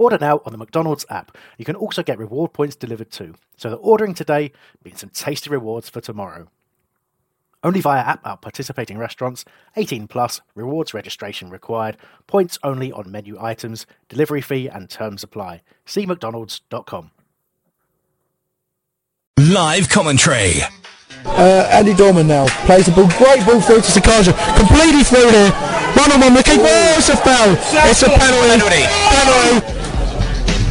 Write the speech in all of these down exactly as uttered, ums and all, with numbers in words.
Order now on the McDonald's app. You can also get reward points delivered too. So the ordering today means some tasty rewards for tomorrow. Only via app at participating restaurants. eighteen plus, rewards registration required. Points only on menu items, delivery fee and terms apply. See mcdonalds dot com. Live commentary. Uh, Andy Dorman now plays the ball, great ball through to Sakaja, completely through there, one on one with the keeper. Oh, it's a foul, it's a penalty, penalty.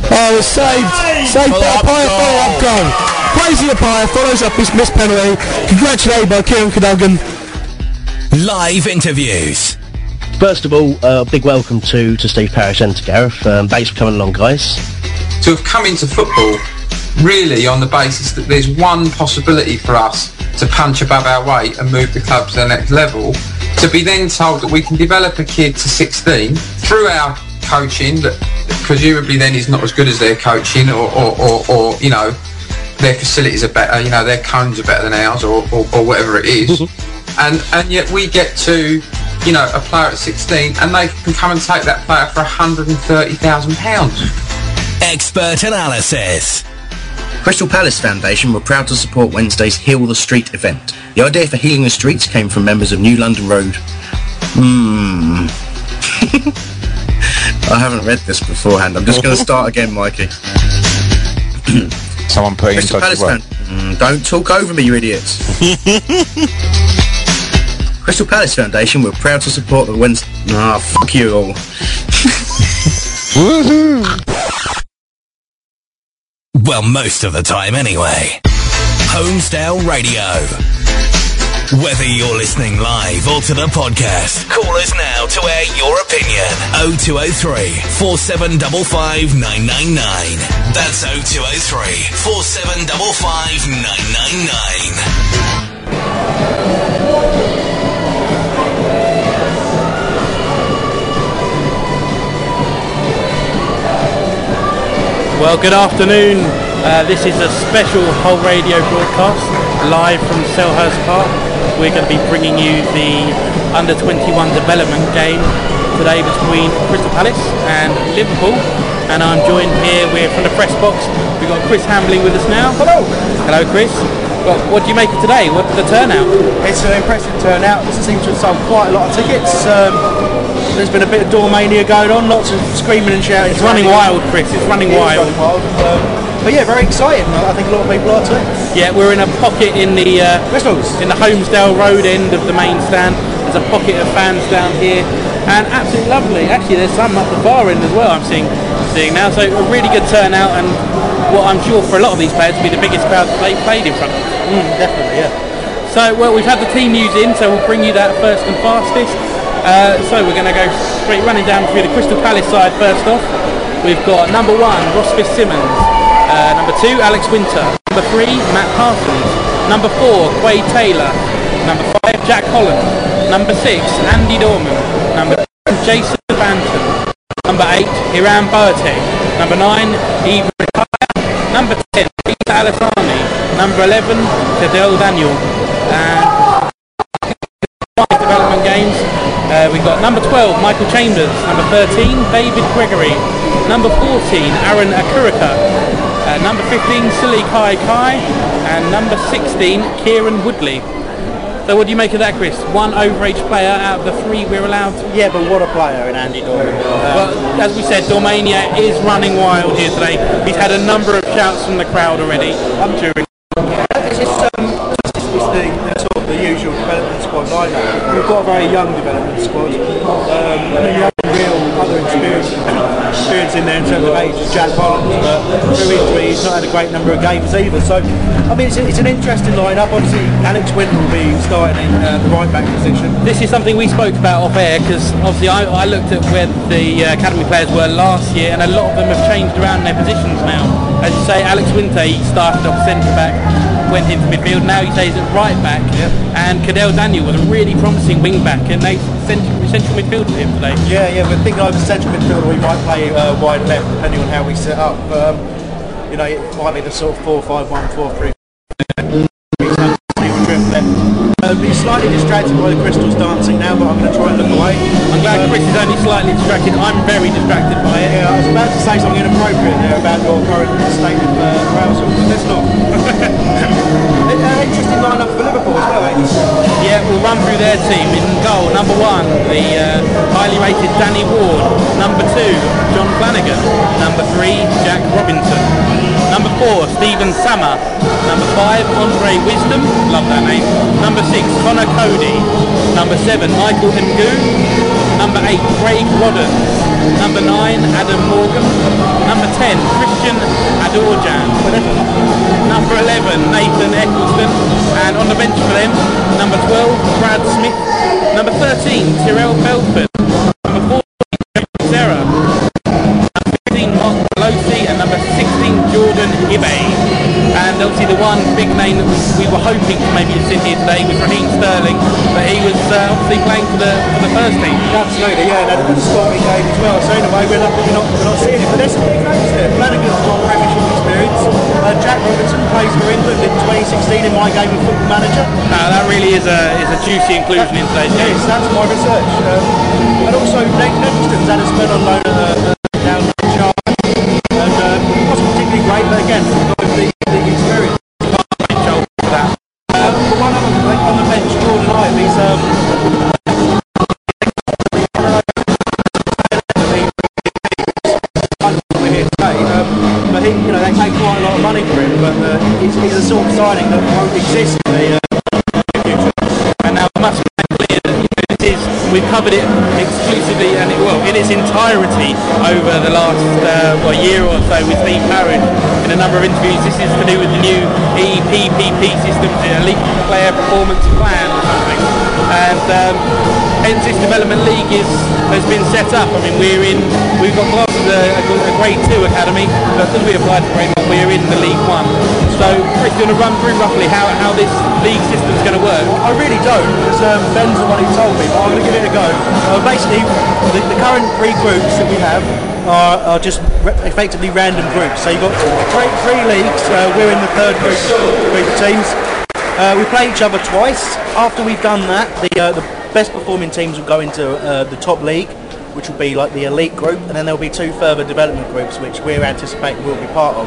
Oh, it's saved, saved by a Paya, follow up goal. Crazy Paya follows up this missed penalty, congratulated by Kieran Cadogan. Live interviews. First of all, a uh, big welcome to, to Steve Parish and to Gareth, um, thanks for coming along guys. To have come into football really on the basis that there's one possibility for us to punch above our weight and move the club to the next level, to be then told that we can develop a kid to sixteen through our coaching that presumably then is not as good as their coaching, or, or, or, or you know, their facilities are better, you know, their cones are better than ours, or, or, or whatever it is. Mm-hmm. And, and yet we get to, you know, a player at sixteen and they can come and take that player for one hundred thirty thousand pounds. Expert analysis. Crystal Palace Foundation were proud to support Wednesday's Heal the Street event. The idea for Healing the Streets came from members of New London Road. Hmm. I haven't read this beforehand. I'm just going to start again, Mikey. Someone put in Crystal Palace Found- mm, Don't talk over me, you idiots. Crystal Palace Foundation were proud to support the Wednesday... Ah, oh, fuck you all. Woohoo! Well, most of the time anyway. Holmesdale Radio. Whether you're listening live or to the podcast, call us now to air your opinion. oh two oh three, four seven five five, nine nine nine. That's oh two oh three, four seven five five, nine nine nine. Well, good afternoon. Uh, this is a special Hull Radio broadcast live from Selhurst Park. We're going to be bringing you the under twenty-one development game today between Crystal Palace and Liverpool. And I'm joined here with, from the press box, we've got Chris Hambling with us now. Hello. Hello, Chris. Well, what do you make of today? What's the turnout? It's an impressive turnout. It seems to have sold quite a lot of tickets. Um, There's been a bit of door mania going on, lots of screaming and shouting. It's running wild, Chris. It's running wild. It's running wild. Um, but yeah, very exciting. I think a lot of people are too. Yeah, we're in a pocket in the uh, Crystals, in the Holmesdale Road end of the main stand. There's a pocket of fans down here, and absolutely lovely. Actually, there's some up the far end as well. I'm seeing, seeing now. So a really good turnout, and what I'm sure for a lot of these players will be the biggest crowd that they've played in front of. Mm, definitely, yeah. So well, we've had the team news in, so we'll bring you that first and fastest. Uh, so we're going to go straight running down through the Crystal Palace side first off. We've got number one, Ross Fitzsimmons. Uh, number two, Alex Winter. Number three, Matt Parsons. Number four, Quade Taylor. Number five, Jack Holland. Number six, Andy Dorman. Number seven, Jason Banton. Number eight, Hiram Boatek. Number nine, Eve Retire. Number ten, Peter Alessani. Number eleven, Cadel Daniel. And five development games. Uh, we've got number twelve, Michael Chambers. Number thirteen, David Gregory. Number fourteen, Aaron Akurica. Uh, number fifteen, Silly Kai Kai. And number sixteen, Kieran Woodley. So what do you make of that, Chris? One overage player out of the three we're allowed? Yeah, but what a player in Andy Dorman. Well, as we said, Dormania is running wild here today. He's had a number of shouts from the crowd already. I'm cheering. It's just, um, just the, sort of the usual development squad I know. We've got a very young development squad. Um, other experience, experience in there in terms of age is Jack Robinson, but through injury he's not had a great number of games either. So I mean it's, a, it's an interesting lineup. Obviously Alex Winter will be starting in uh, the right back position. This is something we spoke about off air because obviously I, I looked at where the uh, academy players were last year and a lot of them have changed around their positions now. As you say, Alex Winter, he started off centre back, went into midfield, now he stays at right back. Yep. And Cadel Daniel was a really promising wing back and they central, central midfield with him today. Yeah, yeah, we're thinking over central midfield we might play uh, wide left depending on how we set up. Um, you know, it might be the sort of four five one, four three. Uh, be slightly distracted by the crystals dancing now, but I'm going to try and look away. I'm glad um, Chris is only slightly distracted. I'm very distracted by it. Yeah, I was about to say something inappropriate there about your current state of uh, arousal, but let's not. it, uh, interesting lineup for Liverpool as well, ain't it? Yeah, we'll run through their team. In goal, number one, the uh, highly rated Danny Ward. Number two, John Flanagan. Number three, Jack Robinson. Number four, Stephen Summer. Number five, Andre Wisdom. Love that name. Number six, Conor Coady. Number seven, Michael Hemgoo. Number eight, Craig Wadden. Number nine, Adam Morgan. Number ten, Christian Adorjan. Number eleven, Nathan Eccleston. And on the bench for them, number twelve, Brad Smith. Number thirteen, Tyrell Felford. Number fourteen, Sarah. Number fifteen, Mark Pelosi. And number sixteen, Jordan Ibe. And obviously the one big name that we were hoping to maybe sit here today was Raheem Sterling, but he was uh, obviously playing for the for the first team. Absolutely, yeah, and had a starting game as well. So anyway, we're not we're not, we're not seeing it, but there's some big names there. Flanagan's got premiership experience. Uh, Jack Robinson plays for England in twenty sixteen in my game of Football Manager. Now that really is a is a juicy inclusion that's, in today's game. Yes, that's my research. Um, and also Nathan Eccleston's had a spell on loan uh, down the chart, and uh, wasn't particularly great, but again. It exclusively and it, well, in its entirety over the last uh, well, year or so with Steve Parrish in a number of interviews. This is to do with the new E P P P system, the Elite Player Performance Plan or something. And um, hence this development league is has been set up. I mean, we're in, we've got class of a, a grade two academy, but because we applied for grade one, we're in the League One. So Chris, do you want to run through roughly how, how this league system is going to work? I really don't, because um, Ben's the one who told me, but I'm going to give it a go. Uh, basically, the, the current three groups that we have are, are just re- effectively random groups. So you've got three, three leagues, uh, we're in the third group, group of teams. Uh, we play each other twice. After we've done that, the, uh, the best performing teams will go into uh, the top league, which will be like the elite group, and then there will be two further development groups which we're anticipating we'll be part of.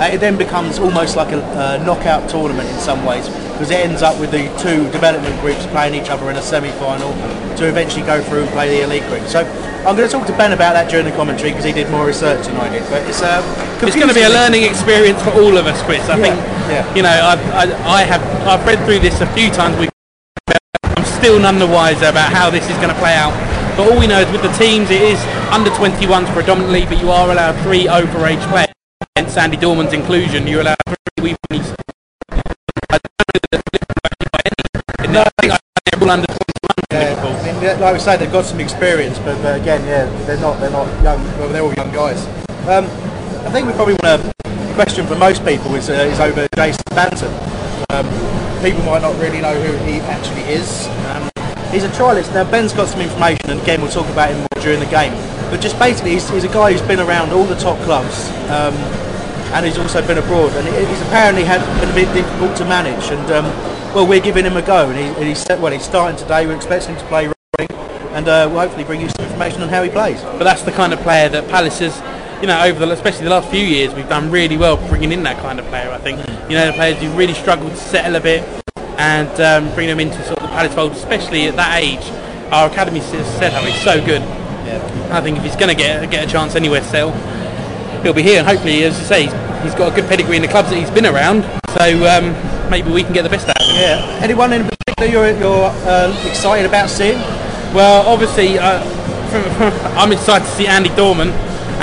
Uh, it then becomes almost like a uh, knockout tournament in some ways, because it ends up with the two development groups playing each other in a semi-final to eventually go through and play the elite group. So I'm going to talk to Ben about that during the commentary because he did more research than I did. But it's uh, it's going to be a learning experience for all of us, Chris. I yeah, think yeah. you know I've, I, I have I've read through this a few times. We've, I'm still none the wiser about how this is going to play out. But all we know is with the teams, it is under twenty-ones predominantly, but you are allowed three overage players. Hence Andy Dorman's inclusion, you're allowed three. We've been I don't know any. No, I think they're all under twenty-one. Yeah, I mean, like we say, they've got some experience, but, but again, yeah, they're not they're not young. Well, they're all young guys. Um, I think we probably want to. The question for most people is uh, is over Jason Banton. Um, people might not really know who he actually is. Um, He's a trialist. Now Ben's got some information, and again we'll talk about him more during the game. But just basically, he's, he's a guy who's been around all the top clubs, um, and he's also been abroad. And he's apparently had been a bit difficult to manage. And um, well, we're giving him a go. And, he, and he's well, he's starting today. We're expecting him to play, and uh, we'll hopefully bring you some information on how he plays. But that's the kind of player that Palace has, you know, over the, especially the last few years, we've done really well bringing in that kind of player. I think, you know, the players who really struggled to settle a bit. and um, bring them into sort of the Palace fold, especially at that age. Our academy setup is so good. Yeah. I think if he's going to get get a chance anywhere still, he'll be here. And hopefully, as you say, he's, he's got a good pedigree in the clubs that he's been around. So um, maybe we can get the best out of him. Yeah. Anyone in particular you're, you're uh, excited about seeing? Well, obviously, uh, from, from, I'm excited to see Andy Dorman.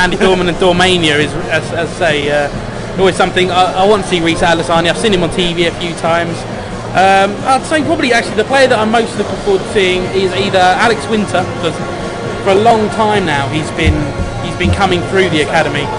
Andy Dorman and Dormania is, as, as I say, uh, always something. I, I want to see Reece Alessani. I've seen him on T V a few times. Um, I'd say probably actually the player that I'm most looking forward to seeing is either Alex Winter, because for a long time now he's been he's been coming through the academy.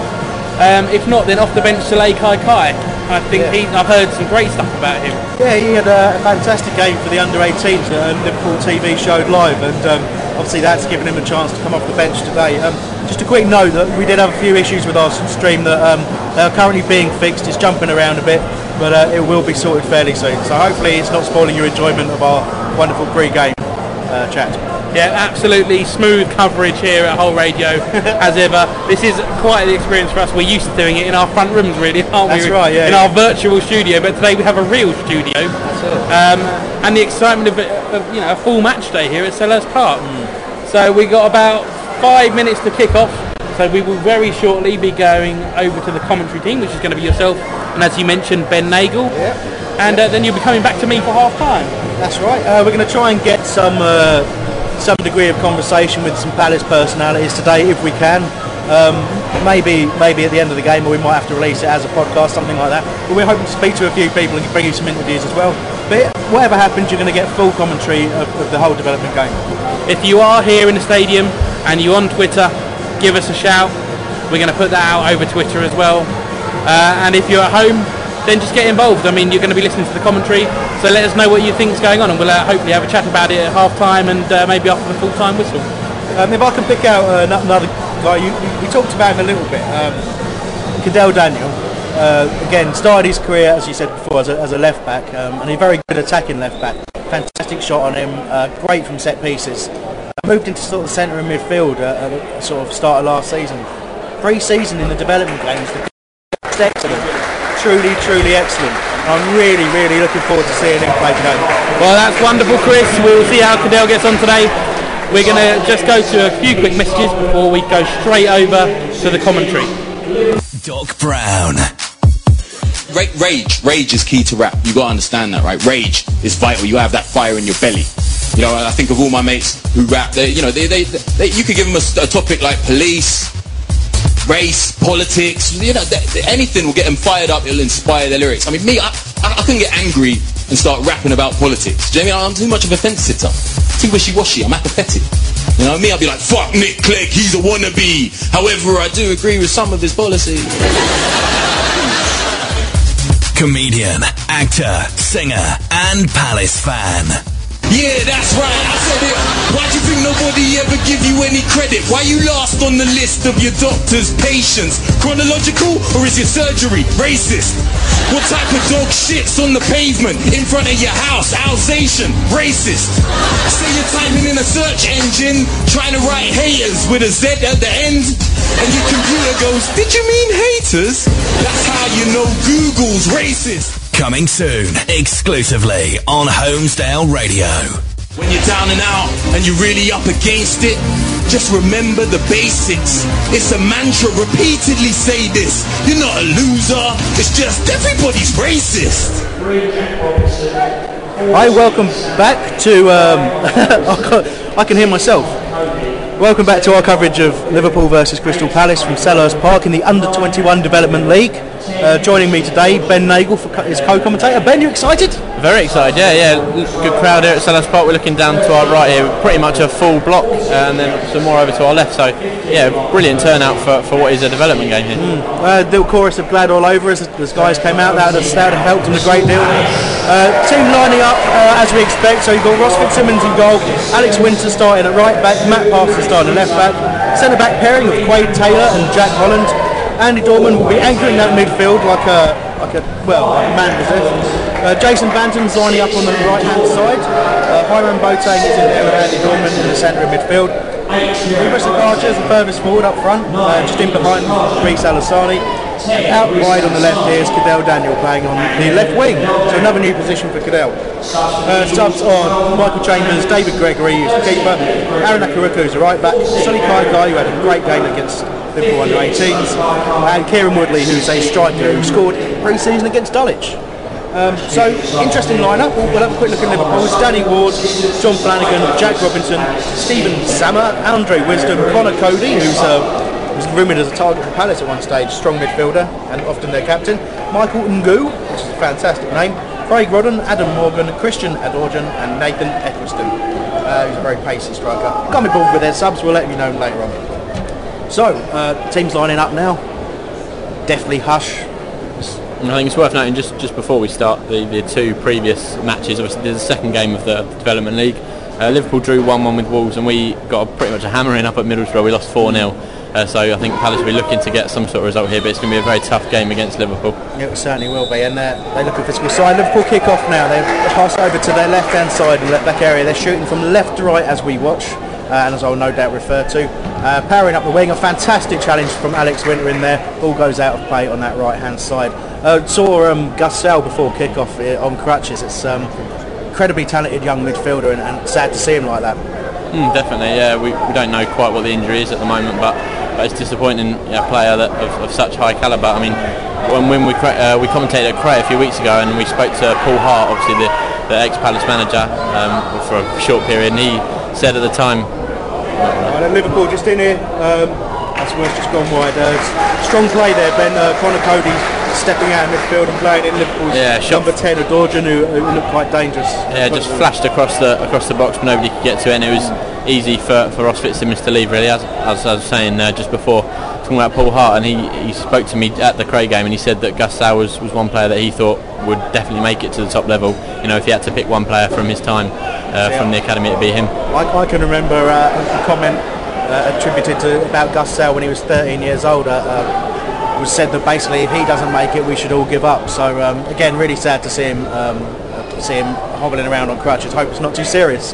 Um, if not, then off the bench, Silly Kai Kai. I think yeah. he, I've heard some great stuff about him. Yeah, he had a fantastic game for the under eighteens that um, Liverpool T V showed live, and um, obviously that's given him a chance to come off the bench today. Um, just a quick note that we did have a few issues with our stream that um, are currently being fixed. It's jumping around a bit, but uh, it will be sorted fairly soon. So hopefully it's not spoiling your enjoyment of our wonderful pre-game uh, chat. Yeah, absolutely smooth coverage here at Hull Radio, as ever. This is quite an experience for us. We're used to doing it in our front rooms, really, aren't we? That's right, yeah. In yeah. our virtual studio, but today we have a real studio. Um, and the excitement of, of you know a full match day here at Selhurst Park. Mm. So we got about five minutes to kick off. So we will very shortly be going over to the commentary team, which is going to be yourself, and as you mentioned, Ben Nagle. Yeah. And yeah. Uh, then you'll be coming back to me for half time. That's right. Uh, we're going to try and get some. Uh, some degree of conversation with some Palace personalities today if we can. Um, maybe maybe at the end of the game, or we might have to release it as a podcast, something like that. But we're hoping to speak to a few people and bring you some interviews as well. But whatever happens, you're going to get full commentary of, of the whole development game. If you are here in the stadium and you're on Twitter, give us a shout. We're going to put that out over Twitter as well. Uh, and if you're at home, then just get involved. I mean, you're going to be listening to the commentary, so let us know what you think's going on, and we'll uh, hopefully have a chat about it at half time, and uh, maybe after the full time whistle. Um, if I can pick out uh, another guy, you, you, we talked about him a little bit, um, Cadel Daniel. Uh, again, started his career, as you said before, as a, as a left back, um, and a very good attacking left back. Fantastic shot on him, uh, great from set pieces. Uh, moved into sort of centre and midfield at, at the sort of start of last season. Pre-season in the development games, the was excellent. Truly, truly excellent. I'm really, really looking forward to seeing him play today. Well, that's wonderful, Chris. We'll see how Cadel gets on today. We're going to just go to a few quick messages before we go straight over to the commentary. Doc Brown. Rage. Rage is key to rap. You've got to understand that, right? Rage is vital. You have that fire in your belly. You know, I think of all my mates who rap, they, you know, they, they, they, you could give them a, a topic like police, race, politics, you know, th- th- anything will get them fired up. It'll inspire their lyrics. I mean, me, I, I, I couldn't get angry and start rapping about politics. Do you know what I mean? I'm too much of a fence sitter. Too wishy-washy. I'm apathetic. You know, me, I'd be like, fuck Nick Clegg, he's a wannabe. However, I do agree with some of his policies. Comedian, actor, singer, and Palace fan. Yeah, that's right, I said it. Why do you think nobody ever give you any credit? Why you last on the list of your doctor's patients? Chronological, or is your surgery racist? What type of dog shits on the pavement in front of your house? Alsatian, racist. Say you're typing in a search engine, trying to write haters with a Z at the end, and your computer goes, did you mean haters? That's how you know Google's racist. Coming soon, exclusively on Holmesdale Radio. When you're down and out and you're really up against it, just remember the basics. It's a mantra, repeatedly say this. You're not a loser, it's just everybody's racist. Hi, welcome back to... Um, I can hear myself. Welcome back to our coverage of Liverpool versus Crystal Palace from Selhurst Park in the under twenty-one Development League. Uh, joining me today, Ben Nagle, for co- his co-commentator. Ben, you excited? Very excited, yeah, yeah. Good crowd here at Selhurst Park. We're looking down to our right here, pretty much a full block, uh, and then some more over to our left. So, yeah, brilliant turnout for, for what is a development game here. Mm. Uh, the chorus of Glad all over us as guys came out. That would have helped them a great deal. Uh, team lining up uh, as we expect. So you've got Ross Fitzsimmons in goal, Alex Winter starting at right back, Matt Parsons starting at left back, centre back pairing with Quade Taylor and Jack Holland. Andy Dorman will be anchoring that midfield like a, like a well, like a man possesses. Uh, Jason Banton's lining up on the right-hand side. Uh, Hiram Boatek is in there with Andy Dorman in the centre of midfield. Rivers Sakaja is the furthest forward up front, uh, just in behind Reece Alassani. Out wide on the left here is Cadel Daniel playing on the left wing, so another new position for Cadel. Uh, subs on Michael Chambers, David Gregory, who's the keeper, Aaron Akurica, who's the right back, Silly Kai Kai, who had a great game against Liverpool under eighteens, and Kieran Woodley, who's a striker who scored pre-season against Dulwich. Um, so, interesting lineup. We'll have a quick look at Liverpool. Danny Ward, John Flanagan, Jack Robinson, Stephen Summer, Andre Wisdom, Conor Coady, who's uh, was rumoured as a target for Palace at one stage, strong midfielder and often their captain, Michael Hemgoo, which is a fantastic name, Craig Wadden, Adam Morgan, Christian Adorjan, and Nathan Eccleston, uh, who's a very pacey striker. Can't be bothered with their subs, we'll let you know later on. So, uh, the team's lining up now. Deathly hush. And I think it's worth noting just, just before we start the, the two previous matches, obviously there's the second game of the Development League. Uh, Liverpool drew one one with Wolves and we got a, pretty much a hammering up at Middlesbrough, we lost four nil. Uh, so I think Palace will be looking to get some sort of result here, but it's going to be a very tough game against Liverpool. It certainly will be, and uh, they look at physical side. Liverpool kick off now, they pass over to their left hand side in that back area, they're shooting from left to right as we watch. Uh, and as I'll no doubt refer to, uh, powering up the wing, a fantastic challenge from Alex Winter in there, ball goes out of play on that right hand side. Uh, saw um, Gus Sell before kick-off on crutches. It's um, incredibly talented young midfielder, and, and sad to see him like that. Mm, definitely, yeah, we, we don't know quite what the injury is at the moment, but, but it's disappointing, yeah, a player that, of, of such high calibre. I mean, when, when we, uh, we commentated at Cray a few weeks ago and we spoke to Paul Hart, obviously the, the ex-Palace manager, um, for a short period, and he said at the time. And then Liverpool just in here, um, that's where it's just gone wide. Uh, strong play there, Ben. Uh, Conor Coady stepping out in midfield and playing in Liverpool's yeah, number ten, Adorjan, who, who looked quite dangerous. Yeah, just flashed across the across the box, but nobody could get to it, and it was easy for, for Ross Fitzsimmons to leave, really, as, as I was saying uh, just before, talking about Paul Hart, and he, he spoke to me at the Cray game, and he said that Gus Sell was, was one player that he thought would definitely make it to the top level. You know, if he had to pick one player from his time, uh, yeah. from the academy, it'd be him. I, I can remember uh, a comment uh, attributed to about Gus Sell when he was thirteen years old. At, uh, was said that basically if he doesn't make it we should all give up, so um, again really sad to see him um, see him hobbling around on crutches. Hope it's not too serious.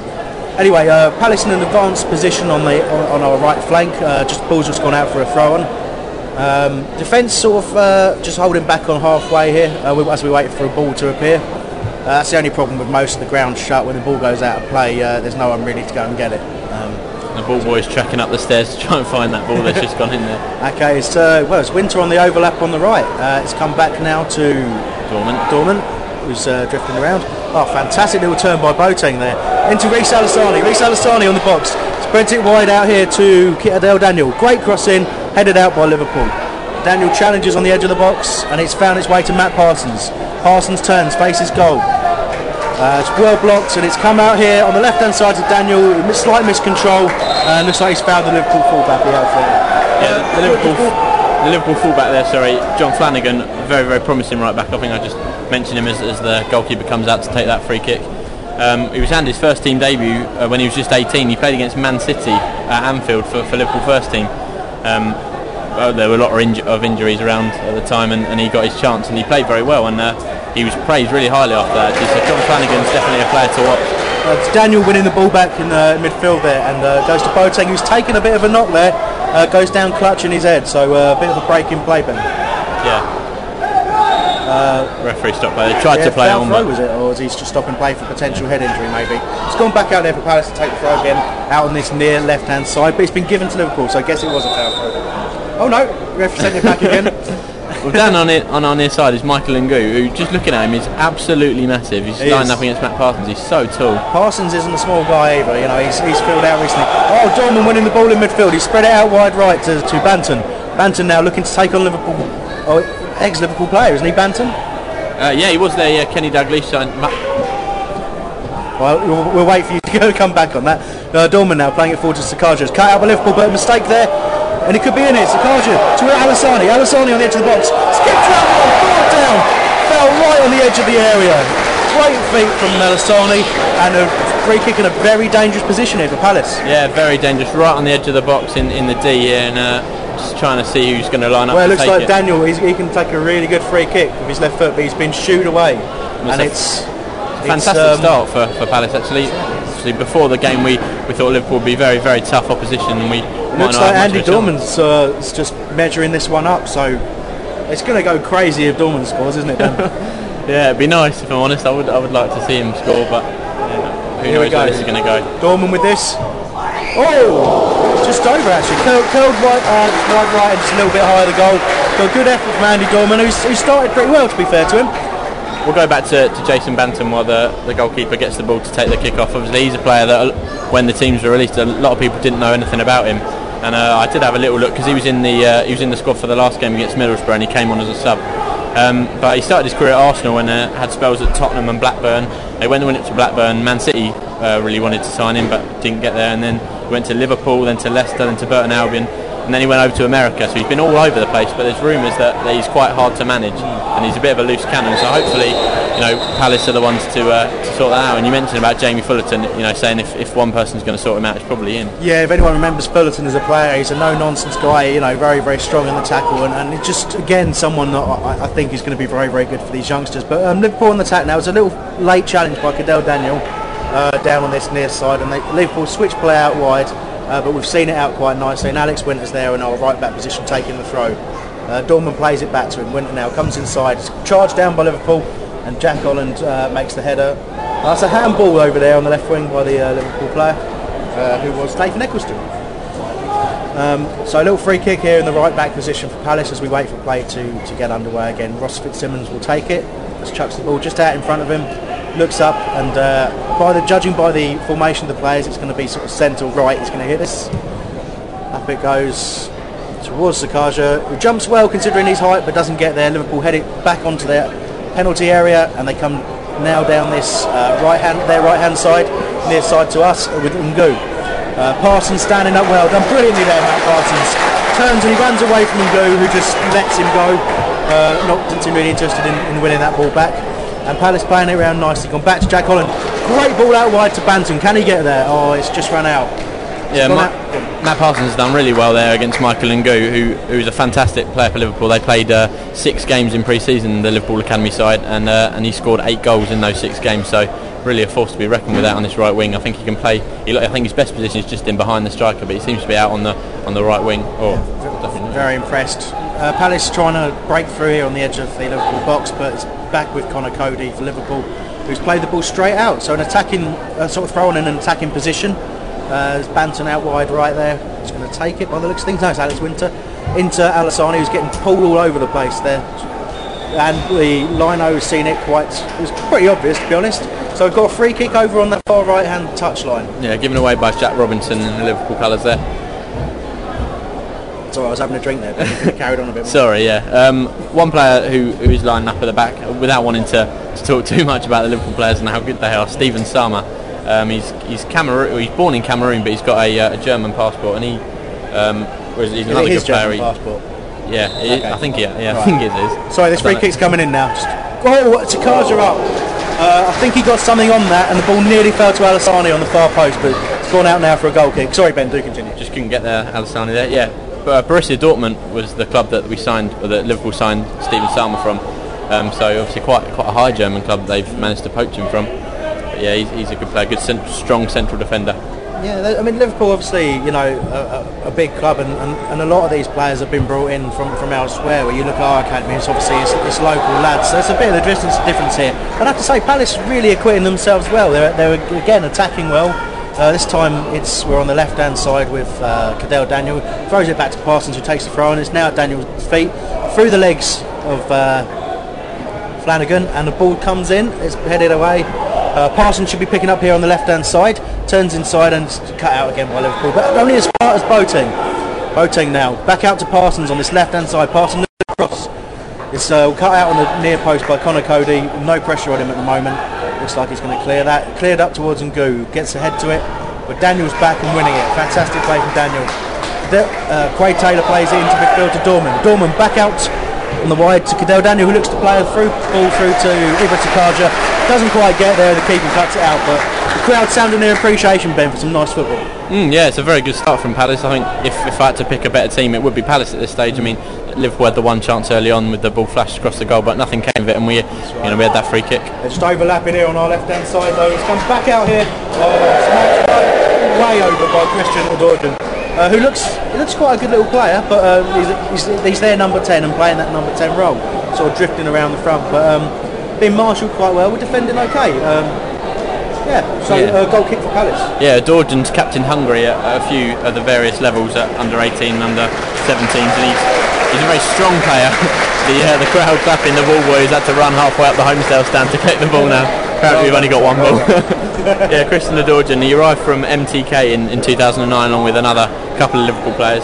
Anyway, uh, Palace in an advanced position on the on, on our right flank, uh, just ball's just gone out for a throw on. Um, defence sort of uh, just holding back on halfway here uh, as we wait for a ball to appear. Uh, that's the only problem with most of the ground shut, when the ball goes out of play uh, there's no one really to go and get it. Um, The ball boy's tracking up the stairs to try and find that ball that's just gone in there. Okay, it's uh, well, it's Winter on the overlap on the right. Uh, it's come back now to Dorman. Dorman, who's uh, drifting around. Oh, fantastic little turn by Boatek there. Into Reece Alassani. Reece Alassani on the box. Spreads it wide out here to Cadel Daniel. Great cross in, headed out by Liverpool. Daniel challenges on the edge of the box, and it's found its way to Matt Parsons. Parsons turns, faces goal. Uh, it's well blocked, and it's come out here on the left-hand side to Daniel. Slight miscontrol, and uh, looks like he's fouled the Liverpool fullback. The outfield. Yeah, the, the Liverpool, the Liverpool fullback there. Sorry, John Flanagan, very, very promising right back. I think I just mentioned him as, as the goalkeeper comes out to take that free kick. Um, he was handed his first team debut uh, when he was just eighteen. He played against Man City at Anfield for, for Liverpool first team. Um, well, there were a lot of, inju- of injuries around at the time, and, and he got his chance, and he played very well. And uh, he was praised really highly after that. So John Flanagan's definitely a player to watch. Uh, it's Daniel winning the ball back in the uh, midfield there, and uh, goes to Boatek, who's taken a bit of a knock there. Uh, goes down clutching his head, so uh, a bit of a break in play, Ben. Yeah. Uh, Referee stopped play. They tried yeah, to play on, but was it, or was he just stopping play for potential head injury? Maybe. It's gone back out there for Palace to take the throw again, out on this near left-hand side, but it's been given to Liverpool, so I guess it was a foul throw. Oh no, referee sent it back again. Well, down on it on our near side is Michael Hemgoo, who, just looking at him, is absolutely massive. He's he lined is. up against Matt Parsons. He's so tall. Parsons isn't a small guy either. You know, he's he's filled out recently. Oh, Dorman winning the ball in midfield. He spread it out wide right to, to Banton. Banton now looking to take on Liverpool. Oh, ex-Liverpool player, isn't he, Banton? Uh, yeah, he was there. Yeah, Kenny Dalglish. And Ma- well, well, we'll wait for you to go come back on that. Uh, Dorman now playing it forward to Sakaja. Cut out by Liverpool, but a mistake there. And it could be in it. Sakaja to Alassani. Alassani on the edge of the box. Skipped round and brought down. Fell right on the edge of the area. Great feet from Alassani, and a free kick in a very dangerous position here for Palace. Yeah, very dangerous. Right on the edge of the box in, in the D here, and uh, just trying to see who's going to line up. Well, it looks like it. Daniel, he's, he can take a really good free kick with his left foot, but he's been shooed away. And, and it's... Fantastic um, start for, for Palace, actually. actually. Before the game, we, we thought Liverpool would be very, very tough opposition. And we looks like Andy Dorman's uh, just measuring this one up, so it's going to go crazy if Dorman scores, isn't it, Ben? Yeah, it'd be nice, if I'm honest. I would, I would like to see him score, but yeah, who Here knows where this is going to go. Dorman with this. Oh! It's just over, actually. Curled, curled right, uh, right, right, just a little bit higher the goal. Got a good effort from Andy Dorman, who started pretty well, to be fair to him. We'll go back to, to Jason Banton while the, the goalkeeper gets the ball to take the kick-off. Obviously, he's a player that, when the teams were released, a lot of people didn't know anything about him. And uh, I did have a little look, because he was in the uh, he was in the squad for the last game against Middlesbrough, and he came on as a sub. Um, but he started his career at Arsenal and uh, had spells at Tottenham and Blackburn. They went and went to Blackburn. Man City uh, really wanted to sign him, but didn't get there. And then went to Liverpool, then to Leicester, then to Burton Albion. And then he went over to America, so he's been all over the place. But there's rumours that, that he's quite hard to manage, and he's a bit of a loose cannon. So hopefully, you know, Palace are the ones to uh, to sort that out. And you mentioned about Jamie Fullerton, you know, saying if, if one person's going to sort him out, it's probably him. Yeah, if anyone remembers Fullerton as a player, he's a no-nonsense guy. You know, very very strong in the tackle, and, and it's just again someone that I, I think is going to be very very good for these youngsters. But um, Liverpool on the attack now. It's a little late challenge by Cadel Daniel uh, down on this near side, and they, Liverpool switch play out wide. Uh, but we've seen it out quite nicely, and Alex Winter's there in our right back position taking the throw. Uh, Dorman plays it back to him. Winter now comes inside, it's charged down by Liverpool, and Jack Holland uh, makes the header. That's uh, a handball over there on the left wing by the uh, Liverpool player, uh, who was Nathan Eccleston. Um, so a little free kick here in the right back position for Palace as we wait for play to, to get underway again. Ross Fitzsimmons will take it, just chucks the ball just out in front of him, looks up, and uh, by the judging by the formation of the players, it's going to be sort of centre right. It's going to hit this. Up it goes towards Sakaja, who jumps well considering his height, but doesn't get there. Liverpool head it back onto their penalty area, and they come now down this uh, right hand, their right hand side, near side to us with Hemgoo. Uh, Parsons standing up well, done brilliantly there. Matt Parsons turns and he runs away from Hemgoo, who just lets him go. Uh, not really interested in, in winning that ball back. And Palace playing it around nicely. Gone back to Jack Holland. Great ball out wide to Banton. Can he get there? Oh, it's just run out. It's yeah, Ma- out. Matt Parsons has done really well there against Michael Hemgoo, who who is a fantastic player for Liverpool. They played uh, six games in pre-season, the Liverpool academy side, and uh, and he scored eight goals in those six games. So really a force to be reckoned with out on this right wing. I think he can play. He, I think his best position is just in behind the striker, but he seems to be out on the on the right wing. Oh, yeah, very impressed. Uh, Palace trying to break through here on the edge of the Liverpool box, but it's back with Conor Coady for Liverpool, who's played the ball straight out. So an attacking, uh, sort of throwing in an attacking position. Uh, Banton out wide right there. He's going to take it by the looks of things. No, it's Alex Winter into Alassani, who's getting pulled all over the place there. And the lino has seen it quite, it was pretty obvious to be honest. So we've got a free kick over on the far right hand touchline. Yeah, given away by Jack Robinson and the Liverpool Palace there. Sorry, I was having a drink there, but it carried on a bit more. Sorry, yeah. Um, one player who, who is lining up at the back, without wanting to, to talk too much about the Liverpool players and how good they are, Stephen Summer. Um, he's he's Cameroon. He's born in Cameroon, but he's got a, uh, a German passport, and he um, was he's another good player. German he, passport. Yeah, okay. it, I think yeah, yeah, right. I think it is. Sorry, this free kick's coming in now. Just, oh, Sakaja up. Uh, I think he got something on that, and the ball nearly fell to Alassani on the far post, but it's gone out now for a goal kick. Sorry, Ben, do continue. Just couldn't get there, Alassani there. Yeah. But uh, Borussia Dortmund was the club that we signed, or that Liverpool signed Stephen Summer from. Um, so obviously quite quite a high German club they've managed to poach him from. But yeah, he's, he's a good player, good cent- strong central defender. Yeah, I mean Liverpool obviously, you know, a, a big club, and, and, and a lot of these players have been brought in from, from elsewhere. Where you look at our academy, it's obviously it's, it's local lads, so it's a bit of a distance difference here. I'd have to say Palace really acquitting themselves well. They're they're again attacking well. Uh, this time it's we're on the left hand side with uh, Cadel Daniel, throws it back to Parsons, who takes the throw, and it's now at Daniel's feet through the legs of uh, Flanagan, and the ball comes in, it's headed away. uh, Parsons should be picking up here on the left hand side, turns inside and cut out again by Liverpool, but only as far as Boating Boating now back out to Parsons on this left hand side. Parsons across, it's uh, cut out on the near post by Conor Coady. No pressure on him at the moment. Looks like he's going to clear that. Cleared up towards Hemgoo. Gets ahead to it. But Daniel's back and winning it. Fantastic play from Daniel. De- uh, Quade Taylor plays it into midfield to Dorman. Dorman back out on the wide to Cadel Daniel, who looks to play a through ball through to Ibra Sakaja. Doesn't quite get there. The keeper cuts it out. But the crowd sounding their appreciation, Ben, for some nice football. Mm, yeah, it's a very good start from Palace. I think if, if I had to pick a better team, it would be Palace at this stage. I mean, Liverpool had the one chance early on with the ball flashed across the goal, but nothing came of it, and we, right. you know, we had that free kick. They're just overlapping here on our left-hand side, though. It comes back out here, oh, way over by Christian Adorjan, uh, who looks he looks quite a good little player, but uh, he's, he's, he's their number ten and playing that number ten role, sort of drifting around the front, but um, being marshalled quite well. We're defending okay. Um, Yeah, so yeah. Uh, goal kick for Palace. Yeah, Dorjan's captain Hungary at a few of the various levels, at under eighteen and under seventeens, and he's, he's a very strong player. the, uh, the crowd clapping, the ball boys had to run halfway up the Holmesdale stand to get the ball now. Apparently we've only got one ball. Yeah, Christian Adorjan, he arrived from M T K in, in two thousand nine along with another couple of Liverpool players,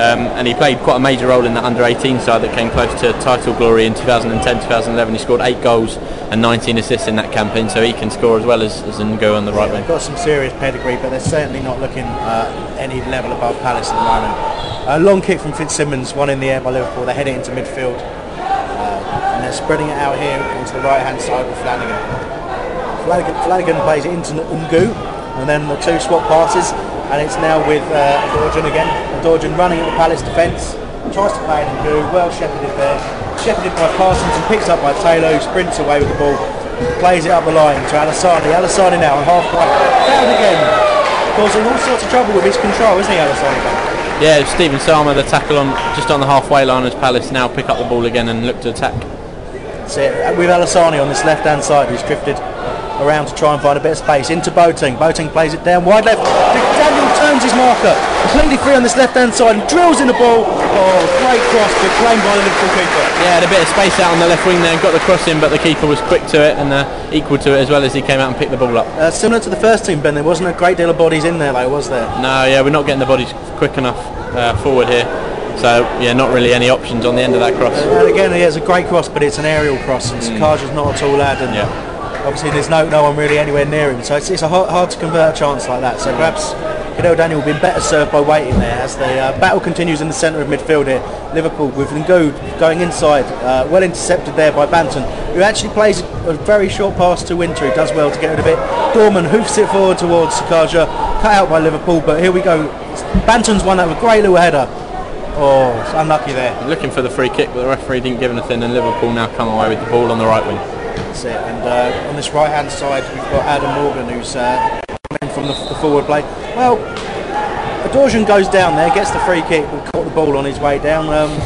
um, and he played quite a major role in the under eighteen side that came close to title glory in two thousand ten to two thousand eleven. He scored eight goals and nineteen assists in that campaign, so he can score as well as, as Ngo on the right yeah, wing. Got some serious pedigree, but they're certainly not looking uh, any level above Palace at the moment. A long kick from Fitzsimmons, one in the air by Liverpool. They head it into midfield, uh, and they're spreading it out here onto the right hand side with Flanagan. Flanagan, Flanagan plays it into Ngo, and then the two swap passes, and it's now with uh, Adorjan again. Adorjan running at the Palace defence, tries to play Ngo, well shepherded there. Shepherded by Parsons and picks up by Taylor, who sprints away with the ball, plays it up the line to Alassani. Alassani now on half-back, down again, causing all sorts of trouble with his control, isn't he, Alassani? Yeah, Stephen Summer, the tackle on just on the halfway line as Palace now pick up the ball again and look to attack. That's it, with Alassani on this left-hand side, who's drifted around to try and find a bit of space, into Boating. Boating plays it down wide left. Daniel turns his marker, completely free on this left-hand side and drills in the ball. Oh, great cross, but claimed by the Liverpool keeper. Yeah, had a bit of space out on the left wing there and got the cross in, but the keeper was quick to it and uh, equal to it as well as he came out and picked the ball up. Uh, similar to the first team, Ben, there wasn't a great deal of bodies in there, though, was there? No, yeah, we're not getting the bodies quick enough uh, forward here. So, yeah, not really any options on the end of that cross. And again, he has a great cross, but it's an aerial cross, and mm. Sakaja's not a tall lad, and yeah. obviously there's no no one really anywhere near him, so it's, it's a hard, hard to convert a chance like that. So perhaps Cadel Daniel will be better served by waiting there as the uh, battle continues in the centre of midfield here. Liverpool with Ngo going inside, uh, well intercepted there by Banton, who actually plays a very short pass to Winter, who does well to get rid of it. Dorman hoofs it forward towards Sakaja, cut out by Liverpool, but here we go. Banton's won that with a great little header. Oh, it's unlucky there. Looking for the free kick, but the referee didn't give anything, and Liverpool now come away with the ball on the right wing. That's it, and uh, on this right hand side we've got Adam Morgan, who's uh, from the, the forward play. Well, Adorjan goes down there, gets the free kick, caught the ball on his way down. Um,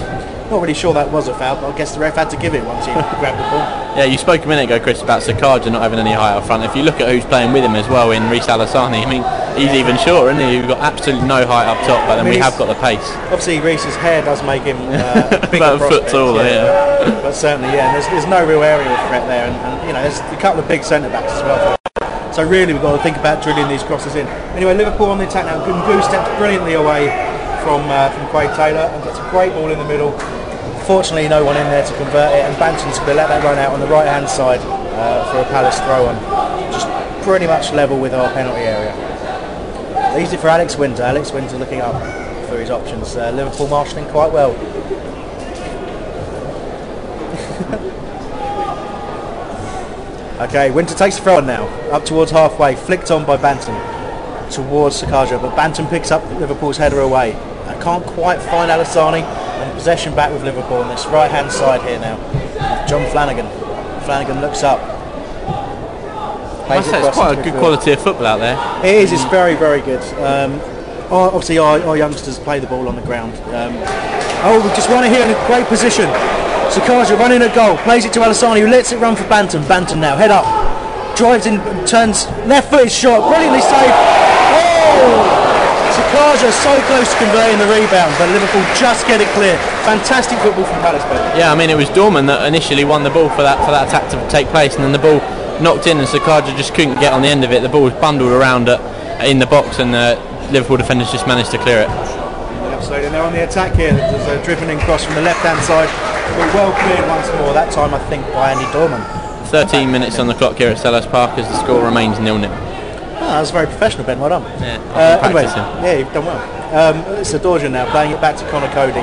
not really sure that was a foul, but I guess the ref had to give it once he grabbed the ball. Yeah, you spoke a minute ago, Chris, about Sakaja not having any height up front. If you look at who's playing with him as well in Reece Alassani, I mean, he's yeah. even shorter, isn't he? We've got absolutely no height up top, but then I mean, we have got the pace. Obviously Reece's hair does make him uh, bigger about a foot taller, yeah. yeah. But certainly, yeah, there's, there's no real aerial threat there, and, and you know, there's a couple of big centre-backs as well. So really we've got to think about drilling these crosses in. Anyway, Liverpool on the attack now. Gungu steps brilliantly away from uh, from Quade Taylor and gets a great ball in the middle. Fortunately, no one in there to convert it, and Banton's going to let that run out on the right-hand side uh, for a Palace throw-on. Just pretty much level with our penalty area. Easy for Alex Winter. Alex Winter looking up for his options. Uh, Liverpool marshalling quite well. Okay, Winter takes the throw on now, up towards halfway, flicked on by Banton towards Sakaja, but Banton picks up Liverpool's header away. I can't quite find Alassani, and possession back with Liverpool on this right hand side here now. John Flanagan. Flanagan looks up. I say it's quite a good quality of football out there. It is, it's very, very good. Um, our, obviously our, our youngsters play the ball on the ground. Um, oh, we just run it here in a great position. Sakaja running a goal, plays it to Alassani, who lets it run for Banton. Banton now, head up, drives in, turns, left foot is shot, brilliantly saved. Oh! Sakaja so close to converting the rebound, but Liverpool just get it clear. Fantastic football from Palace, Ben. Yeah, I mean, it was Dorman that initially won the ball for that for that attack to take place, and then the ball knocked in, and Sakaja just couldn't get on the end of it. The ball was bundled around at, in the box, and the Liverpool defenders just managed to clear it. Absolutely, and they're on the attack here. There's a dribbling cross from the left-hand side. But well cleared once more, that time I think by Andy Dorman. thirteen minutes on the clock here at Selhurst Park as the score remains nil nil. Oh, that was very professional, Ben, well done. Yeah, uh, anyway, yeah you've done well. Um, it's Adorjan now playing it back to Conor Coady.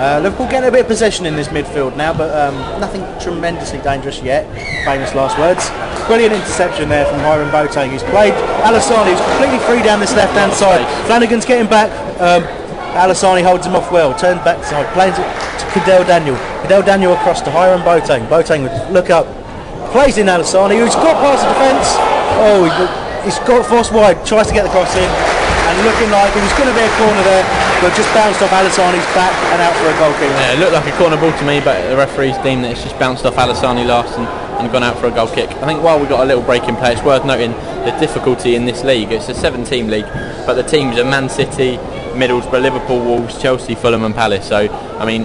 Uh, Liverpool getting a bit of possession in this midfield now, but um, nothing tremendously dangerous yet. Famous last words. Brilliant interception there from Hiram Boatek, who's played Alassani, who's completely free down this left-hand side. Flanagan's getting back. Um, Alassani holds him off well, turns back side, plays it to Cadel Daniel. Cadel Daniel across to Hiram Boatek. Boatek would look up, plays in Alessani, who's got past the defence. Oh, he's got forced wide, tries to get the cross in, and looking like it was going to be a corner there, but just bounced off Alessani's back and out for a goal kick. Yeah, it looked like a corner ball to me, but the referee's deemed that it's just bounced off Alessani last and, and gone out for a goal kick. I think while we've got a little break in play, it's worth noting the difficulty in this league. It's a seven-team league, but the teams are Man City, Middlesbrough, Liverpool, Wolves, Chelsea, Fulham and Palace. So, I mean,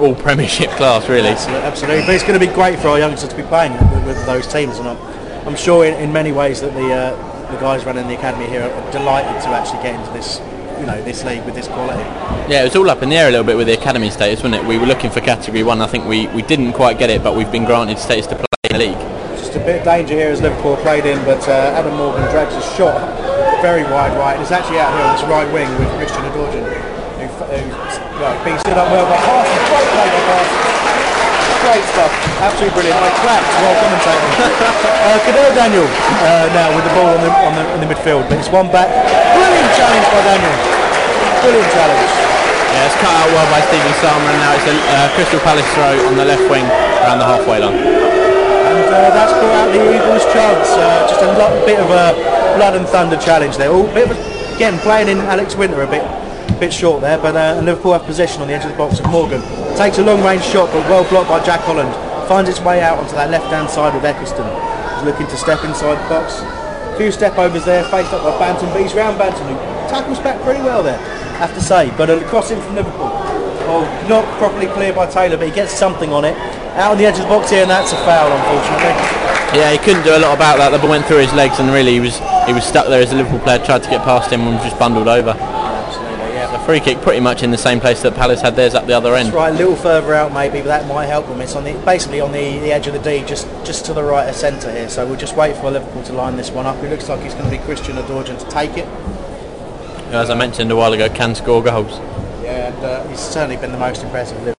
all Premiership class, really. Absolutely, absolutely. But it's going to be great for our youngsters to be playing with, with those teams, and I'm, I'm sure in, in many ways that the uh, the guys running the academy here are delighted to actually get into this, you know, this league with this quality. Yeah, it was all up in the air a little bit with the academy status, wasn't it? We were looking for Category One. I think we we didn't quite get it, but we've been granted status to play in the league. Just a bit of danger here as Liverpool played in, but uh, Adam Morgan drags a shot. Very wide right, and it's actually out here on this right wing with Christian Adorjan, who, who's well, being stood up well by half. Great play by Pass. Great stuff, absolutely brilliant. I clapped while commentating. uh, Cadel Daniel uh, now with the ball on the, on the, in the midfield, but it's one back. Brilliant challenge by Daniel. Brilliant challenge. Yeah, it's cut out well by Stephen Summer, and now it's a uh, Crystal Palace throw on the left wing around the halfway line. And uh, that's brought out the Eagles' chance. Uh, just a lot, bit of a. blood and thunder challenge there. All bit of, again, playing in Alex Winter a bit, bit short there, but uh, Liverpool have possession on the edge of the box. Of Morgan takes a long-range shot, but well blocked by Jack Holland. Finds its way out onto that left-hand side with Eccleston. He's looking to step inside the box. Few step-overs there, faced up by Banton, but he's round Banton, who tackles back pretty well there, I have to say. But a crossing from Liverpool. Oh, not properly cleared by Taylor, but he gets something on it. Out on the edge of the box here, and that's a foul, unfortunately. Yeah, he couldn't do a lot about that. The ball went through his legs, and really he was he was stuck there as a Liverpool player tried to get past him and was just bundled over. Absolutely, yeah. The free kick pretty much in the same place that Palace had theirs up the other end. That's right, a little further out maybe, but that might help them. It's on the, basically on the, the edge of the D, just, just to the right of centre here. So we'll just wait for Liverpool to line this one up. It looks like it's going to be Christian Adorjan to take it. As I mentioned a while ago, can score goals. Yeah, and uh, he's certainly been the most impressive Liverpool.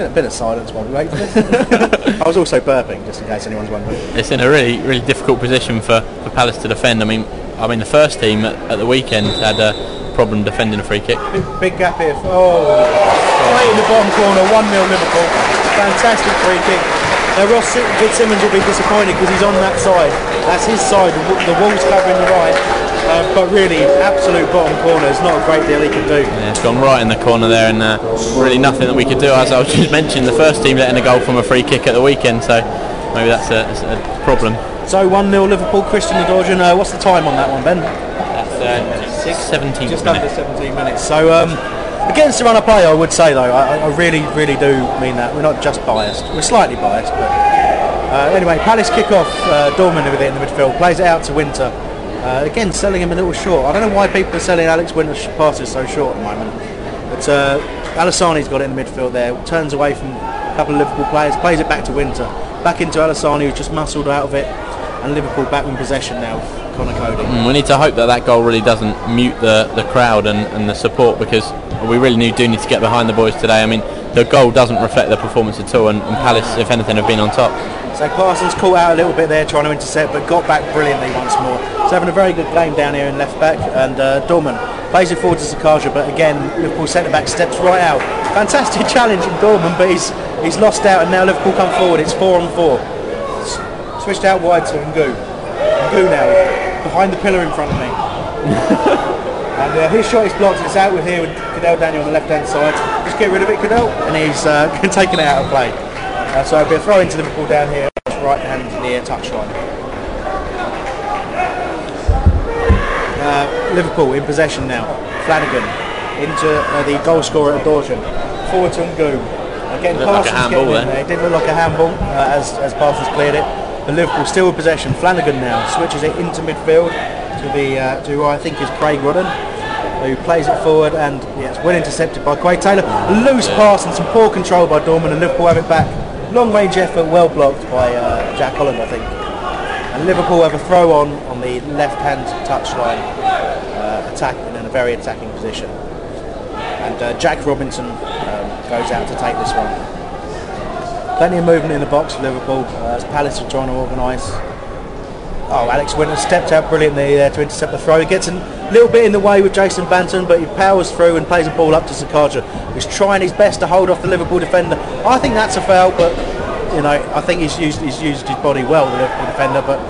A bit of silence while we wait for this. I was also burping, just in case anyone's wondering. It's in a really, really difficult position for, for Palace to defend. I mean, I mean the first team at, at the weekend had a problem defending a free kick. Big, big gap here. For, oh, right in the bottom corner, one nil Liverpool. Fantastic free kick. Now Ross Fitzsimmons will be disappointed because he's on that side. That's his side. The Wolves covering the right. Uh, but really, absolute bottom corner. There's not a great deal he can do. Yeah, it's gone right in the corner there, and uh, really nothing that we could do. As I was just mentioning, the first team letting a goal from a free kick at the weekend, so maybe that's a, that's a problem. So one nil Liverpool. Christian Adorjan. Uh, what's the time on that one, Ben? That's uh, seventeen. Just minute. Under seventeen minutes. So um, against the run of play, I would say though, I, I really, really do mean that. We're not just biased. We're slightly biased, but uh, anyway, Palace kick off. Uh, Dorman with it in the midfield, plays it out to Winter. Uh, again, selling him a little short. I don't know why people are selling Alex Winter's passes so short at the moment. But uh, Alessani's got it in the midfield there. Turns away from a couple of Liverpool players. Plays it back to Winter. Back into Alessani, who's just muscled out of it. And Liverpool back in possession now. Conor Coady. Mm, we need to hope that that goal really doesn't mute the, the crowd and, and the support, because we really do need to get behind the boys today. I mean, the goal doesn't reflect their performance at all. And, and Palace, if anything, have been on top. So Parsons caught out a little bit there trying to intercept, but got back brilliantly once more. He's having a very good game down here in left back, and uh, Dorman plays it forward to Sakaja, but again Liverpool centre back steps right out. Fantastic challenge from Dorman, but he's he's lost out, and now Liverpool come forward. It's four on four. S- switched out wide to Hemgoo. Hemgoo now behind the pillar in front of me, and uh, his shot is blocked. It's out with here with Cadel Daniel on the left hand side. Just get rid of it, Cadel, and he's uh, taken it out of play. Uh, so it'll be a throw into Liverpool down here, right hand near touchline. Uh, Liverpool in possession now. Flanagan into uh, the goal scorer at Dortmund. Forward to Ngoo. Again, Parsons like getting in there. It did look like a handball uh, as, as Parsons cleared it. But Liverpool still in possession. Flanagan now switches it into midfield to the uh, to who I think is Craig Wadden, who plays it forward, and yeah, it's well intercepted by Quade Taylor. Loose pass and some poor control by Dorman, and Liverpool have it back. Long range effort, well blocked by uh, Jack Holland, I think. And Liverpool have a throw on on the left hand touchline, uh, attacking in a very attacking position. And uh, Jack Robinson um, goes out to take this one. Plenty of movement in the box for Liverpool uh, as Palace are trying to organise. Oh, Alex Winter stepped out brilliantly there to intercept the throw. He gets an A little bit in the way with Jason Banton, but he powers through and plays the ball up to Sakaja, who's trying his best to hold off the Liverpool defender. I think that's a foul, but you know, I think he's used he's used his body well, the Liverpool defender, but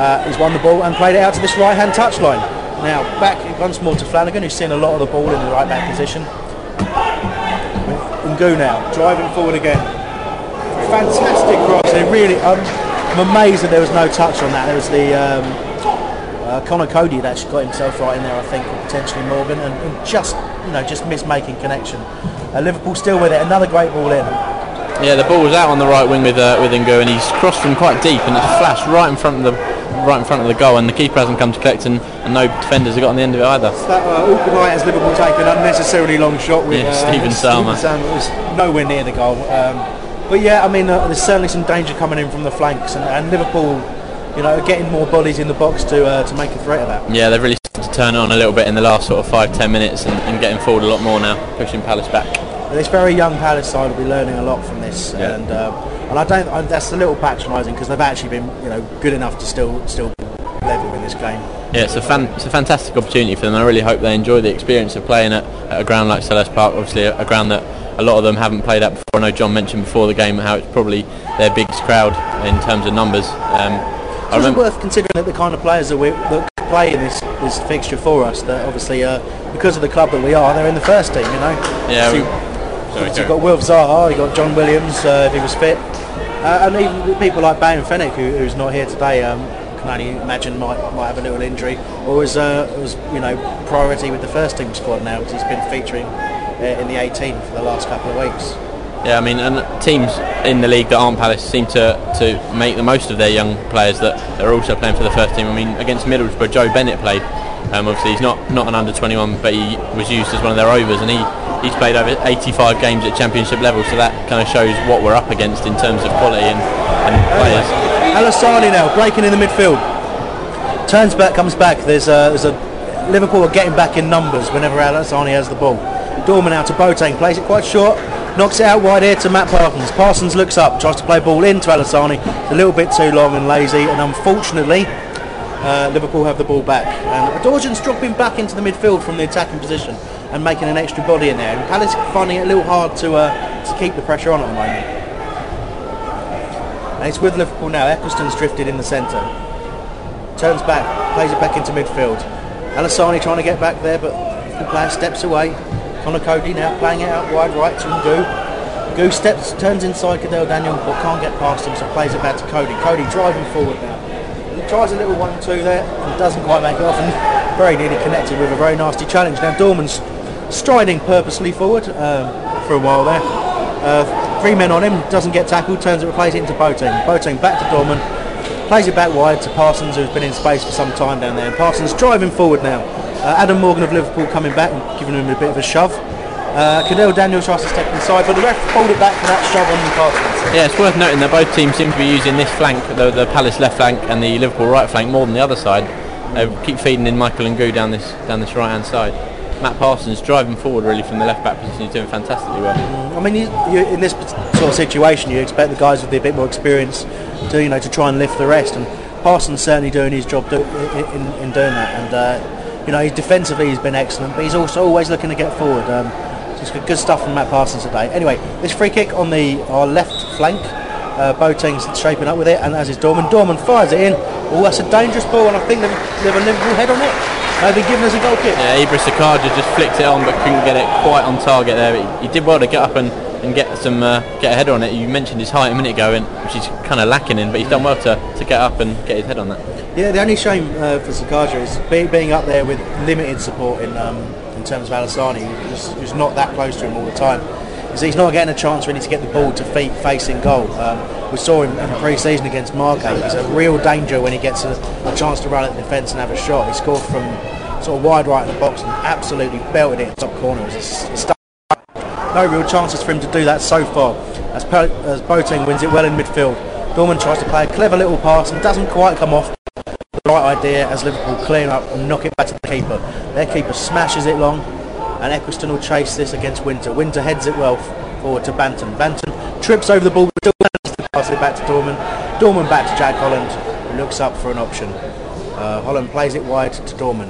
uh, he's won the ball and played it out to this right-hand touchline. Now back once more to Flanagan, who's seen a lot of the ball in the right-back position. Hemgoo now driving forward again. Fantastic cross. They really, um, I'm amazed that there was no touch on that. There was the um, uh, Conor Coady that actually got himself right in there, I think, or potentially Morgan, and, and just you know just missed making connection. Uh, Liverpool still with it. Another great ball in. Yeah, the ball was out on the right wing with uh, with Hemgoo, and he's crossed from quite deep, and it's flashed right in front of the right in front of the goal, and the keeper hasn't come to collect, and, and no defenders have got on the end of it either. That uh, all night has Liverpool taken an unnecessarily long shot with yeah, uh, Stephen Summer. Stephen Summer was nowhere near the goal, um, but yeah, I mean uh, there's certainly some danger coming in from the flanks, and, and Liverpool, you know, getting more bodies in the box to uh, to make a threat of that. Yeah, they've really started to turn it on a little bit in the last sort of five ten minutes, and, and getting forward a lot more now, pushing Palace back. This very young Palace side will be learning a lot from this, yeah. and um, and I don't. I, that's a little patronising, because they've actually been, you know, good enough to still still level in this game. Yeah, it's a fan, it's a fantastic opportunity for them. I really hope they enjoy the experience of playing at, at a ground like Selhurst Park. Obviously, a, a ground that a lot of them haven't played at before. I know John mentioned before the game how it's probably their biggest crowd in terms of numbers. Um, I remember worth considering that the kind of players that we that play in this this fixture for us. That obviously, uh, because of the club that we are, they're in the first team. You know. Yeah. So, you've got Wilf Zaha, you've got John Williams, uh, if he was fit, uh, and even people like Bain Fenwick, who, who's not here today, um, can only imagine might might have a little injury, or was, uh, was you know, priority with the first team squad now, because he's been featuring uh, in the eighteen for the last couple of weeks. Yeah, I mean, and teams in the league that aren't Palace seem to, to make the most of their young players that are also playing for the first team. I mean, against Middlesbrough, Joe Bennett played. Um, obviously, he's not, not an under twenty-one, but he was used as one of their overs, and he, he's played over eighty-five games at championship level, so that kind of shows what we're up against in terms of quality and, and players. Alassani now breaking in the midfield. Turns back, comes back. There's a, there's a Liverpool are getting back in numbers whenever Alassani has the ball. Dorman out to Boateng, plays it quite short, knocks it out wide here to Matt Parsons. Parsons looks up, tries to play ball into Alassani. It's a little bit too long and lazy, and unfortunately, Uh, Liverpool have the ball back. Um, Adorjan's dropping back into the midfield from the attacking position and making an extra body in there. And Palace finding it a little hard to uh, to keep the pressure on at the moment. And it's with Liverpool now. Eccleston's drifted in the centre. Turns back, plays it back into midfield. Alassani trying to get back there, but the player steps away. Conor Coady now playing it out wide right to Hemgoo. Hemgoo steps, turns inside Cadel Daniel, but can't get past him, so plays it back to Coady. Coady driving forward now. Tries a little one two there and doesn't quite make it off, and very nearly connected with a very nasty challenge. Now Dorman's striding purposely forward um, for a while there. Uh, three men on him, doesn't get tackled, turns it, plays it into Boateng. Boateng back to Dorman, plays it back wide to Parsons, who's been in space for some time down there. And Parsons driving forward now. Uh, Adam Morgan of Liverpool coming back and giving him a bit of a shove. Uh, Cadel Daniel tries to step inside, but the ref pulled it back for that shove on Parsons. Yeah, it's worth noting that both teams seem to be using this flank, the, the Palace left flank and the Liverpool right flank, more than the other side. They uh, keep feeding in Michael Hemgoo down this down this right hand side. Matt Parsons driving forward really from the left back position, he's doing fantastically well. I mean, you, you, in this sort of situation, you expect the guys with a bit more experience to you know to try and lift the rest, and Parsons certainly doing his job do, in, in, in doing that. And uh, you know, defensively he's been excellent, but he's also always looking to get forward. Um, Good stuff from Matt Parsons today. Anyway, this free kick on the our left flank. Uh, Boateng's shaping up with it, and as is Dorman. Dorman fires it in. Oh, that's a dangerous ball, and I think they've, they've a Liverpool head on it. They've been giving us a goal kick. Yeah, Ibra Sakaja just flicked it on, but couldn't get it quite on target there. But he, he did well to get up and, and get some uh, get a header on it. You mentioned his height a minute ago, and which he's kind of lacking in, but he's done well to, to get up and get his head on that. Yeah, the only shame uh, for Sakaja is be, being up there with limited support in. Um, in terms of Alassani, who's, who's not that close to him all the time. So he's not getting a chance really to get the ball to feet facing goal. Um, we saw him in the pre-season against Margate. He's a real danger when he gets a, a chance to run at the defence and have a shot. He scored from sort of wide right in the box and absolutely belted it in the top corner. It was a no real chances for him to do that so far, as, per, as Boateng wins it well in midfield. Dorman tries to play a clever little pass and doesn't quite come off. Right idea as Liverpool clear up and knock it back to the keeper. Their keeper smashes it long, and Eccleston will chase this against Winter. Winter heads it well forward to Banton. Banton trips over the ball, but still manages to pass it back to Dorman. Dorman back to Jack Holland, who looks up for an option. Uh, Holland plays it wide to Dorman.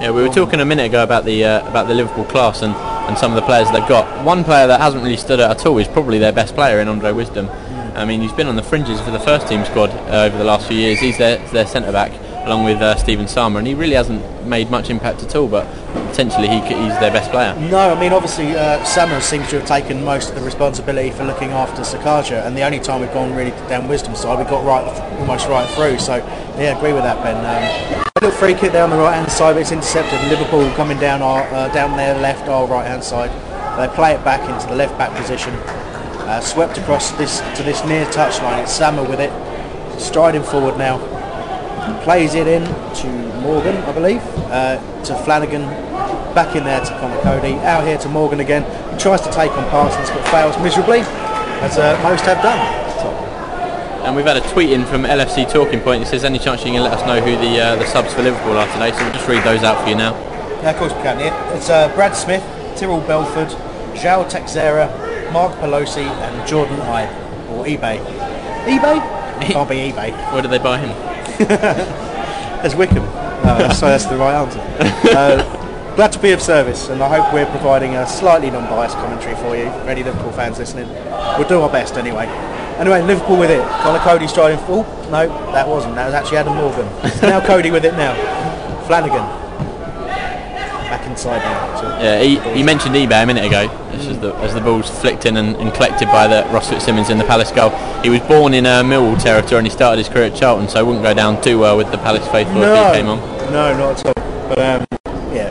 Yeah, we were talking a minute ago about the uh, about the Liverpool class and, and some of the players that got. One player that hasn't really stood out at all is probably their best player in Andre Wisdom. Mm. I mean, he's been on the fringes for the first team squad uh, over the last few years. He's their, their centre-back along with uh, Stephen Summer, and he really hasn't made much impact at all, but potentially he could, he's their best player. No, I mean, obviously uh, Summer seems to have taken most of the responsibility for looking after Sakaja, and the only time we've gone really down Wisdom's side, we got right, almost right through, so yeah, agree with that, Ben. Um, a little free kick there on the right-hand side, but it's intercepted. Liverpool coming down our uh, down their left, our right-hand side. They play it back into the left-back position, uh, swept across this to this near touchline. It's Summer with it, striding forward now. Plays it in to Morgan, I believe, uh, to Flanagan, back in there to Conor Coady, out here to Morgan again, who tries to take on Parsons but fails miserably, as uh, most have done. And we've had a tweet in from L F C Talking Point. It says, any chance you can let us know who the uh, the subs for Liverpool are today? So we'll just read those out for you now. Yeah, of course we can. Yeah. It's uh, Brad Smith, Tyrrell Belford, João Teixeira, Mark Pelosi and Jordan Ibe, or eBay. eBay? Can't be eBay. Where did they buy him? There's Wickham. No, so that's the right answer. Uh, glad to be of service, and I hope we're providing a slightly non-biased commentary for you. For any Liverpool fans listening, we'll do our best anyway. Anyway, Liverpool with it. Conor Coady striding full. Oh, no, that wasn't. That was actually Adam Morgan. It's now Coady with it now. Flanagan back inside now. So yeah, he, he mentioned eBay a minute ago. This mm. is the, as the ball's flicked in and, and collected by the Ross Fitzsimmons in the Palace goal. He was born in uh, Millwall territory and he started his career at Charlton, so wouldn't go down too well with the Palace faithful no, if he came on. No, not at all. But um, yeah,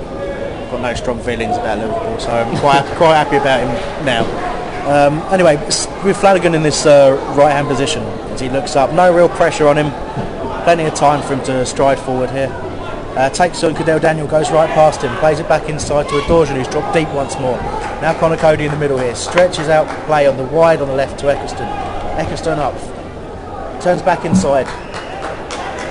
got no strong feelings about Liverpool, so I'm quite quite happy about him now. Um, anyway, with Flanagan in this uh, right-hand position as he looks up, no real pressure on him. Plenty of time for him to stride forward here. Uh, takes on Cadel Daniel, goes right past him, plays it back inside to Adorjan, who's dropped deep once more. Now Conor Coady in the middle here, stretches out play on the wide on the left to Eccleston. Eccleston up, turns back inside,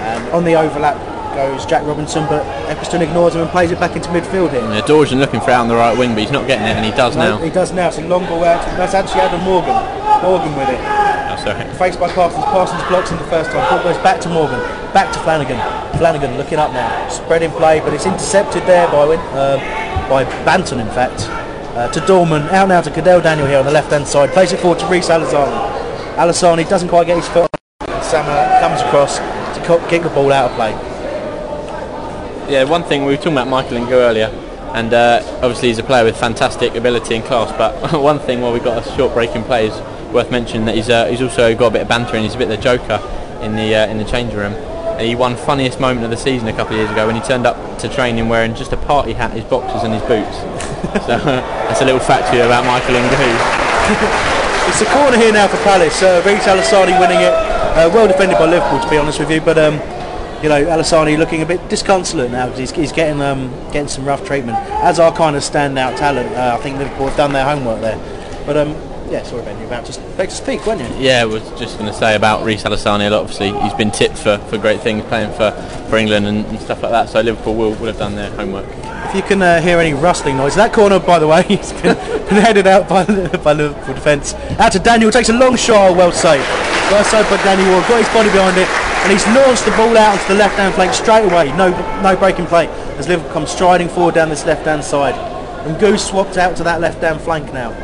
and on the overlap goes Jack Robinson, but Eccleston ignores him and plays it back into midfield here. Yeah, Dorjan looking for out on the right wing, but he's not getting it, and he does no, now. He does now, so long ball out, that's actually Adam Morgan, Morgan with it. Oh, sorry. Faced by Parsons, Parsons blocks him the first time, ball goes back to Morgan, back to Flanagan, Flanagan looking up now, spreading play, but it's intercepted there by, uh, by Banton in fact, uh, to Dorman, out now to Cadel Daniel here on the left hand side, plays it forward to Reece Alizana. Alisani doesn't quite get his foot on. Summer comes across to co- kick the ball out of play. Yeah, one thing, we were talking about Michael Hemgoo earlier, and uh, obviously he's a player with fantastic ability and class, but one thing while we got a short break in play is worth mentioning that he's uh, he's also got a bit of banter and he's a bit of the joker in the uh, in the changing room. And he won funniest moment of the season a couple of years ago when he turned up to training wearing just a party hat, his boxers and his boots. So uh, that's a little fact for you about Michael Hemgoo. It's a corner here now for Palace. Uh, Reece Alisani winning it. Uh, well defended by Liverpool, to be honest with you. But um, you know, Alisani looking a bit disconsolate now because he's, he's getting um, getting some rough treatment. As our kind of standout talent, uh, I think Liverpool have done their homework there. But um, yeah, sorry Ben, you're about to speak, to speak, weren't you? Yeah, I was just going to say about Reece Alisani. A lot, obviously, he's been tipped for, for great things, playing for, for England and, and stuff like that. So Liverpool will, will have done their homework. If you can uh, hear any rustling noise, that corner, by the way, has been, been headed out by, by Liverpool defence. Out to Daniel, takes a long shot, well saved. Well saved by Danny Ward, got his body behind it, and he's launched the ball out onto the left-hand flank straight away. No no breaking play as Liverpool comes striding forward down this left-hand side. And Goose swapped out to that left-hand flank now.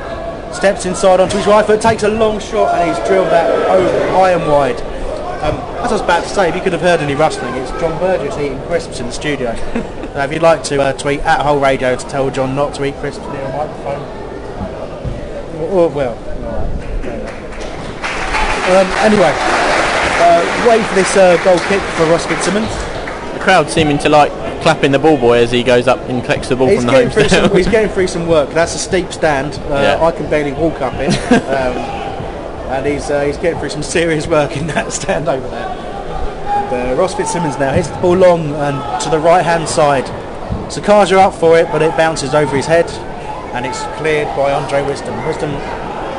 Steps inside onto his right foot, takes a long shot, and he's drilled that over high and wide. Um, as I was about to say, if you could have heard any rustling, it's John Burgess eating crisps in the studio. Now, if you'd like to uh, tweet at Hull Radio to tell John not to eat crisps near a microphone, or, or well, um, anyway, uh, wait for this uh, goal kick for Ross Fitzsimmons. The crowd seeming to like clapping the ball boy as he goes up and collects the ball he's from the Holmesdale. He's getting through some work. That's a steep stand. Uh, yeah. I can barely walk up it. Um, and he's uh, he's getting through some serious work in that stand over there. And, uh, Ross Fitzsimmons now hits the ball long and to the right hand side. Sakaja up for it, but it bounces over his head and it's cleared by Andre Wisdom. Wisdom,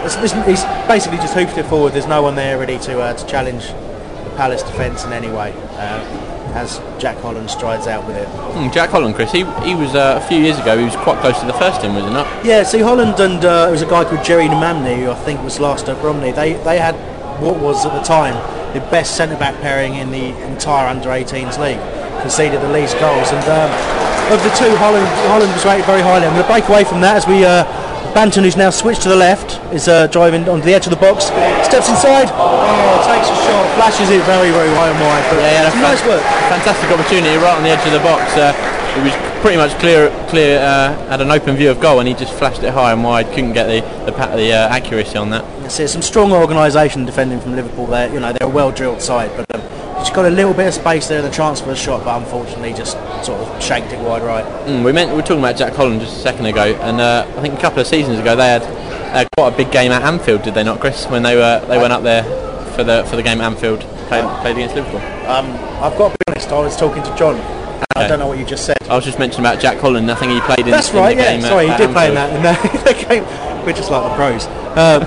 it's, it's, he's basically just hoofed it forward. There's no one there really to uh, to challenge the Palace defence in any way. Uh, as Jack Holland strides out with it. Mm, Jack Holland, Chris, he he was uh, a few years ago, he was quite close to the first team, was he not? Yeah, see Holland and uh, there was a guy called Jerry Namamny, who I think was last at Bromley, they they had what was at the time the best centre-back pairing in the entire under eighteens league, conceded the least goals, and um, of the two, Holland, Holland was rated very highly. I'm going to break away from that as we uh, Banton, who's now switched to the left, is uh, driving onto the edge of the box, steps inside, oh, takes a shot, flashes it very, very high and wide. But yeah, yeah, fan- nice work. Fantastic opportunity right on the edge of the box. Uh, it was pretty much clear, clear uh, had an open view of goal, and he just flashed it high and wide. Couldn't get the the, the uh, accuracy on that. That's it. Some strong organisation defending from Liverpool there. You know, they're a well-drilled side, but um, just got a little bit of space there in the chance for a shot, but unfortunately just sort of shanked it wide right. Mm, we meant we were talking about Jack Holland just a second ago, and uh, I think a couple of seasons ago they had uh, quite a big game at Anfield, did they not, Chris? When they were they went up there for the for the game at Anfield, played, played against Liverpool. Um, I've got to be honest, I was talking to John. Okay. I don't know what you just said. I was just mentioning about Jack Holland. I think he played in. That's right. In the yeah. Game Sorry, at, he did play in that. In the game, we're just like the pros. Um,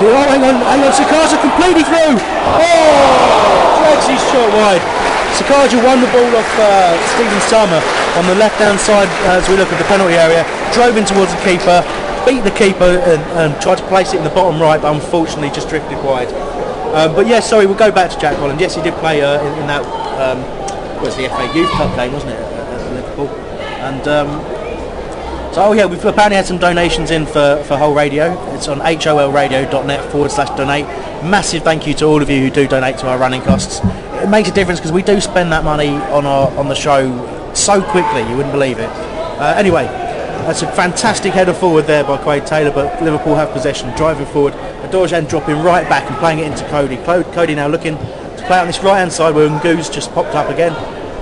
the, oh, hang on, hang on, Sakaja completely through. Oh, drags his shot wide. Sakaja won the ball off uh, Stephen Summer on the left-hand side as we look at the penalty area. Drove in towards the keeper, beat the keeper, and, and tried to place it in the bottom right, but unfortunately just drifted wide. Um, but yes, yeah, sorry, we'll go back to Jack Holland. Yes, he did play uh, in, in that. Um, was the F A Youth Cup game, wasn't it, at, at Liverpool? And um, so, oh yeah, we've apparently had some donations in for, for Hull Radio. It's on holradio.net forward slash donate. Massive thank you to all of you who do donate to our running costs. It makes a difference because we do spend that money on our on the show so quickly, you wouldn't believe it. Uh, anyway, that's a fantastic header forward there by Quade Taylor, but Liverpool have possession, driving forward. Adorjan dropping right back and playing it into Coady. Coady now looking to play on this right hand side where Ngoo's just popped up again.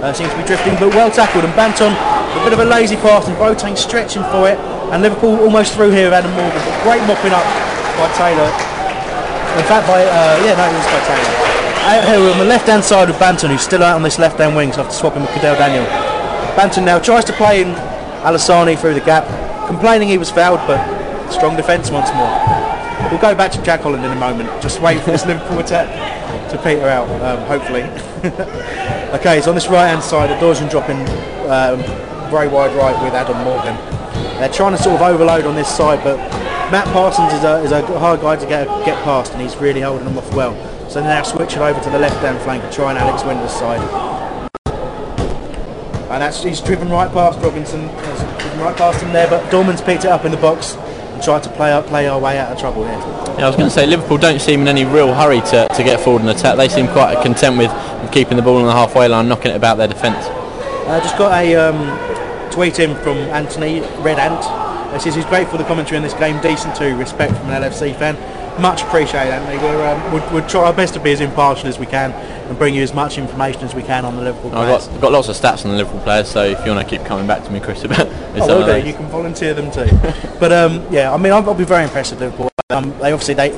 Uh, seems to be drifting, but well tackled, and Banton, a bit of a lazy pass, and Boatek stretching for it, and Liverpool almost through here with Adam Morgan, but great mopping up by Taylor. In fact, by uh, yeah, no, it was by Taylor. Out here we're on the left-hand side with Banton, who's still out on this left-hand wing, so I have to swap him with Cadel Daniel. Banton now tries to play in Alassani through the gap, complaining he was fouled, but strong defence once more. We'll go back to Jack Holland in a moment, just wait for this Liverpool attack to peter out, um, hopefully. Okay, so on this right-hand side, Adorjan dropping um, very wide right with Adam Morgan. They're trying to sort of overload on this side, but Matt Parsons is a, is a hard guy to get get past, and he's really holding them off well. So now switch it over to the left-hand flank and try and Alex Winter's side. And that's, he's driven right past Robinson, driven right past him there, but Dorman's picked it up in the box. Try to play our, play our way out of trouble here. Yeah, I was going to say, Liverpool don't seem in any real hurry to, to get forward and attack. They seem quite content with keeping the ball on the halfway line, knocking it about their defence. I uh, just got a um, tweet in from Anthony Red Ant. It says he's grateful for the commentary on this game, decent too, respect from an L F C fan. Much appreciated, Anthony. We're, um, we'll, we'll try our best to be as impartial as we can and bring you as much information as we can on the Liverpool players. I've got, got lots of stats on the Liverpool players, so if you want to keep coming back to me, Chris, about it, oh, okay, you can volunteer them too. But um, yeah, I mean, I'll, I'll be very impressed with Liverpool. Um, they obviously, they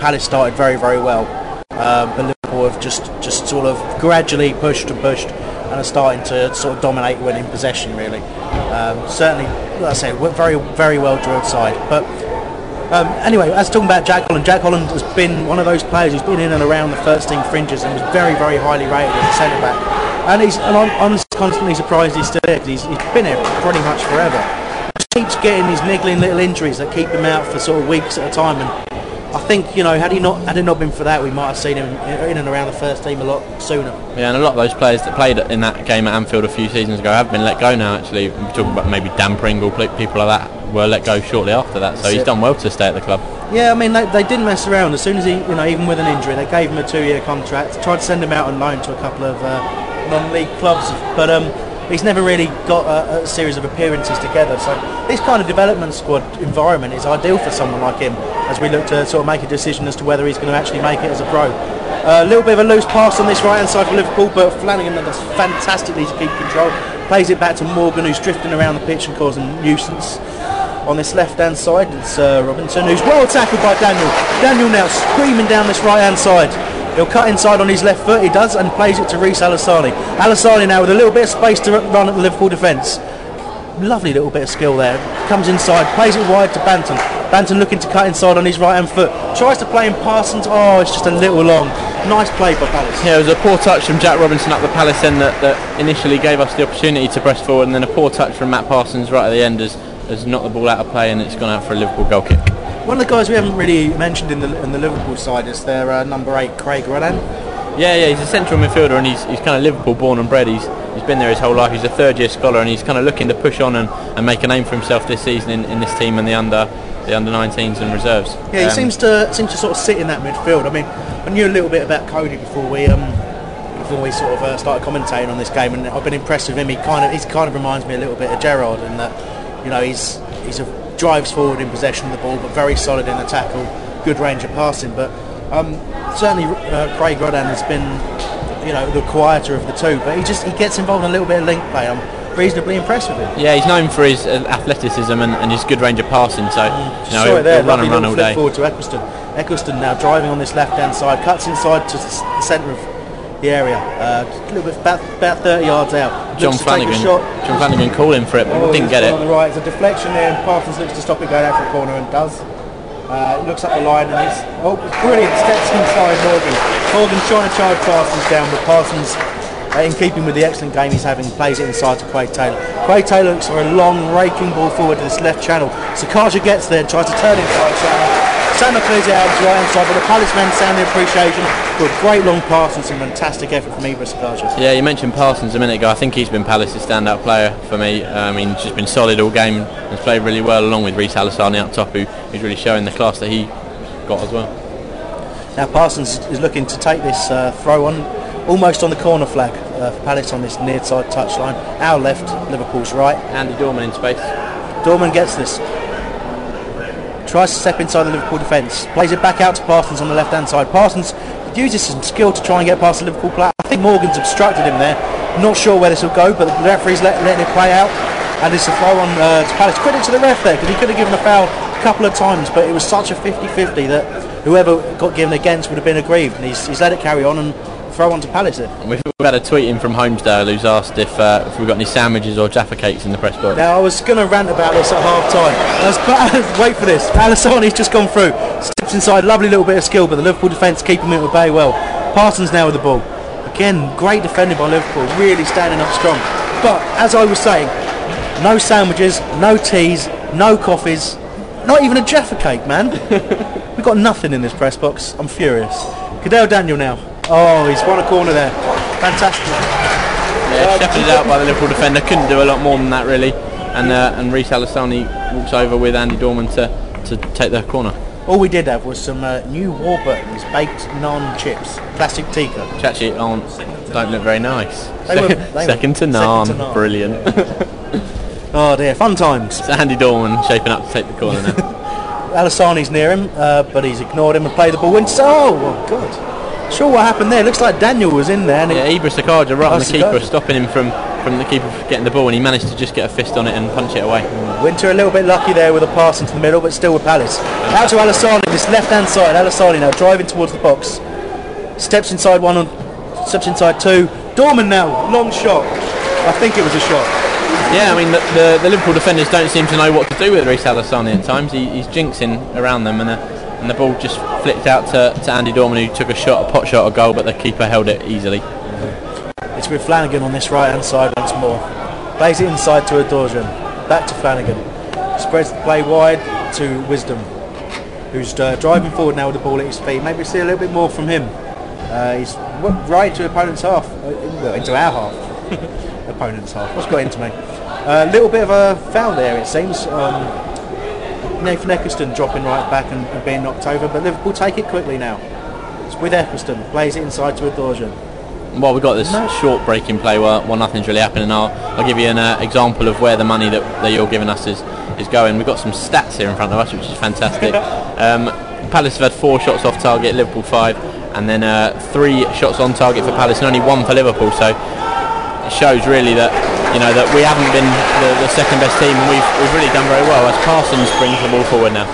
Palace started very, very well, um, but Liverpool have just, just sort of gradually pushed and pushed and are starting to sort of dominate when in possession, really. Um, certainly, like I say, we're very, very well-drilled side, but. Um, anyway, as talking about Jack Holland, Jack Holland has been one of those players who's been in and around the first team fringes and was very, very highly rated as a centre-back. And, he's, and I'm, I'm constantly surprised he's still here, because he's, he's been here pretty much forever. He keeps getting these niggling little injuries that keep him out for sort of weeks at a time. And I think, you know, had he not had it not been for that, we might have seen him in and around the first team a lot sooner. Yeah, and a lot of those players that played in that game at Anfield a few seasons ago have been let go now, actually. We're talking about maybe Dan Pringle, people like that. Were let go shortly after that, so he's done well to stay at the club. Yeah, I mean, they, they didn't mess around. As soon as he, you know, even with an injury, they gave him a two-year contract. Tried to send him out on loan to a couple of uh, non-league clubs, but um, he's never really got a, a series of appearances together. So this kind of development squad environment is ideal for someone like him, as we look to sort of make a decision as to whether he's going to actually make it as a pro. A uh, little bit of a loose pass on this right-hand side for Liverpool, but Flanagan does fantastically to keep control. Plays it back to Morgan, who's drifting around the pitch and causing nuisance. On this left-hand side, it's uh, Robinson, who's well tackled by Daniel. Daniel now screaming down this right-hand side. He'll cut inside on his left foot, he does, and plays it to Reece Alassani. Alassani now with a little bit of space to run at the Liverpool defence. Lovely little bit of skill there. Comes inside, plays it wide to Banton. Banton looking to cut inside on his right-hand foot. Tries to play in Parsons. Oh, it's just a little long. Nice play by Palace. Yeah, it was a poor touch from Jack Robinson up the Palace end that, that initially gave us the opportunity to press forward, and then a poor touch from Matt Parsons right at the end as has knocked the ball out of play, and it's gone out for a Liverpool goal kick. One of the guys we haven't really mentioned in the in the Liverpool side is their uh, number eight, Craig Wadden. Yeah, yeah, he's a central midfielder, and he's he's kind of Liverpool born and bred. He's he's been there his whole life. He's a third year scholar, and he's kind of looking to push on and, and make a name for himself this season in, in this team and the under the under nineteens and reserves. Yeah, he um, seems to seems to sort of sit in that midfield. I mean, I knew a little bit about Coady before we um before we sort of uh, started commentating on this game, and I've been impressed with him. He kind of he kind of reminds me a little bit of Gerrard, in that, you know, he's he's a, drives forward in possession of the ball, but very solid in the tackle, good range of passing, but. Um, certainly uh, Craig Wadden has been, you know, the quieter of the two, but he just he gets involved in a little bit of link play. I'm reasonably impressed with him. Yeah, he's known for his uh, athleticism and, and his good range of passing, so mm, you know, he'll, he'll run and run all day. Forward to Eccleston. Eccleston now driving on this left hand side, cuts inside to the centre of the area, uh, a little bit about, about thirty yards out. John Flanagan, John Flanagan calling for it, but oh, didn't get it. On the right, it's a deflection there, and Parsons looks to stop it going out for a corner and does. Uh, looks up the line and he's oh brilliant steps inside Morgan. Morgan trying to charge Parsons down, but Parsons, uh, in keeping with the excellent game he's having, plays it inside to Quade Taylor. Quade Taylor looks for a long raking ball forward to this left channel. Sakaja gets there and tries to turn inside Summer. Summer clears it out to the right hand side, but the Palace men sound their appreciation for a great long pass and some fantastic effort from Ibra Sakaja. Yeah, you mentioned Parsons a minute ago. I think he's been Palace's standout player for me. I mean, he's just been solid all game. He's played really well, along with Reece Alassane up top, who is really showing the class that he got as well. Now Parsons is looking to take this uh, throw on, almost on the corner flag uh, for Palace on this near side touchline. Our left, Liverpool's right. Andy Dorman in space. Dorman gets this. Tries to step inside the Liverpool defence. Plays it back out to Parsons on the left hand side. Parsons uses some skill to try and get past the Liverpool player. I think Morgan's obstructed him there. Not sure where this will go, but the referee's let, letting it play out. And it's a throw on uh, to Palace. Credit to the ref there, because he could have given a foul a couple of times, but it was such a fifty-fifty that whoever got given against would have been aggrieved. And he's, he's let it carry on and throw on to Palace there. We've had a tweet in from Holmesdale who's asked if, uh, if we've got any sandwiches or Jaffa cakes in the press box. Now, I was going to rant about this at half time. I was pl- wait for this. Alassani's just gone through. Steps inside, lovely little bit of skill, but the Liverpool defence keeping him at bay well. Parsons now with the ball. Again, great defending by Liverpool, really standing up strong. But, as I was saying, no sandwiches, no teas, no coffees, not even a Jaffa cake, man. We've got nothing in this press box. I'm furious. Cadel Daniel now. Oh, he's won a corner there. Fantastic. Yeah, shepherded out by the Liverpool defender. Couldn't do a lot more than that, really. And uh, and Reece Alassane walks over with Andy Dorman to, to take the corner. All we did have was some uh, new Warburton's baked naan chips. Classic tikka. Which actually aren't, don't look very nice. They second, were, they second, to naan. second to naan. Brilliant. Yeah. Oh dear, fun times. It's Andy Dorman shaping up to take the corner now. Alassani's near him, uh, but he's ignored him and played the ball in. Oh, well, God. Sure what happened there. Looks like Daniel was in there. And yeah, Ibra Sakaja right on the keeper, stopping him from, from the keeper getting the ball, and he managed to just get a fist on it and punch it away. Winter a little bit lucky there with a pass into the middle, but still with Palace. Out to Alassane, this left-hand side. Alassane now driving towards the box. Steps inside one, on, steps inside two. Dorman now, long shot. I think it was a shot. Yeah, I mean, the, the, the Liverpool defenders don't seem to know what to do with Reece Alassane at times. He, he's jinxing around them, and, uh, and the ball just flicked out to, to Andy Dorman, who took a shot, a pot shot, a goal, but the keeper held it easily. It's with Flanagan on this right-hand side once more. Plays it inside to Adorjan. Back to Flanagan. Spreads the play wide to Wisdom, who's uh, driving forward now with the ball at his feet. Maybe we see a little bit more from him. Uh, he's right to opponent's half, into our half. Opponent's half. What's got into me? A uh, little bit of a foul there, it seems. Um, Nathan Eccleston dropping right back and, and being knocked over, but Liverpool take it quickly now. It's with Eccleston, plays it inside to Adorjan. Well, we've got this no. short break in play where, where nothing's really happening. I'll, I'll give you an uh, example of where the money that, that you're giving us is, is going. We've got some stats here in front of us, which is fantastic. um, Palace have had four shots off target, Liverpool five, and then uh, three shots on target for Palace and only one for Liverpool, so shows really that, you know, that we haven't been the, the second best team, and we've, we've really done very well as Parsons brings the ball forward now.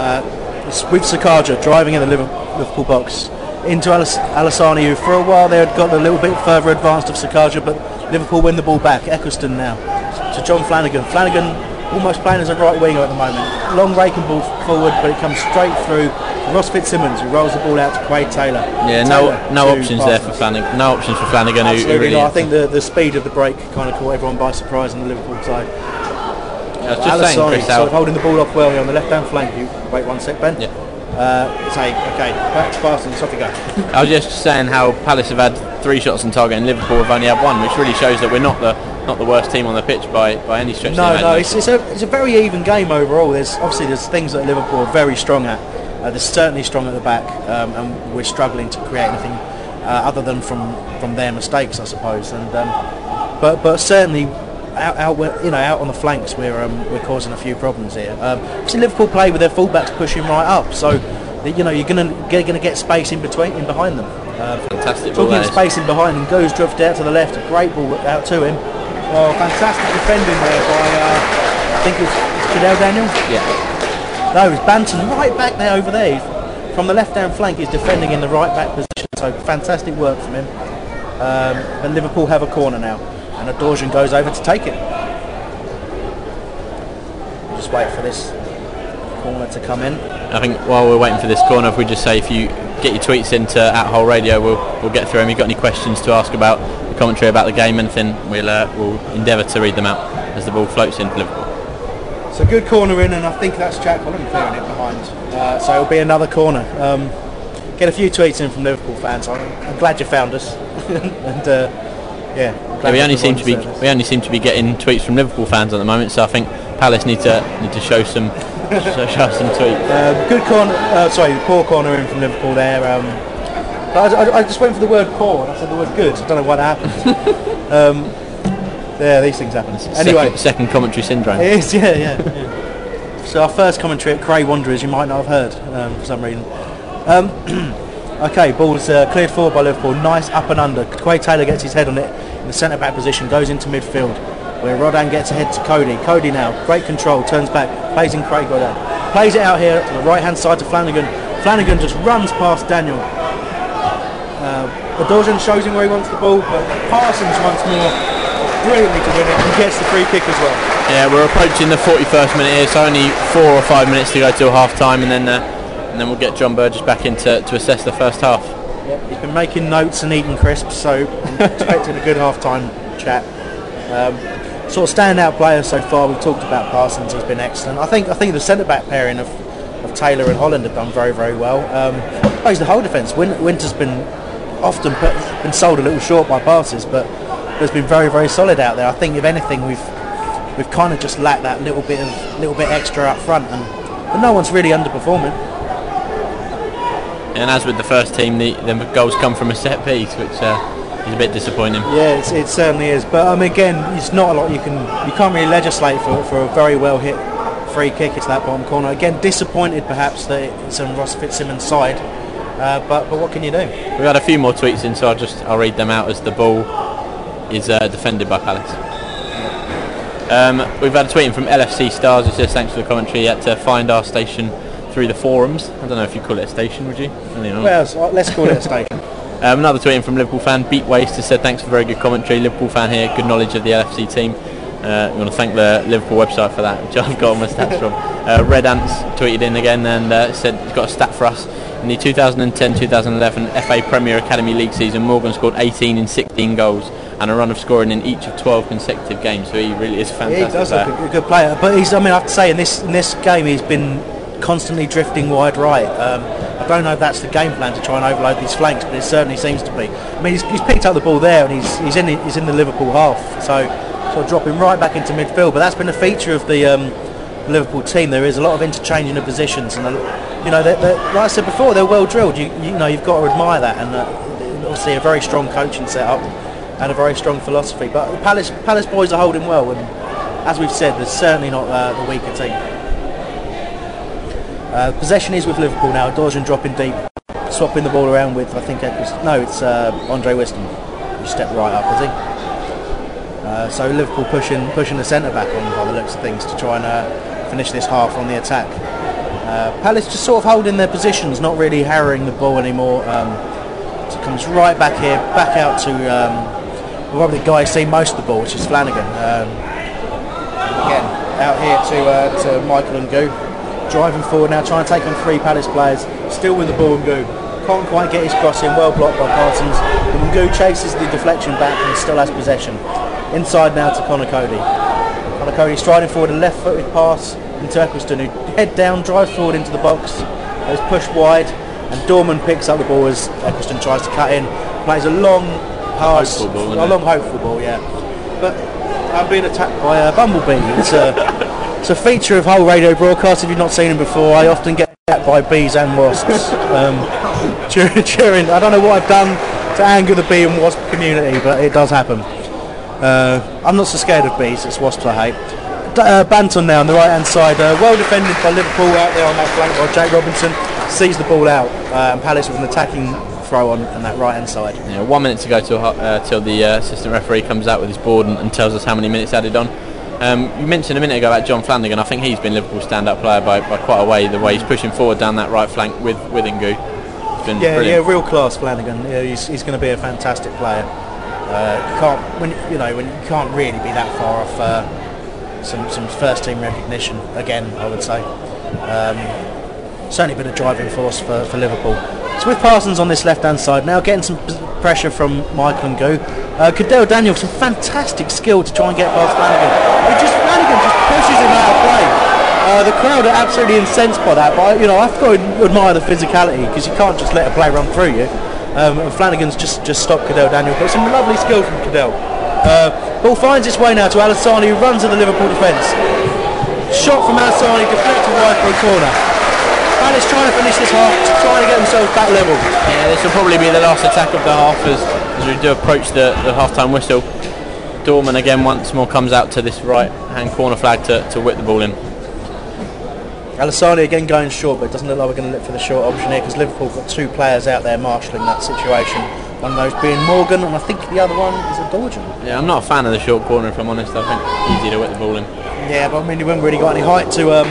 Uh, it's with Sakaja driving in the Liverpool box into Alas- Alassane, who for a while they had got a little bit further advanced of Sakaja, but Liverpool win the ball back. Eccleston now to John Flanagan. Flanagan almost playing as a right winger at the moment. Long raking ball forward, but it comes straight through Ross Fitzsimmons, who rolls the ball out to Quade Taylor. Yeah, Taylor no no options Parsons. there for Flanagan. No options for Flanagan. Absolutely who, who really not. I think the, the speed of the break kind of caught everyone by surprise on the Liverpool side. Yeah, I was just Alassane saying, Chris, sort of holding the ball off well here on the left-hand flank. You wait one sec, Ben. Yeah. uh, say, okay, back to Parsons, off you go. I was just saying how Palace have had three shots on target and Liverpool have only had one, which really shows that we're not the not the worst team on the pitch by, by any stretch. No, no, it's, it's a it's a very even game overall. There's obviously there's things that Liverpool are very strong at. Uh, they're certainly strong at the back, um, and we're struggling to create anything uh, other than from, from their mistakes, I suppose. And um, but but certainly. Out, out, you know, out on the flanks, we're um, we're causing a few problems here. Um, so Liverpool play with their fullbacks pushing right up, so you know you're gonna you're gonna get space in between, in behind them. Uh, fantastic. Talking of space in behind him, Goo's drifted out to the left. A great ball out to him. Oh, fantastic defending there by uh, I think it was Cadel Daniel. Yeah. No, it was Banton right back there over there from the left down flank. He's defending in the right back position. So fantastic work from him. Um, and Liverpool have a corner now. And Adorjan goes over to take it. We'll just wait for this corner to come in. I think while we're waiting for this corner, if we just say if you get your tweets into at Hull Radio, we'll we'll get through them. If you've got any questions to ask about the commentary, about the game, anything, we'll uh, we'll endeavour to read them out as the ball floats into Liverpool. It's a good corner in, and I think that's Jack Holland clearing it behind. Uh, so it'll be another corner. Um, get a few tweets in from Liverpool fans. I'm, I'm glad you found us. and. Uh, Yeah, yeah, we only seem to be service. we only seem to be getting tweets from Liverpool fans at the moment, so I think Palace need to need to show some show, show some tweets. Uh, good corner, uh, sorry, poor corner in from Liverpool there. Um, but I, I, I just went for the word poor and I said the word good. I don't know what happened. um, yeah, these things happen. Anyway, second, second commentary syndrome. It is, yeah, yeah, yeah. So our first commentary at Cray Wanderers, you might not have heard um, for some reason. Um, Okay, ball's uh, cleared forward by Liverpool. Nice up and under. Quade Taylor gets his head on it in the centre-back position, goes into midfield, where Rodin gets ahead to Coady. Coady now, great control, turns back, plays in Craig Wadden. Plays it out here to the right-hand side to Flanagan. Flanagan just runs past Daniel. Uh, Adorjan shows him where he wants the ball, but Parsons once more brilliantly to win it and gets the free kick as well. Yeah, we're approaching the forty-first minute here, so only four or five minutes to go till half-time, and then... Uh, and then we'll get John Burgess back in to, to assess the first half. Yep, he's been making notes and eating crisps, so I'm expecting a good half-time chat. Um, sort of standout player so far, we've talked about Parsons, he's been excellent. I think I think the centre-back pairing of, of Taylor and Holland have done very, very well. Um, plays the whole defence. Win- Winter's been often put, been sold a little short by passes, but has been very, very solid out there. I think if anything, we've we've kind of just lacked that little bit of little bit extra up front, and, and no one's really underperforming. And as with the first team, the, the goals come from a set piece, which uh, is a bit disappointing. Yeah, it's, it certainly is. But um, again, it's not a lot you can you can't really legislate for for a very well hit free kick into that bottom corner. Again, disappointed perhaps that it's on Ross Fitzsimmons' side. Uh, but but what can you do? We've had a few more tweets in, so I'll just I'll read them out as the ball is uh, defended by Palace. Um, we've had a tweet in from L F C Stars who says thanks for the commentary. You had to find our station through the forums. I don't know if you call it a station, would you? Well, let's call it a station. um, another tweet in from Liverpool fan Beat Waste has said thanks for very good commentary. Liverpool fan here, good knowledge of the L F C team. Uh, we want to thank the Liverpool website for that, which I've got all my stats from. Uh, Red Ants tweeted in again and uh, said he's got a stat for us. In the two thousand ten two thousand eleven F A Premier Academy League season, Morgan scored eighteen in sixteen goals and a run of scoring in each of twelve consecutive games. So he really is a fantastic. Yeah, he does player. look a good player, but he's, I mean, I have to say in this in this game he's been constantly drifting wide right. Um, I don't know if that's the game plan to try and overload these flanks, but it certainly seems to be. I mean, he's, he's picked up the ball there, and he's he's in the, he's in the Liverpool half, so sort of dropping right back into midfield. But that's been a feature of the um, Liverpool team. There is a lot of interchanging of positions, and you know, they're, they're, like I said before, they're well drilled. You you know, you've got to admire that, and uh, obviously a very strong coaching setup and a very strong philosophy. But the Palace Palace boys are holding well, and as we've said, they're certainly not uh, the weaker team. Uh, possession is with Liverpool now. Dorjan dropping deep, swapping the ball around with, I think, Eccleston. No, it's uh, Andre Wisdom who stepped right up, has he? Uh, so Liverpool pushing pushing the centre-back on by the looks of things to try and uh, finish this half on the attack. Uh, Palace just sort of holding their positions, not really harrowing the ball anymore. Um, so it comes right back here, back out to um, probably the guy who's seen most of the ball, which is Flanagan. Um, again, out here to, uh, to Michael Hemgoo. Driving forward now, trying to take on three Palace players, still with the ball and Goo. Can't quite get his cross in, well blocked by Parsons. And Goo chases the deflection back and still has possession. Inside now to Conor Coady. Conor Coady striding forward, a left-footed pass into Eccleston, who head down, drives forward into the box, is pushed wide, and Dorman picks up the ball as Eccleston tries to cut in. Plays a long pass, hopeful ball, a long it? hopeful ball, yeah. But I'm being attacked by a bumblebee. It's a, it's a feature of Hull Radio broadcasts. If you've not seen them before, I often get attacked by bees and wasps. Um, during, during, I don't know what I've done to anger the bee and wasp community, but it does happen. Uh, I'm not so scared of bees. It's wasps I hate. Uh, Banton now on the right hand side, uh, well defended by Liverpool out there on that flank by Jack Robinson. Sees the ball out, uh, and Palace with an attacking throw on, on that right hand side. Yeah, one minute to go till, uh, till the uh, assistant referee comes out with his board and, and tells us how many minutes added on. Um, you mentioned a minute ago about John Flanagan. I think he's been Liverpool's stand up player by, by quite a way, the way he's pushing forward down that right flank with, with Hemgoo. Yeah, brilliant. Yeah, real class Flanagan. Yeah, he's, he's going to be a fantastic player. Uh, can't, when, you know, when you can't really be that far off. Uh, Some, some first team recognition again, I would say. Um, certainly been a driving force for, for Liverpool. So with Parsons on this left hand side now, getting some pressure from Michael Hemgoo. Uh, Cadel Daniel, some fantastic skill to try and get past Flanagan. It just Flanagan just pushes him out of play. Uh, the crowd are absolutely incensed by that, but you know, I've got to admire the physicality, because you can't just let a play run through you. Um, and Flanagan's just, just stopped Cadel Daniel, but some lovely skill from Cadel. Uh, ball finds its way now to Alessani, who runs at the Liverpool defence. Shot from Alessani, deflected wide for a corner. Palace trying to finish this half, trying to get themselves back level. Yeah, this will probably be the last attack of the half as, as we do approach the, the half-time whistle. Dorman again once more comes out to this right-hand corner flag to, to whip the ball in. Alessani again going short, but it doesn't look like we're going to look for the short option here, because Liverpool got two players out there marshalling that situation. One of those being Morgan, and I think the other one is Adorjan. Yeah, I'm not a fan of the short corner, if I'm honest. I think easy to whip the ball in. Yeah, but I mean, you haven't really got any height to um,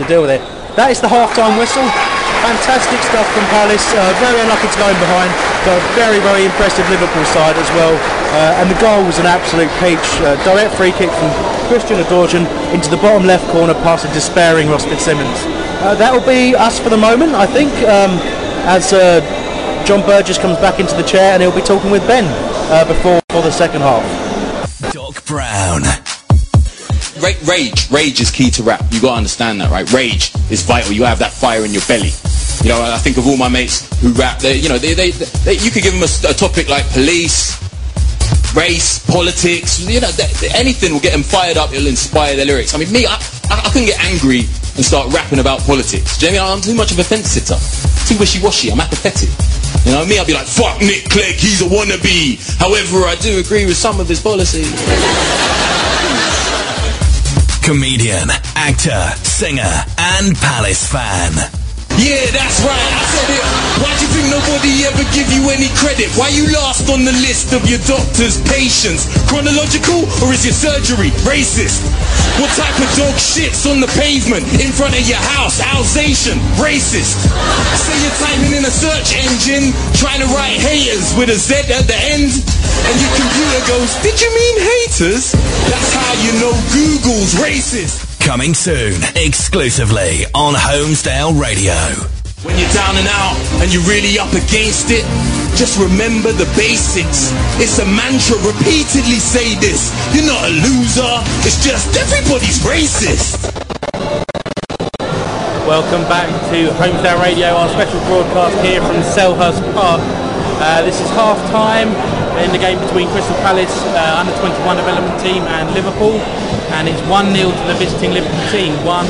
to deal with it. That is the half-time whistle. Fantastic stuff from Palace. Uh, very unlucky to go in behind, but a very, very impressive Liverpool side as well. Uh, and the goal was an absolute peach. Uh, direct free kick from Christian Adorjan into the bottom left corner past a despairing Ross Fitzsimmons. Uh, that will be us for the moment, I think, um, as... Uh, John Burgess comes back into the chair and he'll be talking with Ben uh, before for the second half. Doc Brown. Rage. Rage is key to rap. You've got to understand that, right? Rage is vital. You have that fire in your belly. You know, I think of all my mates who rap, they, you know, they, they, they, you could give them a, a topic like police, race, politics, you know, they, anything will get them fired up. It'll inspire their lyrics. I mean, me, I, I, I couldn't get angry and start rapping about politics. Do you know what I mean? I'm too much of a fence sitter. Too wishy-washy. I'm apathetic. You know what I mean? I'd be like, fuck Nick Clegg, he's a wannabe. However, I do agree with some of his policies. Comedian, actor, singer, and Palace fan. Yeah, that's right, I said it. Why do you think nobody ever give you any credit? Why you last on the list of your doctor's patients? Chronological, or is your surgery racist? What type of dog shits on the pavement in front of your house? Alsatian, racist. Say you're typing in a search engine, trying to write haters with a Z at the end, and your computer goes, did you mean haters? That's how you know Google's racist. Coming soon, exclusively on Holmesdale Radio. When you're down and out and you're really up against it, just remember the basics. It's a mantra, repeatedly say this. You're not a loser, it's just everybody's racist. Welcome back to Holmesdale Radio, our special broadcast here from Selhurst Park. Uh, this is half-time in the game between Crystal Palace uh, under twenty-one development team and Liverpool, and it's one nil to the visiting Liverpool team. One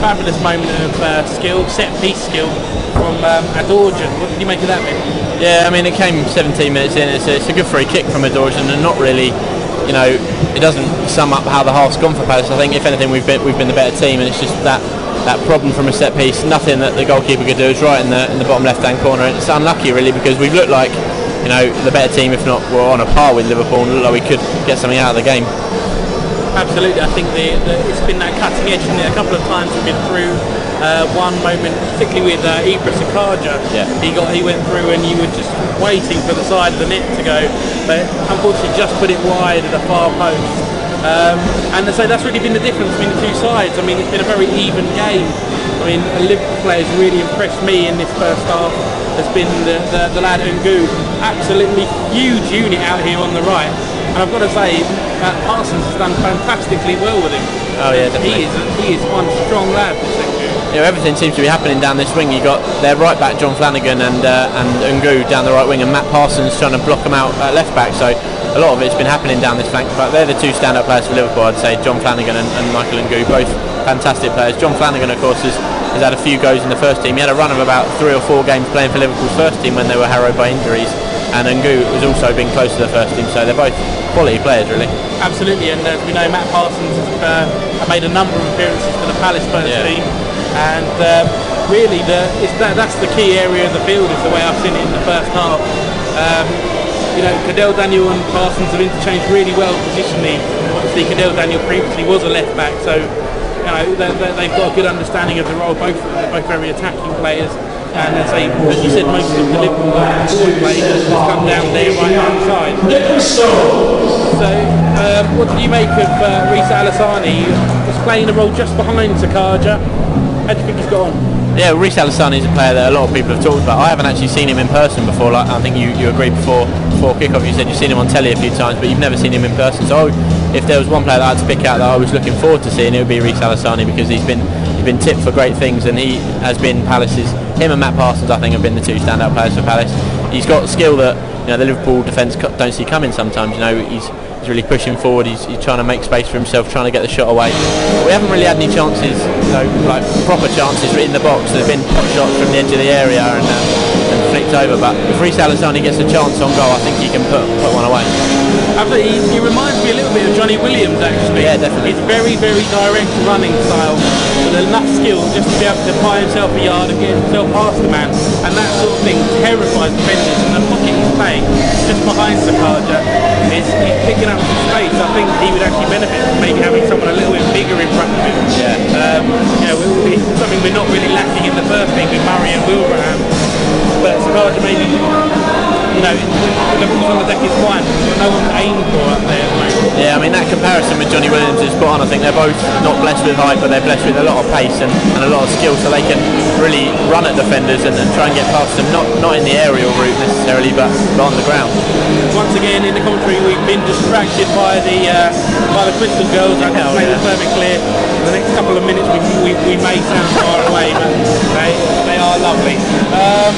fabulous moment of uh, skill, set piece skill from um, Adorjan. What did you make of that bit? Yeah, I mean, it came seventeen minutes in. It's a, it's a good free kick from Adorjan, and not really, you know, it doesn't sum up how the half's gone for Palace. I think if anything, we've been, we've been the better team, and it's just that that problem from a set piece. Nothing that the goalkeeper could do. Is right in the in the bottom left hand corner. And it's unlucky really, because we've looked like, you know, the better team, if not we're on a par with Liverpool, and look like we could get something out of the game. Absolutely, I think the, the, it's been that cutting edge, isn't it? A couple of times we've been through uh, one moment, particularly with uh, Ibra Sakaja. Yeah. He got, he went through, and you were just waiting for the side of the net to go, but unfortunately just put it wide at the far post. Um, and so that's really been the difference between the two sides. I mean, it's been a very even game. I mean, a Liverpool player's really impressed me in this first half. Has been the, the, the lad Hemgoo, absolutely huge unit out here on the right. And I've got to say, Matt Parsons has done fantastically well with him. Oh yeah, definitely. He is, he is one strong lad, this Hemgoo. you know, everything seems to be happening down this wing. You've got their right back John Flanagan and uh, and Hemgoo down the right wing, and Matt Parsons trying to block them out at left back. So a lot of it's been happening down this flank, but they're the two stand-up players for Liverpool, I'd say, John Flanagan and, and Michael Hemgoo, both fantastic players. John Flanagan, of course, has, has had a few goals in the first team. He had a run of about three or four games playing for Liverpool's first team when they were harrowed by injuries, and Hemgoo has also been close to the first team, so they're both quality players, really. Absolutely, and as we know, Matt Parsons has uh, made a number of appearances for the Palace first yeah. team, and um, really the, it's that, that's the key area of the field, is the way I've seen it in the first half. Um, you know, Cadel Daniel and Parsons have interchanged really well positionally. Obviously, Cadel Daniel previously was a left back, so you know they, they, they've got a good understanding of the role. Both they're both very attacking players. And as, they, as you said, most of the Liverpool players has come down their right hand side. So, uh, what do you make of uh, Risa Alessani? He's playing a role just behind Sakaja. How do you think he's got on? Yeah, Risa Alessani is a player that a lot of people have talked about. I haven't actually seen him in person before. Like, I think you, you agreed before before kickoff. You said you've seen him on telly a few times, but you've never seen him in person. So, if there was one player that I had to pick out that I was looking forward to seeing, it would be Risa Alessani, because he's been he's been tipped for great things, and he has been Palace's. Him and Matt Parsons, I think, have been the two stand-out players for Palace. He's got skill that, you know, the Liverpool defence don't see coming sometimes. You know, he's, he's really pushing forward. He's, he's trying to make space for himself, trying to get the shot away. But we haven't really had any chances, you know, like proper chances in the box. There's been pop shots from the edge of the area and, uh, and flicked over. But if Risa Alessani gets a chance on goal, I think he can put put one away. Absolutely, he, he reminds me a little bit of Johnny Williams, actually. Yeah, definitely. He's very, very direct running style, with enough skill just to be able to buy himself a yard and get himself past the man, and that sort of thing terrifies defenders. And the pocket he's playing just behind Sakaja is he's picking up some space. I think he would actually benefit from maybe having someone a little bit bigger in front of him. Yeah. Um, you know, it's something we're not really lacking in the first team with Murray and Wilbraham, but Sakaja maybe. You know, the ball on the deck is fine, but no one's aimed for up there at the moment. Yeah, I mean, that comparison with Johnny Williams is spot on. I think they're both not blessed with height, but they're blessed with a lot of pace and, and a lot of skill, so they can really run at defenders and, and try and get past them, not not in the aerial route necessarily, but, but on the ground. Once again, in the commentary, we've been distracted by the uh, by the Crystal Girls. I can't make this perfectly clear. In the next couple of minutes, we, we, we may sound far away, but they, they are lovely. Um,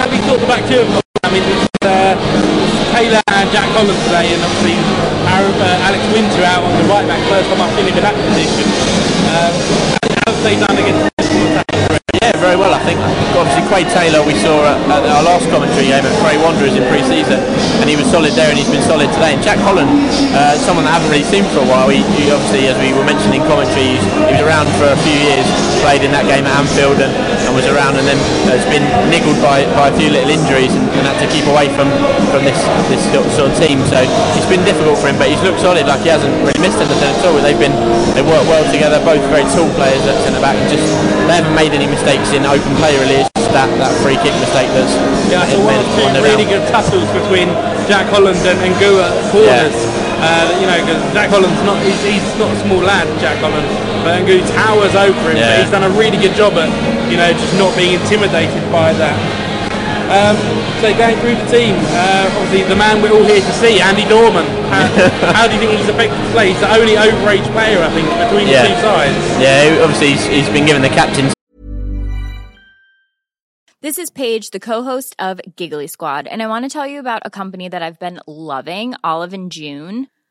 Have you thought about two of them? I mean, it's uh, Taylor and Jack Collins today, and obviously Arab, uh, Alex Winter out on the right back. First time I've seen him in that position. Um, how have they done against? Yeah, very well. I think obviously Quade Taylor we saw at, at our last commentary game at Cray Wanderers in pre-season, and he was solid there, and he's been solid today. And Jack Holland, uh, someone that I haven't really seen for a while. He, he obviously, as we were mentioning in commentary, he was around for a few years, played in that game at Anfield, and, and was around, and then has been niggled by, by a few little injuries, and, and had to keep away from from this this sort of team. So it's been difficult for him, but he's looked solid. Like, he hasn't really missed anything at all. They've been they work well together. Both very tall players at centre back, and just they haven't made any mistakes in open play, really. It's just that, that free kick mistake that's yeah, so one or two really good tussles between Jack Holland and Hemgoo at corners. Yeah. Uh, you know, because Jack Holland's not he's, he's not a small lad, Jack Holland, but Hemgoo towers over him. Yeah. But he's done a really good job at, you know, just not being intimidated by that. Um, so going through the team, uh, obviously the man we're all here to see, Andy Dorman. How, how do you think he's affected his play? He's the only overage player, I think, between yeah. the two sides. Yeah, obviously he's, he's been given the captain's. This is Paige, the co-host of Giggly Squad, and I want to tell you about a company that I've been loving, Olive and June.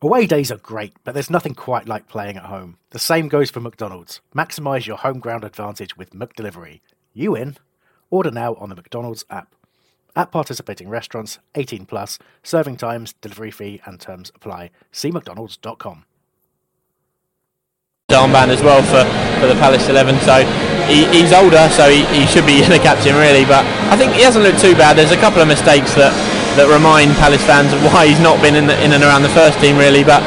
Away days are great, but there's nothing quite like playing at home. The same goes for McDonald's. Maximise your home ground advantage with McDelivery. You in? Order now on the McDonald's app. At participating restaurants, eighteen plus, serving times, delivery fee and terms apply. See mcdonalds dot com. Armband as well for, for the Palace eleven, so he, he's older, so he, he should be the captain really, but I think he hasn't looked too bad. There's a couple of mistakes that, that remind Palace fans of why he's not been in, the, in and around the first team really, but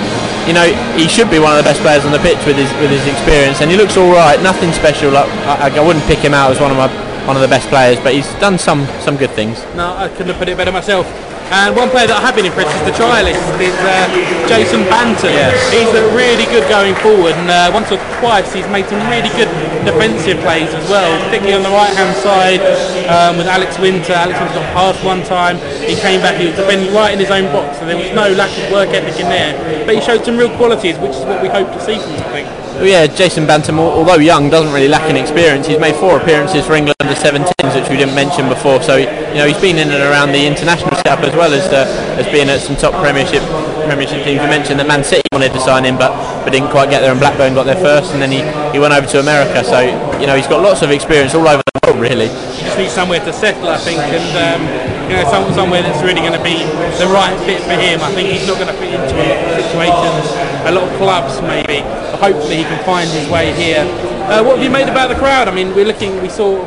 you know, he should be one of the best players on the pitch with his with his experience, and he looks all right. Nothing special. Like, I, I wouldn't pick him out as one of my one of the best players, but he's done some some good things. No, I couldn't have put it better myself. And one player that I have been impressed is the trialist, is uh, Jason Banton. Yes. He's looked really good going forward, and uh, once or twice he's made some really good defensive plays as well, particularly on the right-hand side um, with Alex Winter. Alex Winter got passed one time, he came back, he was defending right in his own box, so there was no lack of work ethic in there. But he showed some real qualities, which is what we hope to see from him, I think. Well, yeah, Jason Banton, although young, doesn't really lack in experience. He's made four appearances for England under seventeens, which we didn't mention before. So, you know, he's been in and around the international setup as well as uh, as being at some top Premiership Premiership teams. We mentioned that Man City wanted to sign him, but but didn't quite get there, and Blackburn got there first, and then he, he went over to America. So, you know, he's got lots of experience all over the world, really. He just needs somewhere to settle, I think, and. Um You know, some, somewhere that's really going to be the right fit for him. I think he's not going to fit into a lot of situations, a lot of clubs maybe. But hopefully he can find his way here. Uh, what have you made about the crowd? I mean, we're looking, we saw,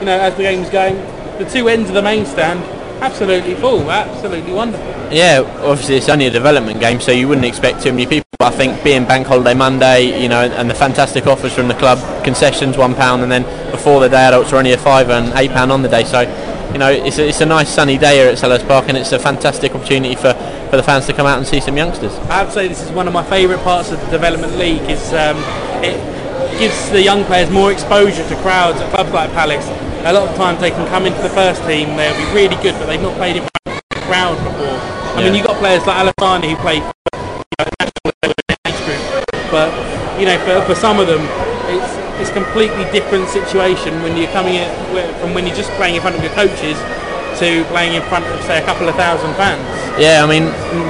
you know, as the game was going, the two ends of the main stand, absolutely full, absolutely wonderful. Yeah, obviously it's only a development game, so you wouldn't expect too many people. But I think being Bank Holiday Monday, you know, and the fantastic offers from the club, concessions one pound, and then before the day adults were only a fiver and eight pounds on the day, so you know, it's a, it's a nice sunny day here at Selhurst Park, and it's a fantastic opportunity for, for the fans to come out and see some youngsters. I'd say this is one of my favourite parts of the Development League. Is um, it gives the young players more exposure to crowds at clubs like Palace. A lot of times they can come into the first team, they'll be really good, but they've not played in front of the crowd before. I yeah. mean, you've got players like Alessani who play for, you know, national level in the age group, but you know, for, for some of them, it's it's a completely different situation when you're coming in from when you're just playing in front of your coaches to playing in front of, say, a couple of thousand fans. Yeah, I mean,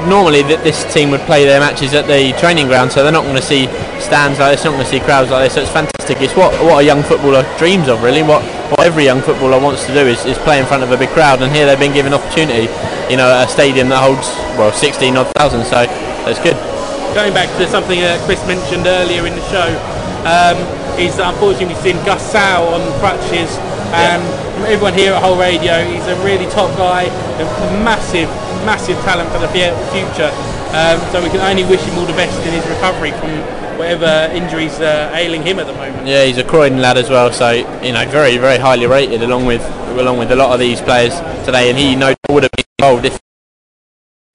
normally that this team would play their matches at the training ground, so they're not going to see stands like this, not going to see crowds like this, so it's fantastic. It's what what a young footballer dreams of, really. What what every young footballer wants to do is, is play in front of a big crowd, and here they've been given opportunity, you know, at a stadium that holds, well, sixteen odd thousand, so that's good. Going back to something that Chris mentioned earlier in the show, um, he's unfortunately seen Gus Sell on crutches, and yeah. everyone here at Hull Radio, he's a really top guy, a massive, massive talent for the future. Um, so we can only wish him all the best in his recovery from whatever injuries are ailing him at the moment. Yeah, he's a Croydon lad as well, so you know, very, very highly rated along with along with a lot of these players today, and he no doubt would have been involved if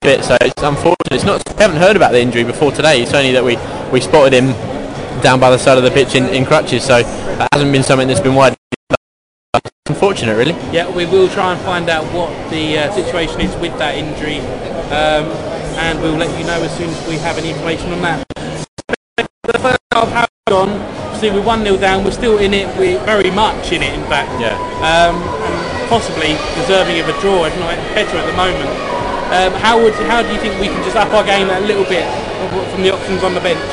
fit. So it's unfortunate. It's not. We haven't heard about the injury before today. It's only that we we spotted him down by the side of the pitch in, in crutches, so that hasn't been something that's been widely unfortunate, really. Yeah, we will try and find out what the uh, situation is with that injury, um, and we'll let you know as soon as we have any information on that. The first half has gone, see, we're one nil down, we're still in it, we're very much in it, in fact. Yeah. Um, and possibly deserving of a draw, if not better at the moment. Um, how would how do you think we can just up our game a little bit from the options on the bench?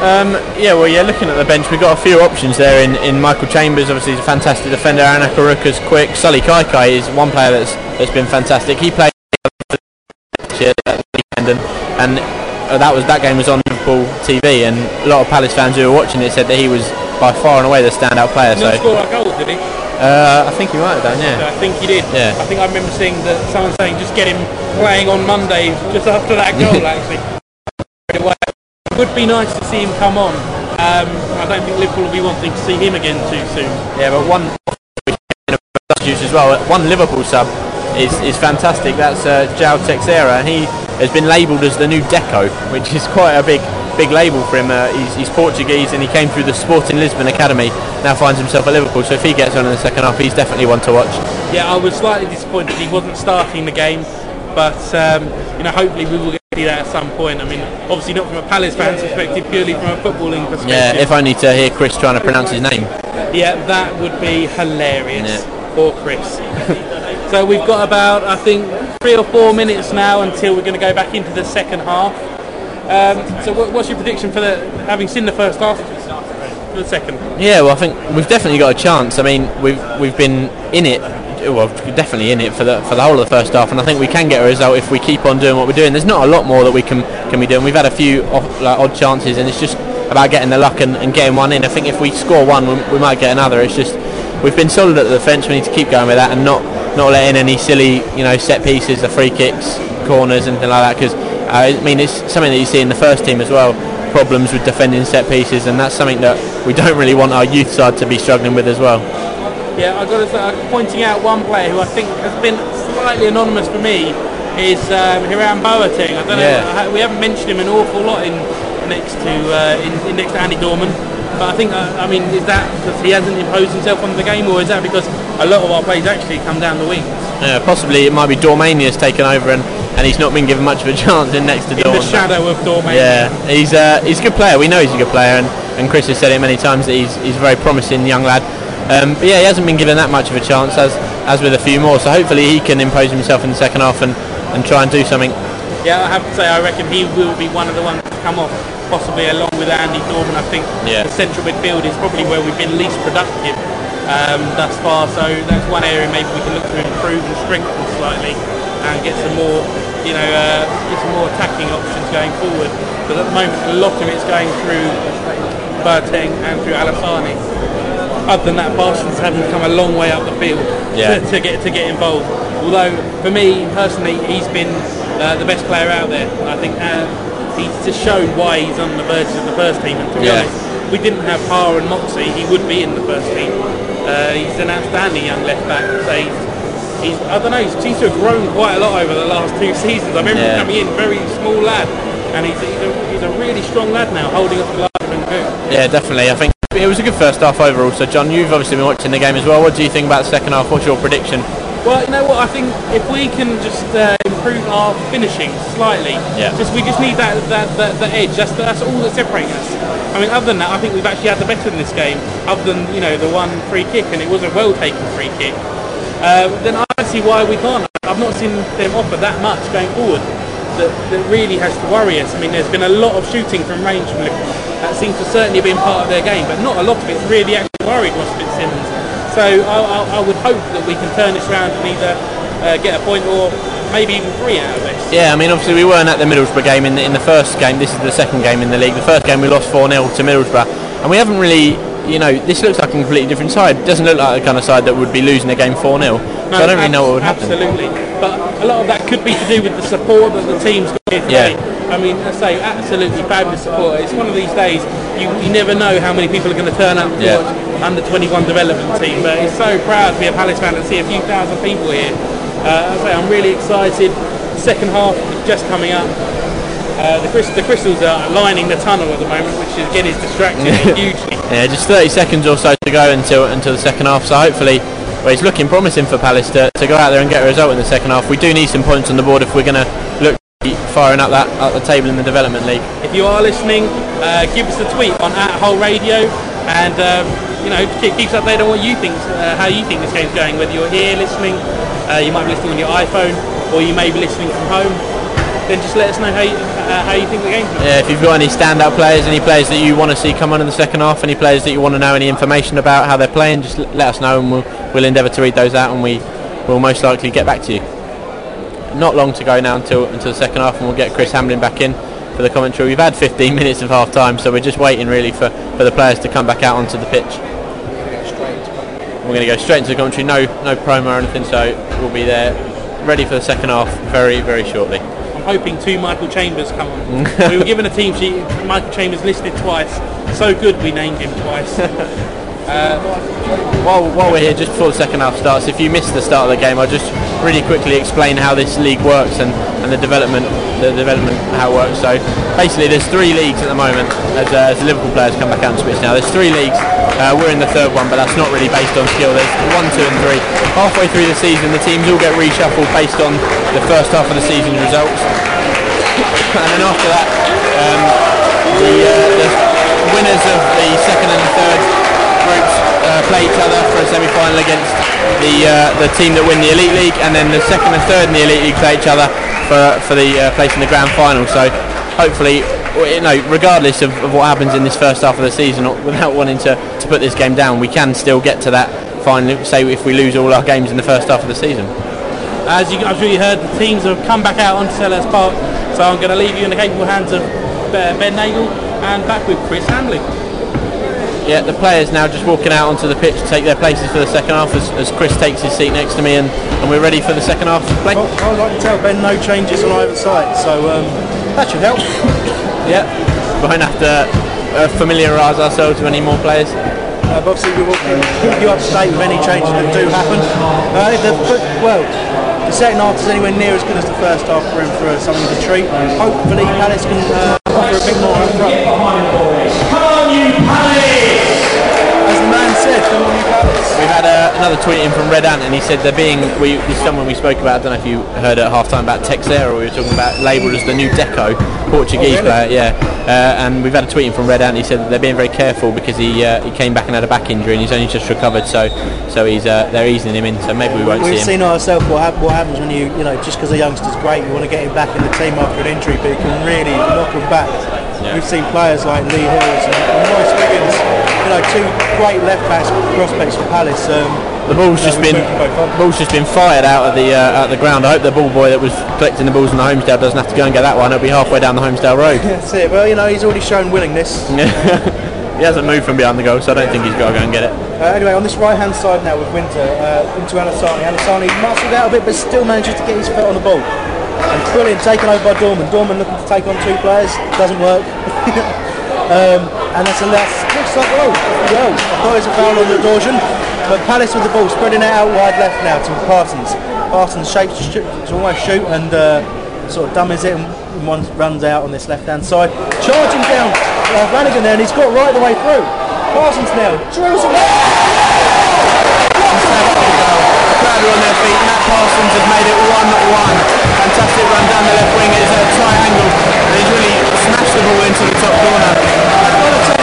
Um, yeah, well, yeah, looking at the bench, we've got a few options there in, in Michael Chambers. Obviously, he's a fantastic defender. Aaron Akurica's quick. Silly Kai Kai is one player that's that's been fantastic. He played at the weekend, and, and that was that game was on Liverpool T V, and a lot of Palace fans who were watching it said that he was by far and away the standout player. He so. Scored our goal, did he? Uh, I think he might have done, yeah. I think he did. Yeah. I think I remember seeing that someone saying, just get him playing on Monday, just after that goal, actually. It would be nice to see him come on. Um, I don't think Liverpool will be wanting to see him again too soon. Yeah, but one as well. One Liverpool sub is, is fantastic. That's uh, João Teixeira, and he has been labelled as the new Deco, which is quite a big big label for him. Uh, he's, he's Portuguese, and he came through the Sporting Lisbon Academy. Now finds himself at Liverpool. So if he gets on in the second half, he's definitely one to watch. Yeah, I was slightly disappointed he wasn't starting the game, but um, you know, hopefully we will get that at some point. I mean, obviously not from a Palace fan's perspective, purely from a footballing perspective. Yeah, if only to hear Chris trying to pronounce his name. Yeah, that would be hilarious yeah. for Chris. So we've got about, I think, three or four minutes now until we're going to go back into the second half. Um, so what's your prediction for the, having seen the first half? For the second? Yeah, well, I think we've definitely got a chance. I mean, we've we've been in it. Well, definitely in it for the for the whole of the first half, and I think we can get a result if we keep on doing what we're doing. There's not a lot more that we can can be doing. We've had a few off, like, odd chances, and it's just about getting the luck and, and getting one in. I think if we score one, we, we might get another. It's just we've been solid at the defence. We need to keep going with that and not not letting any silly, you know, set pieces, the free kicks, corners, anything like that. Because uh, I mean, it's something that you see in the first team as well. Problems with defending set pieces, and that's something that we don't really want our youth side to be struggling with as well. Yeah, I've got to start pointing out one player who I think has been slightly anonymous for me is um, Hiram Boatek. I don't yeah. know, we haven't mentioned him an awful lot in next to uh, in, in next to Andy Dorman, but I think uh, I mean is that because he hasn't imposed himself on the game, or is that because a lot of our plays actually come down the wings? Yeah, possibly it might be Dormania's taken over and and he's not been given much of a chance in next to Dorman. In the shadow of Dorman. Yeah, he's, uh, he's a good player. We know he's a good player, and, and Chris has said it many times that he's, he's a very promising young lad. Um, but yeah, he hasn't been given that much of a chance, as as with a few more. So hopefully he can impose himself in the second half and, and try and do something. Yeah, I have to say, I reckon he will be one of the ones to come off, possibly along with Andy Dorman. I think yeah. the central midfield is probably where we've been least productive um, thus far. So that's one area maybe we can look to improve and strengthen slightly, and get some more, you know, uh, get some more attacking options going forward. But at the moment, a lot of it's going through Boateng and through Alafani. Other than that, Parsons haven't come a long way up the field yeah. to, to get to get involved. Although, for me personally, he's been uh, the best player out there. I think uh, he's just shown why he's on the verge of the first team. And to be yeah. honest, if we didn't have Parr and Moxie, he would be in the first team. Uh, he's an outstanding young left back. So he's, He's, I don't know, he's, he's grown quite a lot over the last two seasons. I remember yeah. him coming in, very small lad, and he's, he's, a, he's a really strong lad now, holding up the ladder and good. Yeah, definitely. I think it was a good first half overall. So, John, you've obviously been watching the game as well. What do you think about the second half? What's your prediction? Well, you know what, I think if we can just uh, improve our finishing slightly, yeah. just, we just need that that, that, that edge. That's, that's all that separates us. I mean, other than that, I think we've actually had the better in this game, other than, you know, the one free kick, and it was a well-taken free kick. Uh, then I don't see why we can't. I've not seen them offer that much going forward that, that really has to worry us. I mean, there's been a lot of shooting from range from Liverpool. That seems to certainly have been part of their game, but not a lot of it's really actually worried Ross Fitzsimmons. So I, I, I would hope that we can turn this round and either uh, get a point or maybe even three out of this. Yeah, I mean, obviously we weren't at the Middlesbrough game in the, in the first game. This is the second game in the league. The first game we lost four nil to Middlesbrough, and we haven't really... You know, this looks like a completely different side. It doesn't look like the kind of side that would be losing a game four nil. No, so I don't really know what would happen. Absolutely. But a lot of that could be to do with the support that the team's got here today. Yeah. I mean, I say, absolutely fabulous support. It's one of these days, you, you never know how many people are going to turn up to yeah. watch under twenty-one development team. But it's so proud to be a Palace fan and see a few thousand people here. Uh, I say, I'm really excited. Second half is just coming up. Uh, the, crystals, the crystals are lining the tunnel at the moment, which is, again is distracting hugely. Yeah, just thirty seconds or so to go until until the second half. So hopefully, well, it's looking promising for Palace to, to go out there and get a result in the second half. We do need some points on the board if we're going to look firing up that up the table in the development league. If you are listening, uh, give us a tweet on at Hull Radio, and um, you know keep, keep us updated on what you think, uh, how you think this game's going. Whether you're here listening, uh, you might be listening on your iPhone, or you may be listening from home. Then just let us know how you, uh, how you think the game's going. Yeah, if you've got any standout players, any players that you want to see come on in the second half, any players that you want to know any information about how they're playing, just let us know, and we'll we'll endeavour to read those out, and we will most likely get back to you. Not long to go now until until the second half, and we'll get Chris Hamlin back in for the commentary. We've had fifteen minutes of half time, so we're just waiting really for, for the players to come back out onto the pitch. We're going to go straight into the commentary, no no promo or anything, so we'll be there ready for the second half very, very shortly. I'm hoping two Michael Chambers come on. We were given a team sheet, Michael Chambers listed twice. So good we named him twice. uh, while, while we're here, just before the second half starts, if you missed the start of the game, I'll just really quickly explain how this league works and, and the development, the development how it works. So basically there's three leagues at the moment, as, uh, as the Liverpool players come back out and switch now. There's three leagues, uh, we're in the third one, but that's not really based on skill. There's one, two and three. Halfway through the season, the teams all get reshuffled based on the first half of the season's results. And then after that, um, the, uh, the winners of the second and the third groups uh, play each other for a semi-final against the uh, the team that win the Elite League, and then the second and third in the Elite League play each other for for the uh, place in the grand final. So hopefully, you know, regardless of, of what happens in this first half of the season, without wanting to, to put this game down, we can still get to that final, say if we lose all our games in the first half of the season. As you, I'm sure you heard, the teams have come back out onto Selhurst Park, so I'm going to leave you in the capable hands of Ben Nagle. and back with Chris Hamley. Yeah, the players now just walking out onto the pitch to take their places for the second half as, as Chris takes his seat next to me, and, and we're ready for the second half of play. Well, I would like to tell Ben no changes on either side, so um, that should help. Yeah, we won't have to uh, familiarise ourselves with any more players. Uh, obviously we will keep you up to date with any changes that do happen. Uh, the, well, the second half is anywhere near as good as the first half. We're in for something of a treat. Hopefully Palace can uh, offer a bit more up front. Come on you Palace! We had uh, another tweet in from Red Ant, and he said they're being, we, someone we spoke about, I don't know if you heard at half time about Texera, we were talking about, labelled as the new Deco, Portuguese oh, really? player, yeah. Uh, and we've had a tweet in from Red Ant, he said that they're being very careful because he uh, he came back and had a back injury and he's only just recovered, so so he's uh, they're easing him in, so maybe we won't We've see him. We've seen ourselves what, ha- what happens when you, you know, just because a youngster's great, you want to get him back in the team after an injury, but you can really knock him back. Yeah. We've seen players like Lee Hills and, and Royce Wiggins. You know, two great left backs prospects for Palace. Um, the ball's just been ball's just been fired out of the uh, out of the ground. I hope the ball boy that was collecting the balls in the Holmesdale doesn't have to go and get that one. It'll be halfway down the Holmesdale road. That's it. Well, you know, he's already shown willingness. He hasn't moved from behind the goal, so I don't think he's got to go and get it. Uh, anyway, on this right-hand side now with Winter uh, into Alassani. Alassani muscled out a bit, but still manages to get his foot on the ball. And brilliant, taken over by Dorman. Dorman looking to take on two players. Doesn't work. um, and that's a last. Looks like, oh, well, I thought it was a foul on Adorjan, but Palace with the ball, spreading it out wide left now to Parsons. Parsons shapes to, to almost shoot and uh, sort of dummies it and one runs out on this left-hand side. Charging down uh, Flanagan there, and he's got right the way through. Parsons now drills it. The crowd are on their feet. Matt Parsons has made it one one. Fantastic run down the left wing. It's a triangle, and he's really smashed the ball into the top corner.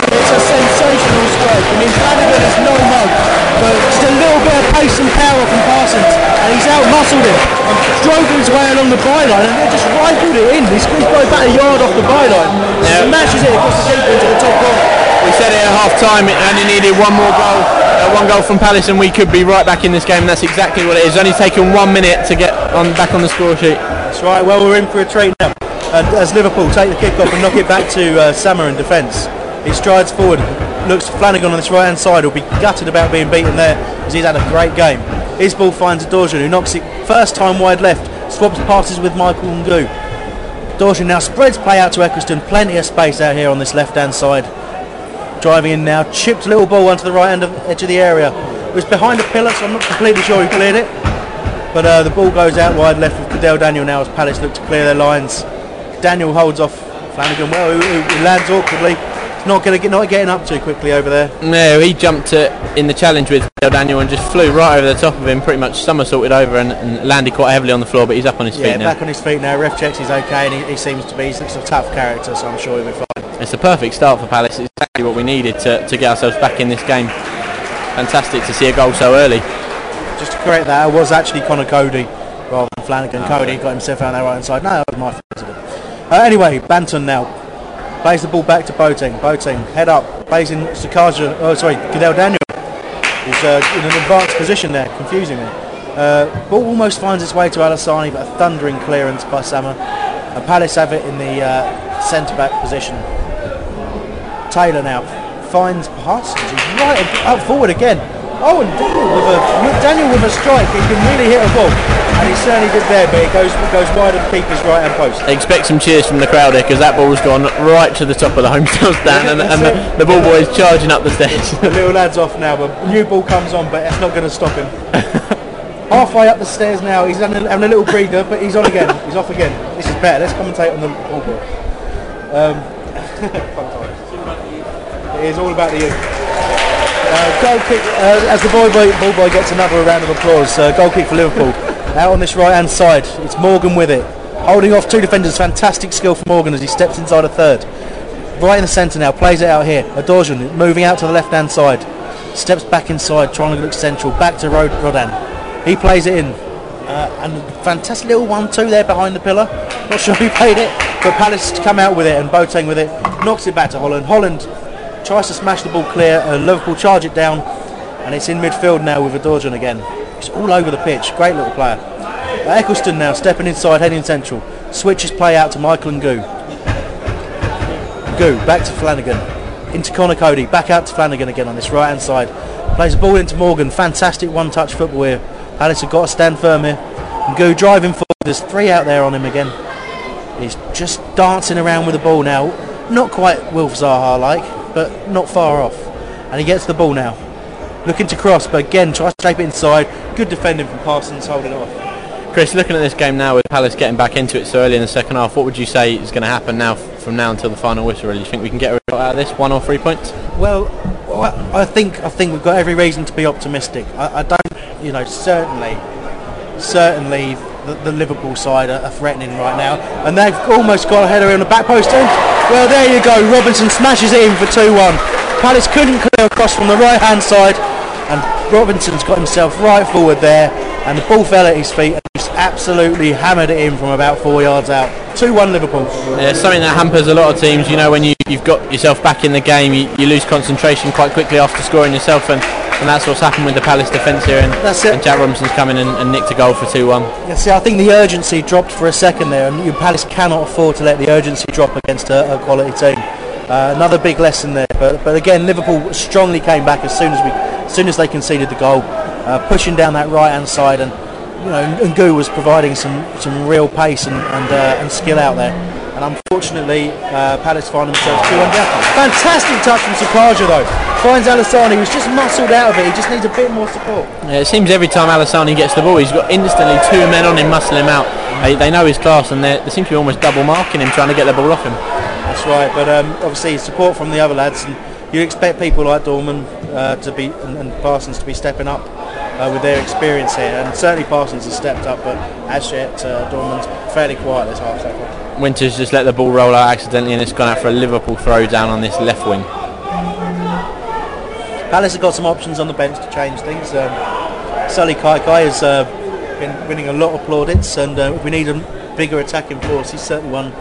It's a sensational stroke. I mean, Flanagan is no mug, but just a little bit of pace and power from Parsons, and he's out-muscled him. Drove his way along the byline, and they just rifled it in. He squeezed by about a yard off the byline. Yep. And matches it across the keeper into the top corner. We said it at half-time, it only needed one more goal, uh, one goal from Palace, and we could be right back in this game, and that's exactly what it is. It's only taken one minute to get on back on the score sheet. That's right. Well, we're in for a treat now, uh, as Liverpool take the kick-off and knock it back to uh, Summer in defence. He strides forward, looks Flanagan on this right hand side, will be gutted about being beaten there because he's had a great game. His ball finds Adorjan, who knocks it first time wide left, swaps passes with Michael Hemgoo. Adorjan now spreads play out to Eccleston, plenty of space out here on this left hand side. Driving in now, chipped little ball onto the right hand of, edge of the area. It was behind a pillar, so I'm not completely sure he cleared it. But uh, the ball goes out wide left with Cadel Daniel now as Palace look to clear their lines. Daniel holds off Flanagan well, who, who, who lands awkwardly. Not going to get, not getting up too quickly over there. No, he jumped uh, in the challenge with Daniel and just flew right over the top of him, pretty much somersaulted over and, and landed quite heavily on the floor. But he's up on his yeah, feet now. Yeah, back on his feet now. Ref checks he's okay, and he, he seems to be. He's a tough character, so I'm sure he'll be fine. It's a perfect start for Palace. It's exactly what we needed to, to get ourselves back in this game. Fantastic to see a goal so early. Just to correct that, it was actually Conor Coady rather than Flanagan. Oh, Coady got himself out on the right hand side. No, that was my fault. Uh, anyway, Banton now. Plays the ball back to Boatek. Boatek, head up, plays in Sakaja, oh sorry, Cadel Daniel. He's uh, in an advanced position there, confusingly. Uh, ball almost finds its way to Alassani, but a thundering clearance by Summer. And Palace have it in the uh, centre-back position. Taylor now finds Parsons, he's right up forward again. Oh, and Daniel with a, with Daniel with a strike, he can really hit a ball. And he certainly did there, but it goes, it goes wide of the keeper's right-hand post. I expect some cheers from the crowd here, because that ball's gone right to the top of the Homestead stand, yeah, and, and the, the ball boy is charging up the stairs. The little lad's off now, but new ball comes on, but it's not going to stop him. Halfway up the stairs now, he's having a, having a little breather, but he's on again, he's off again. This is better, let's commentate on the ball boy. Um, it is all about the youth. Uh, goal kick, uh, as the ball boy, ball boy gets another round of applause. Uh, goal kick for Liverpool. Out on this right hand side, it's Morgan with it, holding off two defenders. Fantastic skill for Morgan as he steps inside a third. Right in the centre now, plays it out here. Adorjan moving out to the left hand side, steps back inside, trying to look central. Back to Rod- Rodan. He plays it in, uh, and fantastic little one two there behind the pillar. Not sure who played it, but Palace come out with it, and Boateng with it knocks it back to Holland. Holland tries to smash the ball clear, uh, Liverpool charge it down, and it's in midfield now with Adorjan again. It's all over the pitch, great little player. Uh, Eccleston now stepping inside, heading central, switches play out to Michael Hemgoo. Hemgoo, back to Flanagan, into Conor Coady, back out to Flanagan again on this right hand side, plays the ball into Morgan. Fantastic one touch football here. Palace have got to stand firm here. Hemgoo driving forward, there's three out there on him again. He's just dancing around with the ball now, not quite Wilf Zaha like, but not far off, and he gets the ball now, looking to cross, but again tries to shape it inside. Good defending from Parsons, holding off. Chris, looking at this game now with Palace getting back into it so early in the second half, what would you say is going to happen now from now until the final whistle? Do you think we can get a result out of this, one or three points? Well, I think I think we've got every reason to be optimistic. I, I don't, you know, certainly, certainly the, the Liverpool side are, are threatening right now, and they've almost got a header in the back post. In. Well, there you go. Robinson smashes it in for two one. Palace couldn't clear across from the right hand side, and Robinson's got himself right forward there, and the ball fell at his feet. Absolutely hammered it in from about four yards out. two one Liverpool. Yeah, something that hampers a lot of teams. You know, when you, you've got yourself back in the game, you, you lose concentration quite quickly after scoring yourself, and, and that's what's happened with the Palace defence here. And, that's it. And Jack Robinson's come in and, and nicked a goal for two one. Yeah, see, I think the urgency dropped for a second there, and Palace cannot afford to let the urgency drop against a, a quality team. Uh, another big lesson there, but but again, Liverpool strongly came back as soon as we, as soon as they conceded the goal, uh, pushing down that right hand side. And you know, Hemgoo was providing some, some real pace and and, uh, and skill out there, and unfortunately uh, Palace find themselves two one down. Fantastic touch from Sakaja though, finds Alessani, who's just muscled out of it. He just needs a bit more support. Yeah, it seems every time Alessani gets the ball, he's got instantly two men on him muscling him out. They, they know his class, and they seem to be almost double marking him, trying to get the ball off him. That's right, but um, obviously support from the other lads, and you expect people like Dorman uh, to be and, and Parsons to be stepping up. Uh, with their experience here, and certainly Parsons has stepped up, but as yet uh, Dorman's fairly quiet this half second. Winter's just let the ball roll out accidentally, and it's gone out for a Liverpool throw down on this left wing. Palace have got some options on the bench to change things. um, Silly Kai Kai has uh, been winning a lot of plaudits, and uh, if we need a bigger attacking force, he's certainly one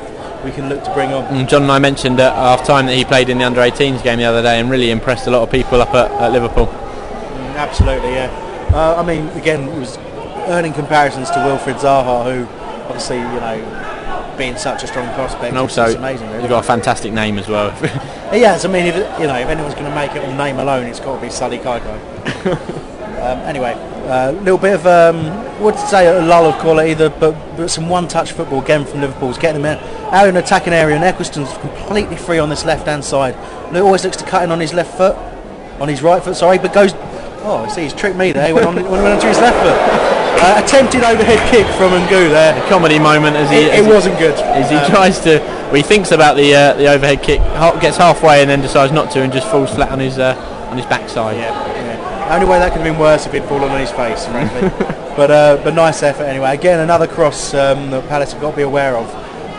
we can look to bring on. And John and I mentioned at half time that he played in the under eighteens game the other day and really impressed a lot of people up at, at Liverpool. Mm, absolutely, yeah. Uh, I mean, again, it was earning comparisons to Wilfried Zaha, who obviously, you know, being such a strong prospect, and also, it's amazing. Really. You've got a fantastic name as well. Yes, I mean, if it, you know, if anyone's going to make it on name alone, it's got to be Sully Kai Kai. um, anyway, a uh, little bit of um, would say a lull of quality, the, but, but some one-touch football again from Liverpool's getting them out in attacking area, and Eccleston's completely free on this left-hand side. Luke always looks to cut in on his left foot, on his right foot, sorry, but goes. Oh, see, he's tricked me there. He went on, went on to his left foot. Uh, attempted overhead kick from Hemgoo there. A comedy moment as he. It, as it wasn't good. As he um, tries to, well, he thinks about the uh, the overhead kick, gets halfway and then decides not to, and just falls flat on his uh, on his backside. Yeah, yeah. Only way that could have been worse if he'd fallen on his face, frankly. but uh, but nice effort anyway. Again, another cross um, that Palace have got to be aware of,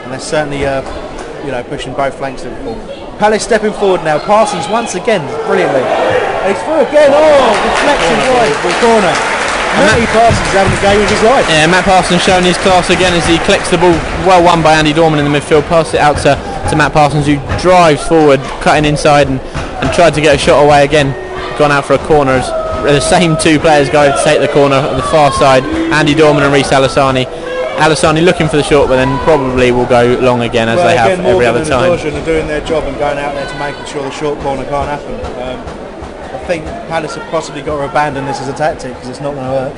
and they're certainly uh, you know pushing both flanks of the ball. Palace stepping forward now. Parsons once again brilliantly. It's through again, oh, deflection right for the corner. Matty Parsons having the game of his life. Yeah, Matt Parsons showing his class again as he collects the ball, well won by Andy Dorman in the midfield, passed it out to, to Matt Parsons, who drives forward, cutting inside and, and tried to get a shot away again. Gone out for a corner as the same two players go to take the corner on the far side, Andy Dorman and Reece Alessani. Alessani looking for the short, but then probably will go long again as well, they again, have every other time. Morgan and Adorjan are doing their job and going out there to making sure the short corner can't happen. Um, I think Palace have possibly got to abandon this as a tactic because it's not going to work.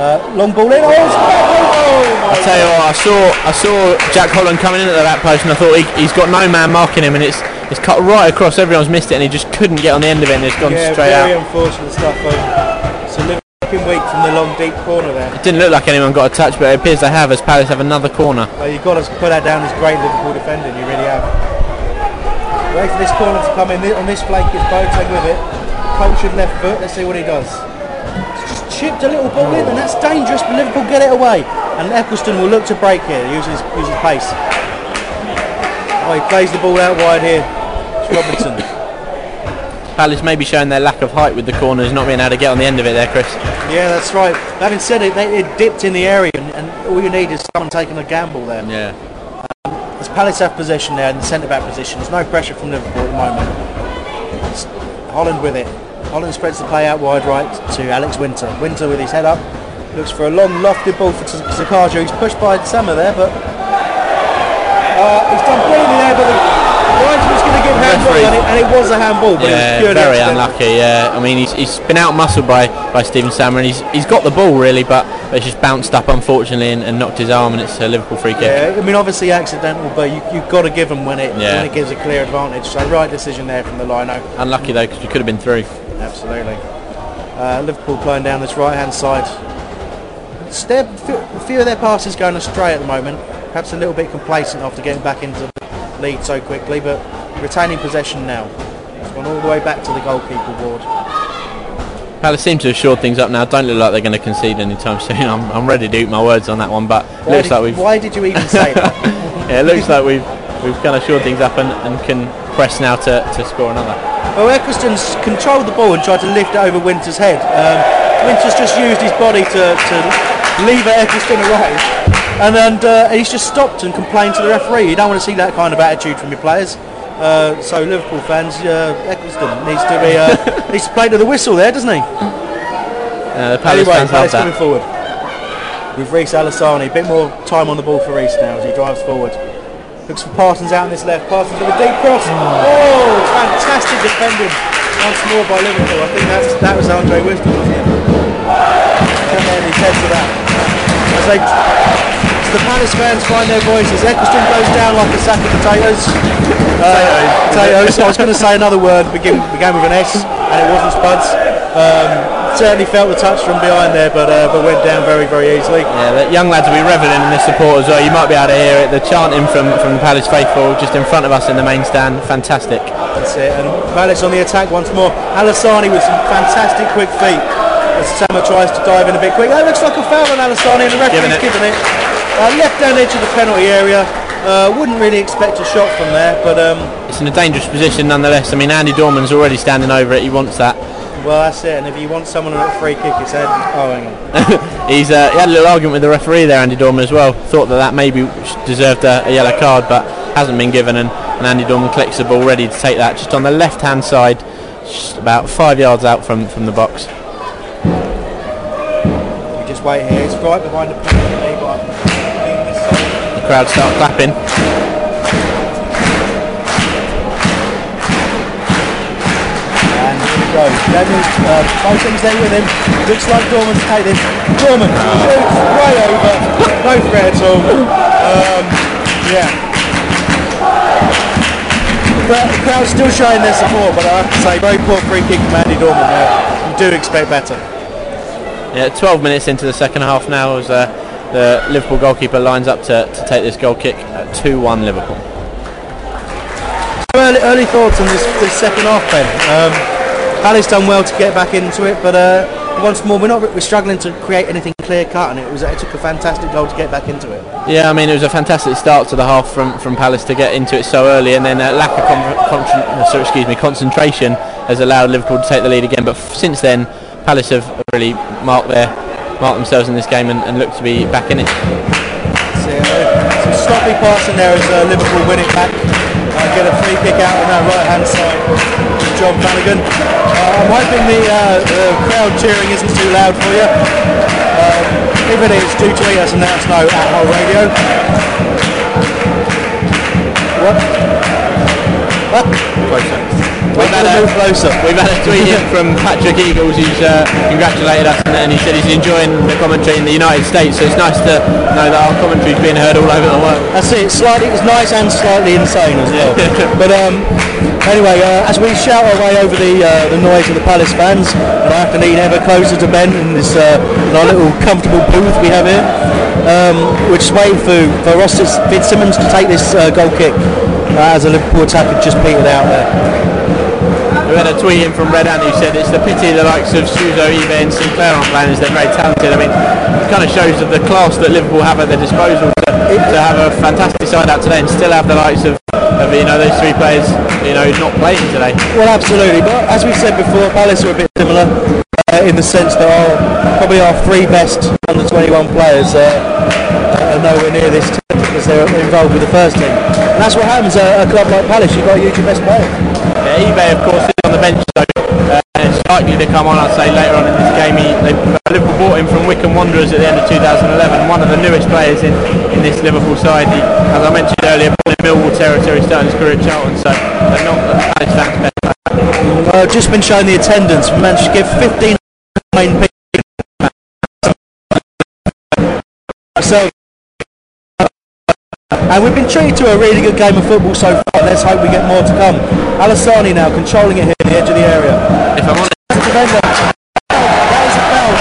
Uh, long ball in. Oh, oh I tell you what, I saw I saw Jack Holland coming in at the back post, and I thought he, he's got no man marking him, and it's it's cut right across. Everyone's missed it, and he just couldn't get on the end of it, and it's gone yeah, straight out. Yeah, very unfortunate stuff. It's a looking weak from the long deep corner there. It didn't look like anyone got a touch, but it appears they have as Palace have another corner. Oh, you've got to put that down as great Liverpool defending. You really have. Wait for this corner to come in on this flank. It's Boatek with it. Cultured left foot, let's see what he does. It's just chipped a little ball in, and that's dangerous, but Liverpool get it away. And Eccleston will look to break here, use his, use his pace. Oh, he plays the ball out wide here. It's Robinson. Palace may be showing their lack of height with the corners, not being able to get on the end of it there, Chris. Yeah, that's right. Having said it, they, it dipped in the area, and, and all you need is someone taking a gamble there. Yeah. Um, as Palace have possession there in the centre-back position, there's no pressure from Liverpool at the moment. It's Holland with it. Holland spreads the play out wide right to Alex Winter. Winter with his head up, looks for a long lofted ball for Sakaja. He's pushed by Summer there, but uh, he's done brilliantly there, but the Brighton was going to give handball, and it, and it was a handball, but yeah, it was very accident. Unlucky. Yeah, I mean he's he's been out muscled by, by Stephen Summer, and he's he's got the ball really, but it's just bounced up unfortunately and, and knocked his arm, and it's a Liverpool free kick. Yeah, I mean obviously accidental, but you you've got to give him when it yeah. when it gives a clear advantage. So right decision there from the lino. Unlucky though, because you could have been through. Absolutely. Uh, Liverpool playing down this right hand side. Step, a few of their passes going astray at the moment. Perhaps a little bit complacent after getting back into the lead so quickly, but retaining possession now. It's gone all the way back to the goalkeeper, Ward. Palace seem to have shored things up now. Don't look like they're going to concede anytime soon. I'm, I'm ready to eat my words on that one, but why looks did, like we've. Why did you even say that? Yeah, it looks like we've we've kind of shored things up and, and can press now to, to score another. Well, Eccleston's controlled the ball and tried to lift it over Winter's head. Um, Winter's just used his body to. to leave Eccleston away, and then uh, he's just stopped and complained to the referee. You don't want to see that kind of attitude from your players. Uh, so Liverpool fans, uh, Eccleston needs to be uh, needs to play to the whistle there, doesn't he? Uh, the Palace anyway, fans Palace coming that. forward with Reece Alassani. A bit more time on the ball for Reece now as he drives forward. Looks for Parsons out in this left. Parsons with a deep cross. Oh, fantastic defending once more by Liverpool. I think that's, that was Andre Wisdom, wasn't it? Come on, his head for that. As they, as the Palace fans find their voices, Eccleston goes down like a sack of potatoes. Uh, potatoes. I was going to say another word, begin, began with an S, and it wasn't spuds. Um, certainly felt the touch from behind there, but uh, but went down very, very easily. Yeah, the young lads will be revelling in this support as well. You might be able to hear it. The chanting from, from the Palace faithful just in front of us in the main stand. Fantastic. That's it. And Palace on the attack once more. Alassani with some fantastic quick feet. Summer tries to dive in a bit quick. That looks like a foul on Alassani, and the referee's given it. Uh, left down edge of the penalty area. Uh, wouldn't really expect a shot from there, but um, it's in a dangerous position nonetheless. I mean, Andy Dorman's already standing over it. He wants that. Well, that's it. And if you want someone on a free kick, it's Andy. Oh, hang on. He's uh, he had a little argument with the referee there, Andy Dorman as well. Thought that that maybe deserved a, a yellow card, but hasn't been given. And, and Andy Dorman collects the ball, ready to take that, just on the left-hand side, just about five yards out from from the box. Wait here, it's right behind the penalty, but the crowd start clapping. And here we go. Daniel's uh, Bolton's there with him. Looks like Dorman's taken. Dorman shoots right over. No threat at all. Um, yeah. But the crowd's still showing their support, but I have to say, very poor free kick from Andy Dorman there. You do expect better. Yeah, twelve minutes into the second half now as uh, the Liverpool goalkeeper lines up to, to take this goal kick at two one Liverpool. Early, early thoughts on this, this second half, Ben. Um, Palace done well to get back into it, but uh, once more we're not we're struggling to create anything clear cut, and it was it took a fantastic goal to get back into it. Yeah, I mean it was a fantastic start to the half from, from Palace to get into it so early, and then a lack of con- con- excuse me concentration has allowed Liverpool to take the lead again. But f- since then, Palace have really marked their marked themselves in this game and, and look to be back in it. Some sloppy passing there as uh, Liverpool win it back. Uh, get a free kick out on that right hand side from John Flanagan. Uh, I'm hoping the, uh, the crowd cheering isn't too loud for you. Uh, if it is, do tweet us and let us know at Hull Radio. What? What? Closer. We've had, a, we've had a tweet in from Patrick Eagles, who's uh, congratulated us, and he said he's enjoying the commentary in the United States, so it's nice to know that our commentary's being heard all over the world. That's it, slightly, it was nice and slightly insane as well. But um, anyway, uh, as we shout our way over the uh, the noise of the Palace fans, and I have to lean ever closer to Ben in this uh, in our little comfortable booth we have here, um, we're just waiting for, for Ross Fitzsimmons to take this uh, goal kick uh, as a Liverpool attack had just petered out there. We had a tweet in from Red Ant who said it's the pity the likes of Suzo, Ibe and Sinclair aren't playing as they're very talented. I mean, it kind of shows the class that Liverpool have at their disposal to, to have a fantastic side out today and still have the likes of, of you know, those three players, you know, not playing today. Well, absolutely. But as we said before, Palace are a bit similar uh, in the sense that our, probably our three best under twenty-one players uh, are nowhere near this team because they're involved with the first team. And that's what happens at a club like Palace. You've got to use your best player. Yeah, Ibe, of course, on the bench, so uh, it's likely to come on, I'd say, later on in this game. He, they, Liverpool bought him from Wycombe Wanderers at the end of two thousand eleven, one of the newest players in in this Liverpool side. He, as I mentioned earlier, born in Millwall territory, starting his career at Charlton, so they're not the Palace fans best. Uh, just been showing the attendance. We managed to give fifteen people. So, and we've been treated to a really good game of football so far. Let's hope we get more to come. Alassani now controlling it here at the edge of the area. If I'm honest, that was a foul.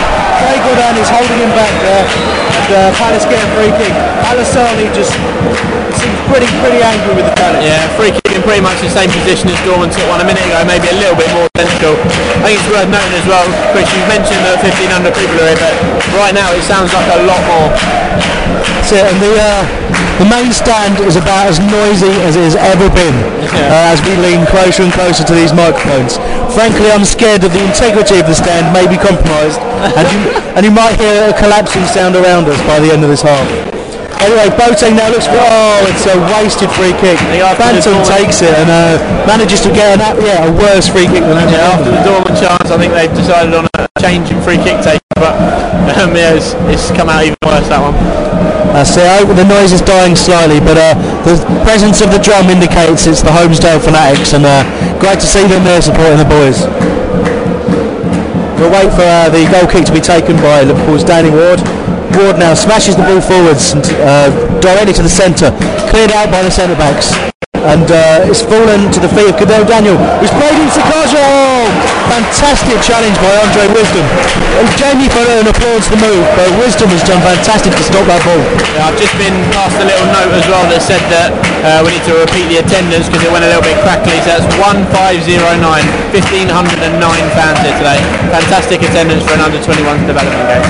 Craig Wadden is holding him back there. And, uh, Palace get a free kick. Alassani just seems pretty, pretty angry with the Palace. Yeah, free kick in pretty much the same position as Dorman took one a minute ago, maybe a little bit more central. I think it's worth noting as well, Chris, you mentioned that fifteen hundred people are here, but right now it sounds like a lot more. That's it, and the, uh, the main stand is about as noisy as it has ever been, yeah. uh, as we lean closer and closer to these microphones. Frankly, I'm scared that the integrity of the stand may be compromised, and, you, and you might hear a collapsing sound around us by the end of this half. Anyway, Boatek now looks for, oh, it's a wasted free kick. Banton takes it and uh, manages to get an at, yeah, a worse free kick than that. Yeah, after the Dorman chance, I think they've decided on a change in free kick take, but um, yeah, it's, it's come out even worse, that one. That's it. I hope the noise is dying slightly, but uh, the presence of the drum indicates it's the Holmesdale Fanatics, and uh, great to see them there supporting the boys. We'll wait for uh, the goal kick to be taken by Liverpool's Danny Ward. Ward now smashes the ball forwards and, uh, directly to the centre, cleared out by the centre backs, and uh, it's fallen to the feet of Cadel Daniel, who's played in Sakaja. Oh, fantastic challenge by Andre Wisdom. Jamie Ferrer applauds the move, but Wisdom has done fantastic to stop that ball. Yeah, I've just been passed a little note as well that said that uh, we need to repeat the attendance because it went a little bit crackly, so that's one five zero nine, fifteen oh nine fans here today. Fantastic attendance for an under twenty-one development game.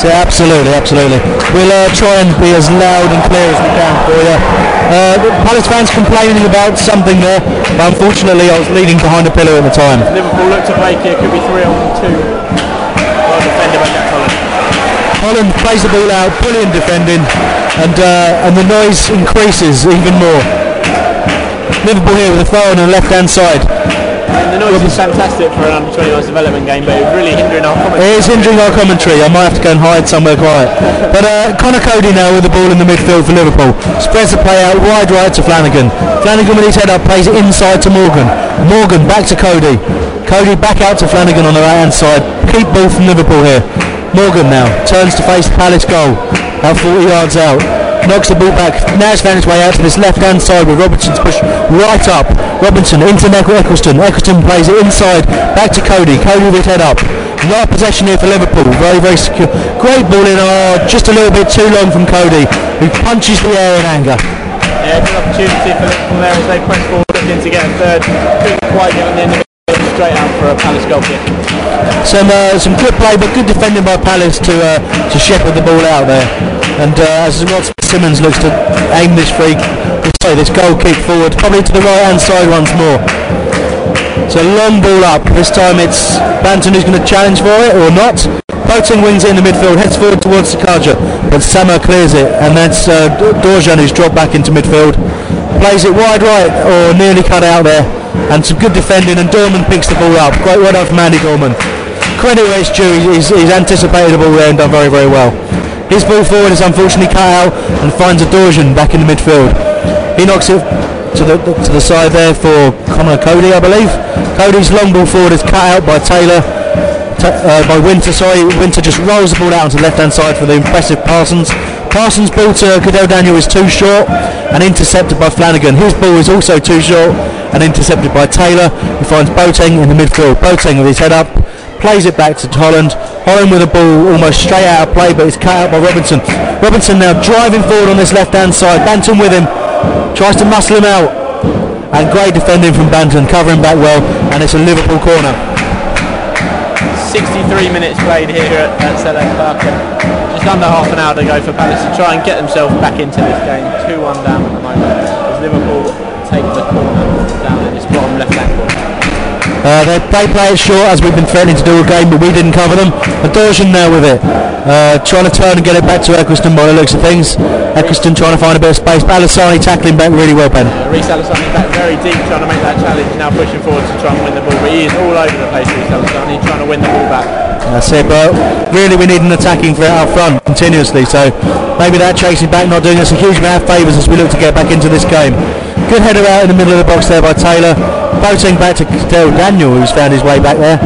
So absolutely, absolutely. We'll uh, try and be as loud and clear as we can for you. Uh, the Palace fans complaining about something there, but unfortunately I was leaning behind a pillar at the time. Liverpool look to break here, could be three on two. Well defended by Jack Holland. Holland plays the ball out, brilliant defending, and uh, and the noise increases even more. Liverpool here with a throw on the left-hand side. And the noise is fantastic for an under twenty-one's development game, but it's really hindering our commentary. It is hindering our commentary. I might have to go and hide somewhere quiet. But uh, Conor Coady now with the ball in the midfield for Liverpool. Spreads the play out wide right to Flanagan. Flanagan with his head up plays it inside to Morgan. Morgan back to Coady. Coady back out to Flanagan on the right hand side. Keep ball from Liverpool here. Morgan now turns to face the Palace goal. About forty yards out. Knocks the ball back. Now it's found his way out to this left hand side with Robertson's push right up. Robinson into Eccleston. Eccleston plays it inside, back to Coady. Coady with his head up. Right possession here for Liverpool. Very, very secure. Great ball in. Oh, just a little bit too long from Coady, who punches the air in anger. Yeah, good opportunity for Liverpool there as they press forward, looking to get a third. Couldn't quite get on the end of it. Straight out for a Palace goal kick. Some, uh, some good play, but good defending by Palace to uh, to shepherd the ball out there. And uh, as Ross Fitzsimmons looks to aim this free. Sorry, this goal kick forward, probably to the right hand side once more. So long ball up, this time it's Banton who's going to challenge for it or not. Boating wins it in the midfield, heads forward towards Sakaja, but Summer clears it, and that's uh, Dorjan who's dropped back into midfield, plays it wide right or nearly cut out there, and some good defending, and Dorman picks the ball up. Great well done from Andy Dorman. Credit where it's due, he's, he's anticipated the ball there and done very, very well. His ball forward is unfortunately cut out and finds a Dorjan back in the midfield. He knocks it to the to the side there for Conor Coady, I believe. Cody's long ball forward is cut out by Taylor, ta- uh, by Winter, sorry. Winter just rolls the ball out to the left-hand side for the impressive Parsons. Parsons' ball to Cadel Daniel is too short and intercepted by Flanagan. His ball is also too short and intercepted by Taylor, who finds Boating in the midfield. Boating with his head up, plays it back to Holland. Holland with a ball almost straight out of play, but it's cut out by Robinson. Robinson now driving forward on this left-hand side. Banton with him. Tries to muscle him out, and great defending from Banton, covering back well, and it's a Liverpool corner. sixty-three minutes played here at, at Selhurst Park. Just under half an hour to go for Palace to try and get themselves back into this game. two one down at the moment as Liverpool take the corner down in this bottom left-hand corner. Uh, they play players short as we've been threatening to do all game, but we didn't cover them. Adorjan now with it, uh, trying to turn and get it back to Eccleston by the looks of things. Eccleston trying to find a bit of space. Alassani tackling back really well, Ben. Uh, Reece Alassani back very deep, trying to make that challenge, now pushing forward to try and win the ball, but he is all over the place, Reece Alassani, trying to win the ball back. That's it, but really we need an attacking threat up front continuously, so maybe that chasing back not doing us a huge amount of favours as we look to get back into this game. Good header out in the middle of the box there by Taylor, Boating back to Cadel Daniel, who's found his way back there,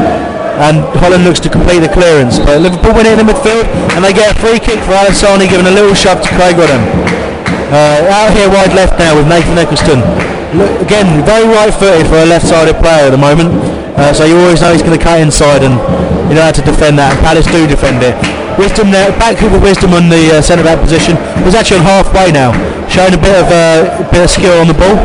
and Holland looks to complete the clearance, but Liverpool win it in the midfield and they get a free kick for Alan Sarney, giving a little shove to Craig Wadden. Uh, out here wide left now with Nathan Eccleston. Look, again, very right footed for a left sided player at the moment, uh, so you always know he's going to cut inside, and you know how to defend that, and Palace do defend it. Wisdom there, back with Wisdom on the uh, centre back position. He's actually on halfway now, showing a bit of uh, bit of skill on the ball.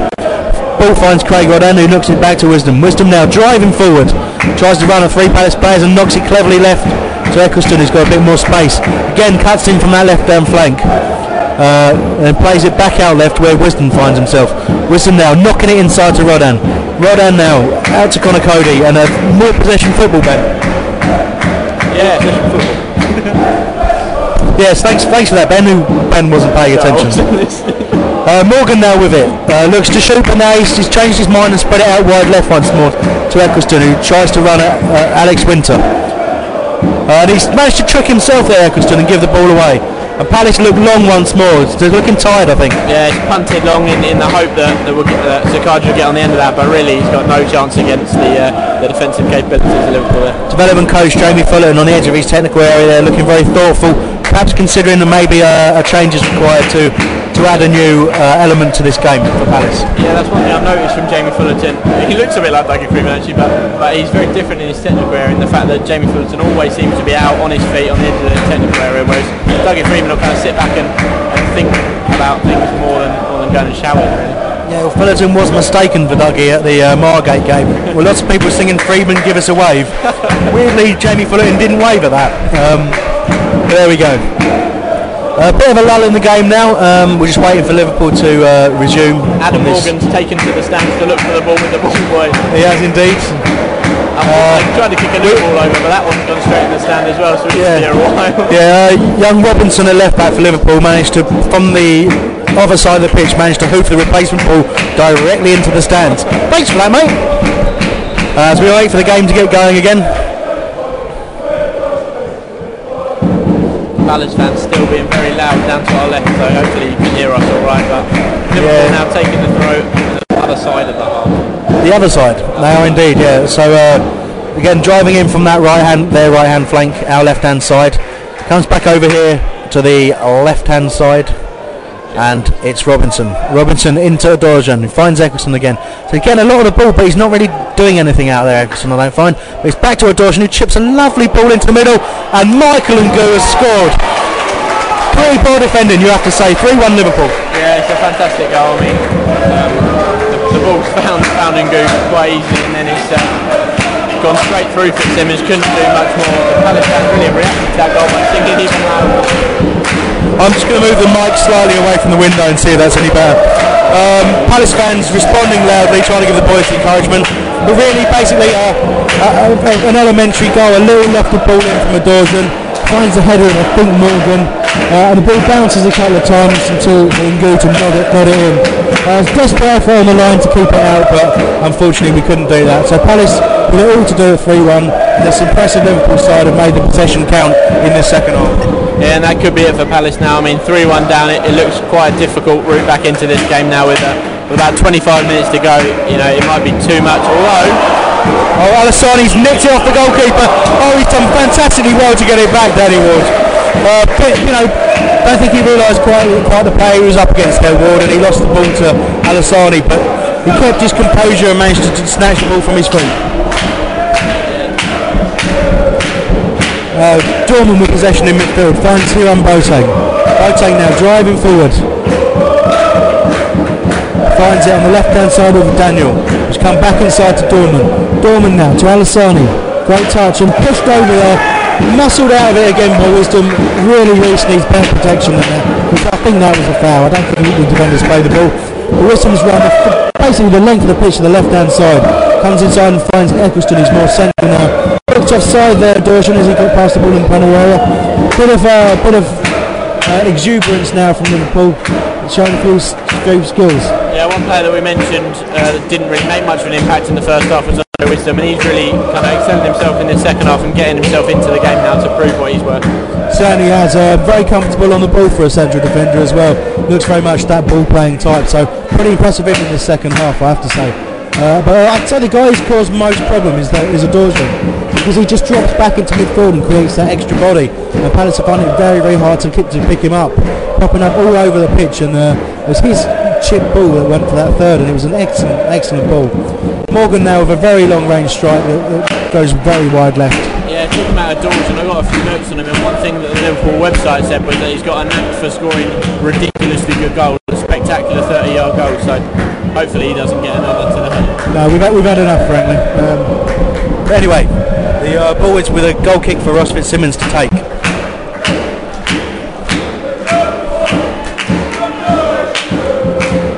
Ball finds Craig Wadden, who knocks it back to Wisdom. Wisdom now driving forward, tries to run at three Palace players and knocks it cleverly left to Eccleston, who's got a bit more space. Again, cuts in from that left down flank, uh, and plays it back out left where Wisdom finds himself. Wisdom now knocking it inside to Wadden. Wadden now out to Conor Coady, and a more possession football bet. Yeah, yes, thanks, thanks for that, Ben. Who Ben wasn't paying attention. Uh, Morgan now with it, uh, looks to shoot, but now he's, he's changed his mind and spread it out wide left once more to Eccleston, who tries to run at uh, Alex Winter. Uh, and he's managed to trick himself there, Eccleston, and give the ball away. And Palace look long once more. They're looking tired, I think. Yeah, he's punted long in, in the hope that, that we'll get, uh, Sakaja will get on the end of that, but really he's got no chance against the uh, the defensive capabilities of Liverpool there. Development coach Jamie Fullerton on the edge of his technical area there, looking very thoughtful, perhaps considering that maybe a, a change is required to, to add a new uh, element to this game for Palace. Yeah, that's one thing I've noticed from Jamie Fullerton. He looks a bit like Dougie Freeman actually, but, but he's very different in his technical area, in the fact that Jamie Fullerton always seems to be out on his feet on the edge of the technical area, whereas Dougie Freeman will kind of sit back and, and think about things more than, more than going and shouting really. Yeah, well, Fullerton was mistaken for Dougie at the uh, Margate game. Well, lots of people were singing Freeman give us a wave. Weirdly, Jamie Fullerton didn't wave at that. Um, there we go. A bit of a lull in the game now. Um, we're just waiting for Liverpool to uh, resume. Adam Morgan's taken to the stands to look for the ball with the ball away. He has indeed. Um, uh, I tried to kick a little ball over, but that one's gone straight in the stand as well, so it's yeah. been a while. Yeah, uh, young Robinson, a left back for Liverpool, managed to, from the other side of the pitch, managed to hoof the replacement ball directly into the stands. Thanks for that, mate. Uh, as we wait for the game to get going again. Palace fans still being very loud down to our left, so hopefully you can hear us all right, but Liverpool yeah. now taking the throw to the other side of the half. The other side, they are indeed, yeah. So uh, again, driving in from that right hand, their right hand flank, our left hand side, comes back over here to the left hand side, and it's Robinson. Robinson into Adorjan, who finds Eccleston again. So again, a lot of the ball, but he's not really doing anything out there, Eccleston, I don't find. But it's back to Adorjan, who chips a lovely ball into the middle, and Michael Hemgoo has scored. Pretty poor defending, you have to say. three one Liverpool. Yeah, it's a fantastic goal. I mean, um, the, the ball's found, found Hemgoo quite easy, and then it's uh, gone straight through Fitzsimmons, couldn't do much more. The Palace fans really reacted to that goal, but I think it even louder. I'm just going to move the mic slightly away from the window and see if that's any better. Um, Palace fans responding loudly, trying to give the boys encouragement, but really basically uh, uh, uh, an elementary goal, a little lofted ball in from Adorjan, finds a header in, I think, Morgan, uh, and the ball bounces a couple of times until Hemgoo got it, got it in. Uh, it was desperate effort on the line to keep it out, but unfortunately we couldn't do that. So Palace with it all to do at three one, and this impressive Liverpool side have made the possession count in the second half. Yeah, and that could be it for Palace now. I mean, three one down, it, it looks quite a difficult route back into this game now with, uh, with about twenty-five minutes to go. You know, it might be too much, although... Oh, Alessani's nicked it off the goalkeeper. Oh, he's done fantastically well to get it back, Danny Ward. Uh, but, you know, I don't think he realised quite, quite the player he was up against there, Ward, and he lost the ball to Alessani, but he kept his composure and managed to, to snatch the ball from his feet. Uh, Dorman with possession in midfield, finds Hiram Boatek. Boatek now driving forward, finds it on the left hand side of Daniel, who's come back inside to Dorman. Dorman now to Alessani, great touch and pushed over there, muscled out of it again by Wisdom. Really, really sneezed bad protection there, which I think that was a foul. I don't think the defenders played the ball, but Wisdom's run basically the length of the pitch to the left hand side, comes inside and finds Eccleston, who's more central now. Offside there, Dorjan, as he got past the ball in penalty area. Bit of uh, bit of uh, exuberance now from Liverpool, showing a few, few skills. Yeah, one player that we mentioned uh, that didn't really make much of an impact in the first half was Wisdom, and he's really kind of extended himself in the second half and getting himself into the game now to prove what he's worth. Certainly has, uh, very comfortable on the ball for a central defender as well. Looks very much that ball playing type, so pretty impressive in the second half, I have to say. Uh, but I'd say the guy who's caused most problem is, that, is Adorjan, because he just drops back into midfield and creates that extra body, and Palace have found it very very hard to, keep, to pick him up, popping up all over the pitch, and uh, it was his chip ball that went for that third, and it was an excellent excellent ball. Morgan now with a very long range strike that, that goes very wide left. Yeah, talking about Adorjan, I got a few notes on him, and one thing that the Liverpool website said was that he's got a knack for scoring ridiculously good goals, a spectacular thirty yard goal, so hopefully he doesn't get another today. No, we've had, we've had enough, frankly. Um, but anyway, the uh, ball is with a goal kick for Ross Fitzsimmons to take.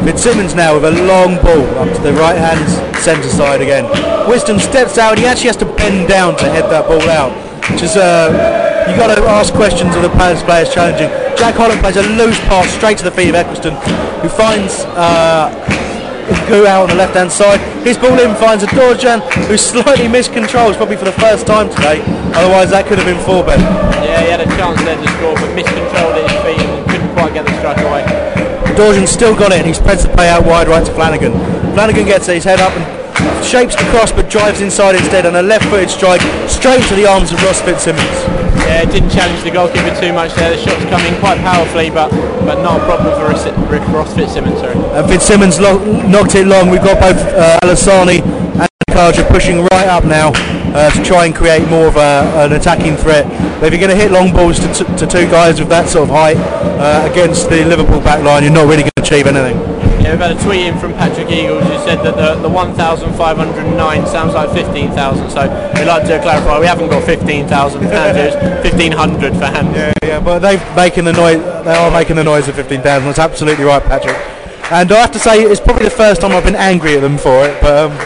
Fitzsimmons now with a long ball up to the right hand centre side again. Wisdom steps out, he actually has to bend down to head that ball out. Which is, uh, you've got to ask questions of the Palace players challenging. Jack Holland plays a loose pass straight to the feet of Eccleston, who finds uh, Goo out on the left hand side. His ball in finds Adorjan, who slightly miscontrols, probably for the first time today, otherwise that could have been four better. Yeah, he had a chance there to score, but miscontrolled at his feet and couldn't quite get the strike away. Dorjan's still got it, and he spreads the play out wide right to Flanagan. Flanagan gets his head up and shapes the cross, but drives inside instead on a left-footed strike straight to the arms of Ross Fitzsimmons. Yeah, it didn't challenge the goalkeeper too much there. The shot's coming quite powerfully, but but not a problem for Ross Fitzsimmons. Sorry. And Fitzsimmons lo- knocked it long. We've got both uh, Alassani and Sakaja pushing right up now uh, to try and create more of a, an attacking threat. But if you're going to hit long balls to, t- to two guys with that sort of height uh, against the Liverpool back line, you're not really going to achieve anything. Yeah, we've had a tweet in from Patrick Eagles who said that the, the one thousand five hundred nine sounds like fifteen thousand, so we'd like to clarify, we haven't got fifteen thousand for Andrews, fifteen hundred for Andrews. Yeah, yeah, but they've making the noise, they are making the noise of fifteen thousand, that's absolutely right, Patrick. And I have to say, it's probably the first time I've been angry at them for it, but, um,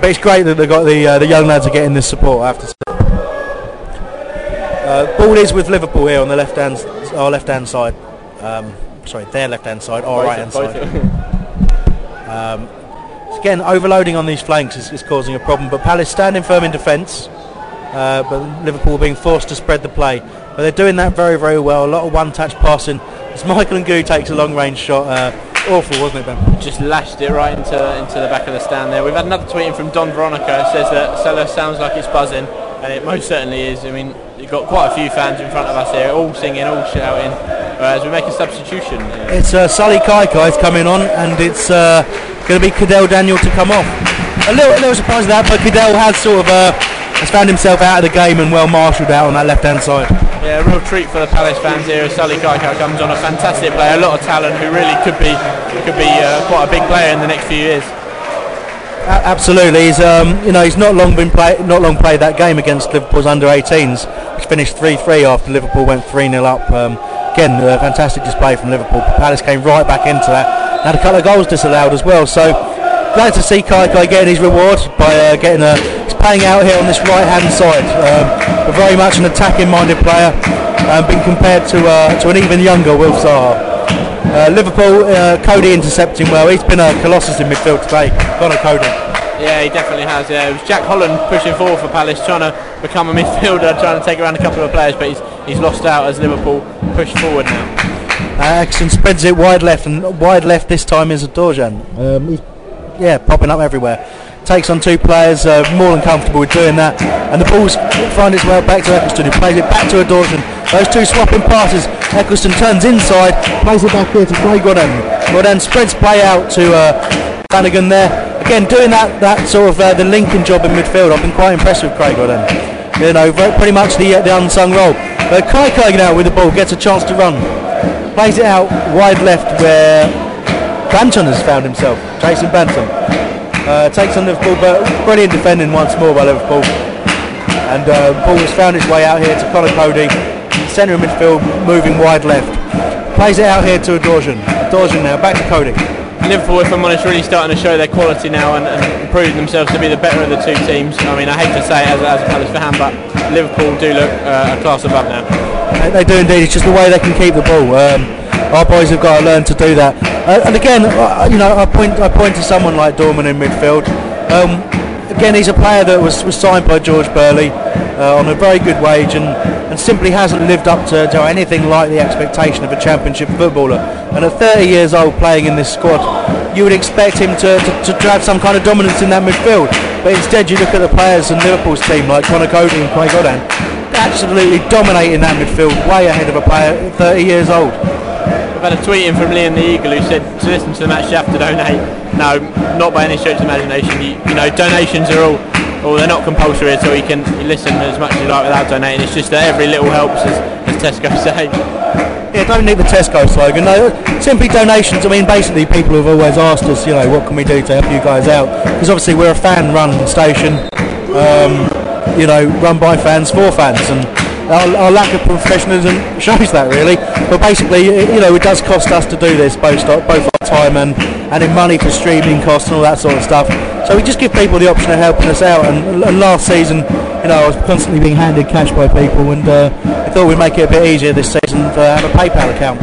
but it's great that they've got the, uh, the young lads are getting this support, I have to say. Uh, ball is with Liverpool here on the left hand, our left hand side. Um, sorry, their left hand side, our right hand side. Um, again, overloading on these flanks is, is causing a problem. But Palace standing firm in defence. Uh, but Liverpool being forced to spread the play. But they're doing that very, very well. A lot of one-touch passing. As Michael Hemgoo takes a long-range shot. Uh, awful, wasn't it, Ben? Just lashed it right into into the back of the stand there. We've had another tweet in from Don Veronica. It says that Seller sounds like it's buzzing. And it most certainly is. I mean, you've got quite a few fans in front of us here, all singing, all shouting, uh, as we make a substitution. Yeah. It's uh, Silly Kai Kai's coming on, and it's uh, going to be Cadel Daniel to come off. A little, a little surprised at that, but Cadel has sort of uh, has found himself out of the game and well marshalled out on that left-hand side. Yeah, a real treat for the Palace fans here as Selly Kai Kai comes on, a fantastic player, a lot of talent, who really could be could be uh, quite a big player in the next few years. Absolutely, he's um, you know he's not long been play, not long played that game against Liverpool's under eighteens, which finished three three after Liverpool went three nil up. Um, again, a fantastic display from Liverpool. Palace came right back into that. Had a couple of goals disallowed as well. So glad to see Kai Kai getting his reward by uh, getting a he's playing out here on this right hand side. Um, but very much an attacking minded player, and um, been compared to uh, to an even younger Wilf Zaha. Uh, Liverpool, uh, Coady intercepting well. He's been a colossus in midfield today, Conor Coady. Yeah, he definitely has. Yeah. It was Jack Holland pushing forward for Palace, trying to become a midfielder, trying to take around a couple of players, but he's he's lost out as Liverpool push forward now. Uh, Axon spreads it wide left, and wide left this time is Adorjan. Um, yeah, popping up everywhere. Takes on two players, uh, more than comfortable with doing that. And the ball's find its way back to Eccleston, who plays it back to Adorjan. Those two swapping passes, Eccleston turns inside, plays it back here to Craig Wadden. Wadden spreads play out to uh, Flanagan there. Again, doing that that sort of uh, the linking job in midfield. I've been quite impressed with Craig Wadden. You know, very, pretty much the uh, the unsung role. But Kai Kai now with the ball, gets a chance to run. Plays it out wide left where Banton has found himself, Jason Banton. Uh, takes on Liverpool, but brilliant defending once more by Liverpool. And uh, ball has found its way out here to Conor Coady, centre of midfield, moving wide left. Plays it out here to Adorjan. Adorjan now back to Coady. Liverpool, if I'm honest, really starting to show their quality now and, and proving themselves to be the better of the two teams. I mean, I hate to say it as, as a Palace fan, but Liverpool do look uh, a class above now. They, they do indeed. It's just the way they can keep the ball. Um, our boys have got to learn to do that. Uh, and again, uh, you know, I point I point to someone like Dorman in midfield. Um, again, he's a player that was, was signed by George Burley uh, on a very good wage, and, and simply hasn't lived up to, to anything like the expectation of a Championship footballer. And at thirty years old, playing in this squad, you would expect him to, to, to have some kind of dominance in that midfield. But instead, you look at the players in Liverpool's team, like Conor Coady and Craig Wadden, absolutely dominating that midfield, way ahead of a player at thirty years old. I've had a tweet in from Liam the Eagle, who said to listen to the match you have to donate. No, not by any stretch of imagination. You, you know, donations are all, well, they're not compulsory at all. You can listen as much as you like without donating. It's just that every little helps, as, as Tesco say. Yeah, don't need the Tesco slogan. No, simply donations. I mean, basically, people have always asked us, you know, what can we do to help you guys out? Because obviously, we're a fan-run station. Um, you know, run by fans for fans, and Our, our lack of professionalism shows that, really. But basically, it, you know, it does cost us to do this, both both our time and, and in money for streaming costs and all that sort of stuff. So we just give people the option of helping us out. And, and last season, you know, I was constantly being handed cash by people, and uh, I thought we'd make it a bit easier this season to have a PayPal account.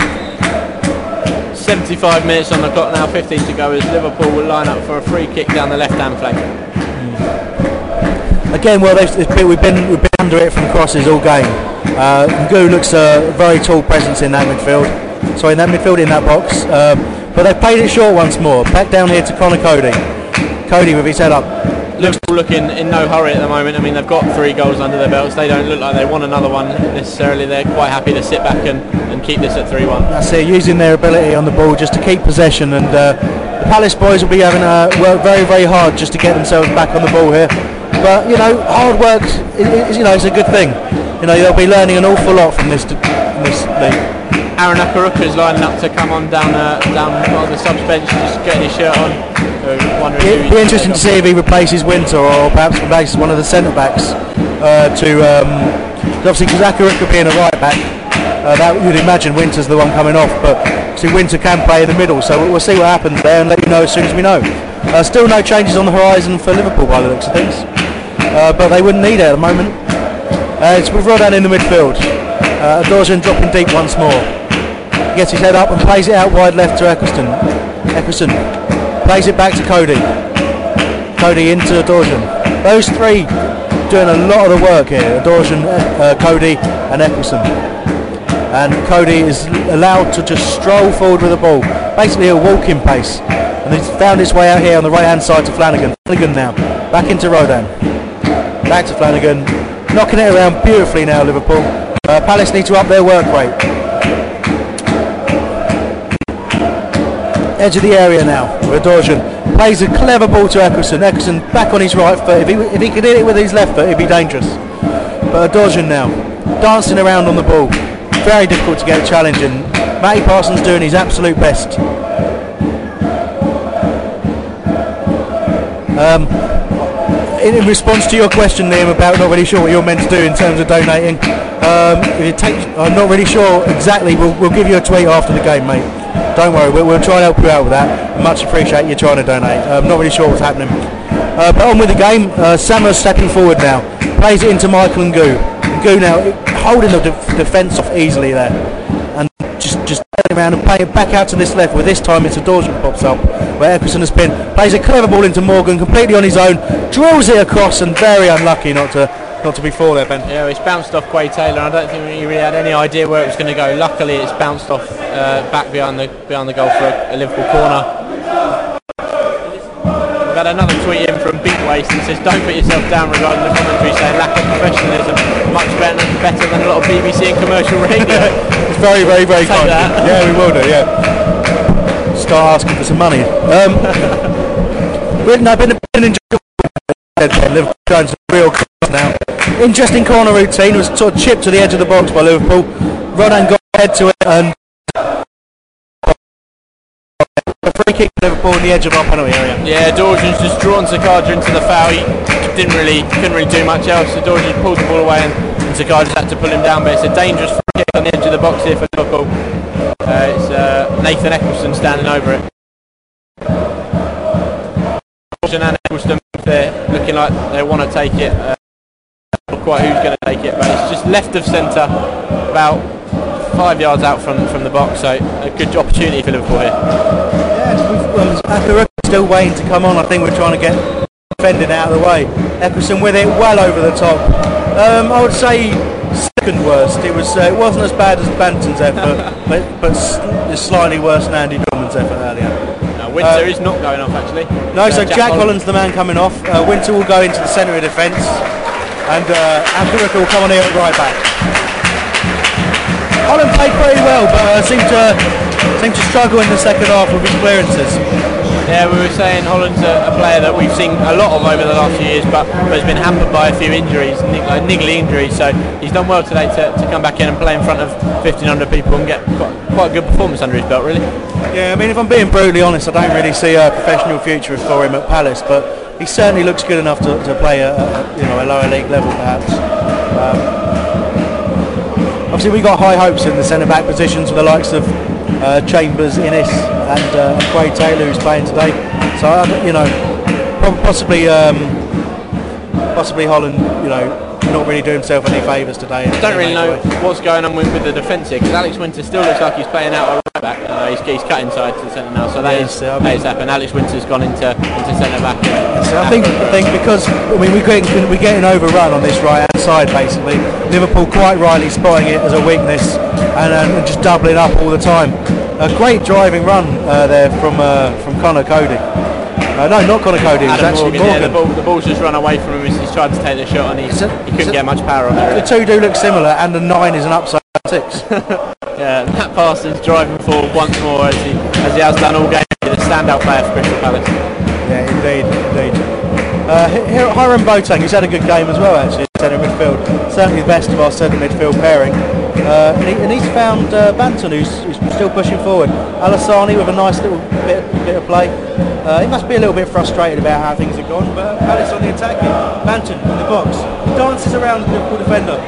seventy-five minutes on the clock now, fifteen to go, as Liverpool will line up for a free kick down the left-hand flank. Again, well, we've been we've been under it from crosses all game. Uh, Hemgoo looks a very tall presence in that midfield. Sorry, in that midfield, in that box. Uh, but they've played it short once more. Back down here to Conor Coady. Coady with his head up. Liverpool looking in no hurry at the moment. I mean, they've got three goals under their belts. They don't look like they want another one necessarily. They're quite happy to sit back and, and keep this at three one. That's it, using their ability on the ball just to keep possession. And uh, the Palace boys will be having to work very, very hard just to get themselves back on the ball here. But, you know, hard work is, you know, it's a good thing. You know, they'll be learning an awful lot from this, from this league. Aaron Akurica is lining up to come on down uh, down on the subs bench, just getting his shirt on. It'd be interesting to see if he replaces Winter, or perhaps replaces one of the centre-backs. Uh, to um, obviously, because Akurica being a right-back, uh, that you'd imagine Winter's the one coming off. But see, Winter can play in the middle, so we'll see what happens there and let you know as soon as we know. Uh, still no changes on the horizon for Liverpool by the looks of things. Uh, but they wouldn't need it at the moment. Uh, it's with Rodin in the midfield. Uh, Adorjan dropping deep once more. He gets his head up and plays it out wide left to Eccleston. Eccleston plays it back to Coady. Coady into Adorjan. Those three doing a lot of the work here. Adorjan, uh, Coady and Eccleston. And Coady is allowed to just stroll forward with the ball. Basically a walking pace. And he's found his way out here on the right hand side to Flanagan. Flanagan now. Back into Rodin. Back to Flanagan, knocking it around beautifully now, Liverpool. Uh, Palace need to up their work rate. Edge of the area now, Adorjan plays a clever ball to Eccleston. Eccleston back on his right foot. If he, if he could hit it with his left foot, it'd be dangerous. But Adorjan now, dancing around on the ball. Very difficult to get a challenge, and Matty Parsons doing his absolute best. Um... In response to your question, Liam, about not really sure what you're meant to do in terms of donating, um, if you take, I'm not really sure exactly. We'll, we'll give you a tweet after the game, mate. Don't worry, we'll, we'll try and help you out with that. Much appreciate you trying to donate. I'm not really sure what's happening. Uh, but on with the game. Uh, Summer's stepping forward now. Plays it into Michael Hemgoo. Hemgoo now holding the de- defence off easily there. And just just turning around and playing it back out to this left, where this time it's a Dorjan that pops up, where Eccleston has been. Plays a clever ball into Morgan, completely on his own. Drills it across, and very unlucky not to not to be four there, Ben. Yeah, it's bounced off Quade Taylor. I don't think he really had any idea where it was going to go. Luckily, it's bounced off uh, back behind the behind the goal for a, a Liverpool corner. We've had another tweet in from Big Waste and says, "Don't put yourself down regarding the commentary, saying lack of professionalism. Much better, better than a lot of B B C and commercial radio." It's very, very, very kind. Yeah, we will do. Yeah. Start asking for some money. Um, we've now been enjoying. Liverpool going to real cross now. Interesting corner routine. It was sort of chipped to the edge of the box by Liverpool. Rodin got head to it, and a free kick for Liverpool on the edge of our penalty area. Yeah, Dorjan's just drawn Sakaja into the foul. He didn't really, couldn't really do much else. So Dorjan pulled the ball away, and, and Sakaja's had to pull him down. But it's a dangerous free kick on the edge of the box here for Liverpool. Uh, it's uh, Nathan Eccleston standing over it. Dorjan and Eccleston there, looking like they want to take it. Uh, not quite who's going to take it, but it's just left of centre, about five yards out from, from the box, so a good opportunity for Liverpool here. Yeah, well, Akurica's still waiting to come on. I think we're trying to get defending out of the way. Epperson with it, well over the top. Um, I would say second worst. It was. Uh, it wasn't as bad as Banton's effort, but but sl- slightly worse than Andy Dorman's effort earlier. Winter uh, is not going off actually. No, uh, so Jack, Jack Holland's the man coming off. Uh, Winter will go into the centre of defence, and uh, Akurica will come on here at right back. Holland played very well, but uh, seemed to seemed to struggle in the second half with his clearances. Yeah, we were saying Holland's a, a player that we've seen a lot of over the last few years, but has been hampered by a few injuries, niggly, like niggly injuries. So he's done well today to, to come back in and play in front of fifteen hundred people and get quite, quite a good performance under his belt, really. Yeah, I mean, if I'm being brutally honest, I don't really see a professional future for him at Palace, but he certainly looks good enough to, to play at a, you know, a lower league level, perhaps. Um, obviously, we've got high hopes in the centre-back positions with the likes of uh, Chambers, Innes, and uh, Quade Taylor, who's playing today. So, uh, you know, possibly, um, possibly Holland, you know, not really doing himself any favours today. I don't really know what's going on with, with the defence here, because Alex Winter still looks like he's playing out at right back. Uh, he's, he's cut inside to the centre now, so that yes, is uh, I mean, that is happened. Alex Winter's gone into, into centre back. So I think I think because I mean we're getting we're getting overrun on this right hand side basically. Liverpool quite rightly spotting it as a weakness and um, just doubling up all the time. A great driving run uh, there from uh, from Conor Coady. Uh, no, not Conor Coady, it was actually Morgan. Morgan. Yeah, the, ball, the ball's just run away from him as he's tried to take the shot and he, a, he couldn't a, get much power on it. The two do look similar and the nine is an upside six. Yeah, Matt Parsons driving forward once more as he, as he has done all game. He's a standout player for Crystal Palace. Yeah, indeed, indeed. Uh, here at Hiram Boatek, he's had a good game as well actually, centre midfield. Certainly the best of our centre midfield pairing. Uh, and, he, and he's found uh, Banton, who's, who's still pushing forward. Alassani with a nice little bit, bit of play. Uh, he must be a little bit frustrated about how things have gone, but Palace on the attack here. Banton in the box, dances around the Liverpool defender.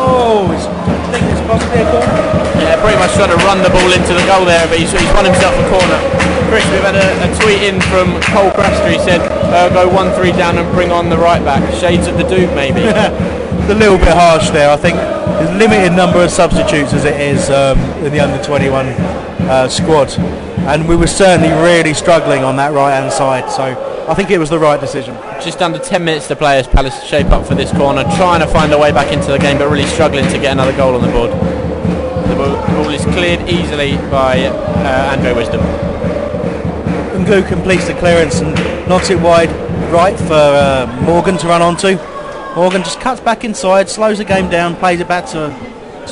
Oh, he's, I think it's possibly a corner. Yeah, pretty much trying to run the ball into the goal there, but he's, he's won himself a corner. Chris, we've had a, a tweet in from Cole Crabtree. He said, uh, go one three down and bring on the right back. Shades of the dude, maybe. It's a little bit harsh there, I think. There's a limited number of substitutes as it is um, in the under twenty-one uh, squad. And we were certainly really struggling on that right-hand side, so I think it was the right decision. Just under ten minutes to play as Palace shape up for this corner, trying to find a way back into the game, but really struggling to get another goal on the board. The ball, the ball is cleared easily by uh, Andre Wisdom. Hemgoo completes the clearance and knocks it wide right for uh, Morgan to run onto. Morgan just cuts back inside, slows the game down, plays it back to...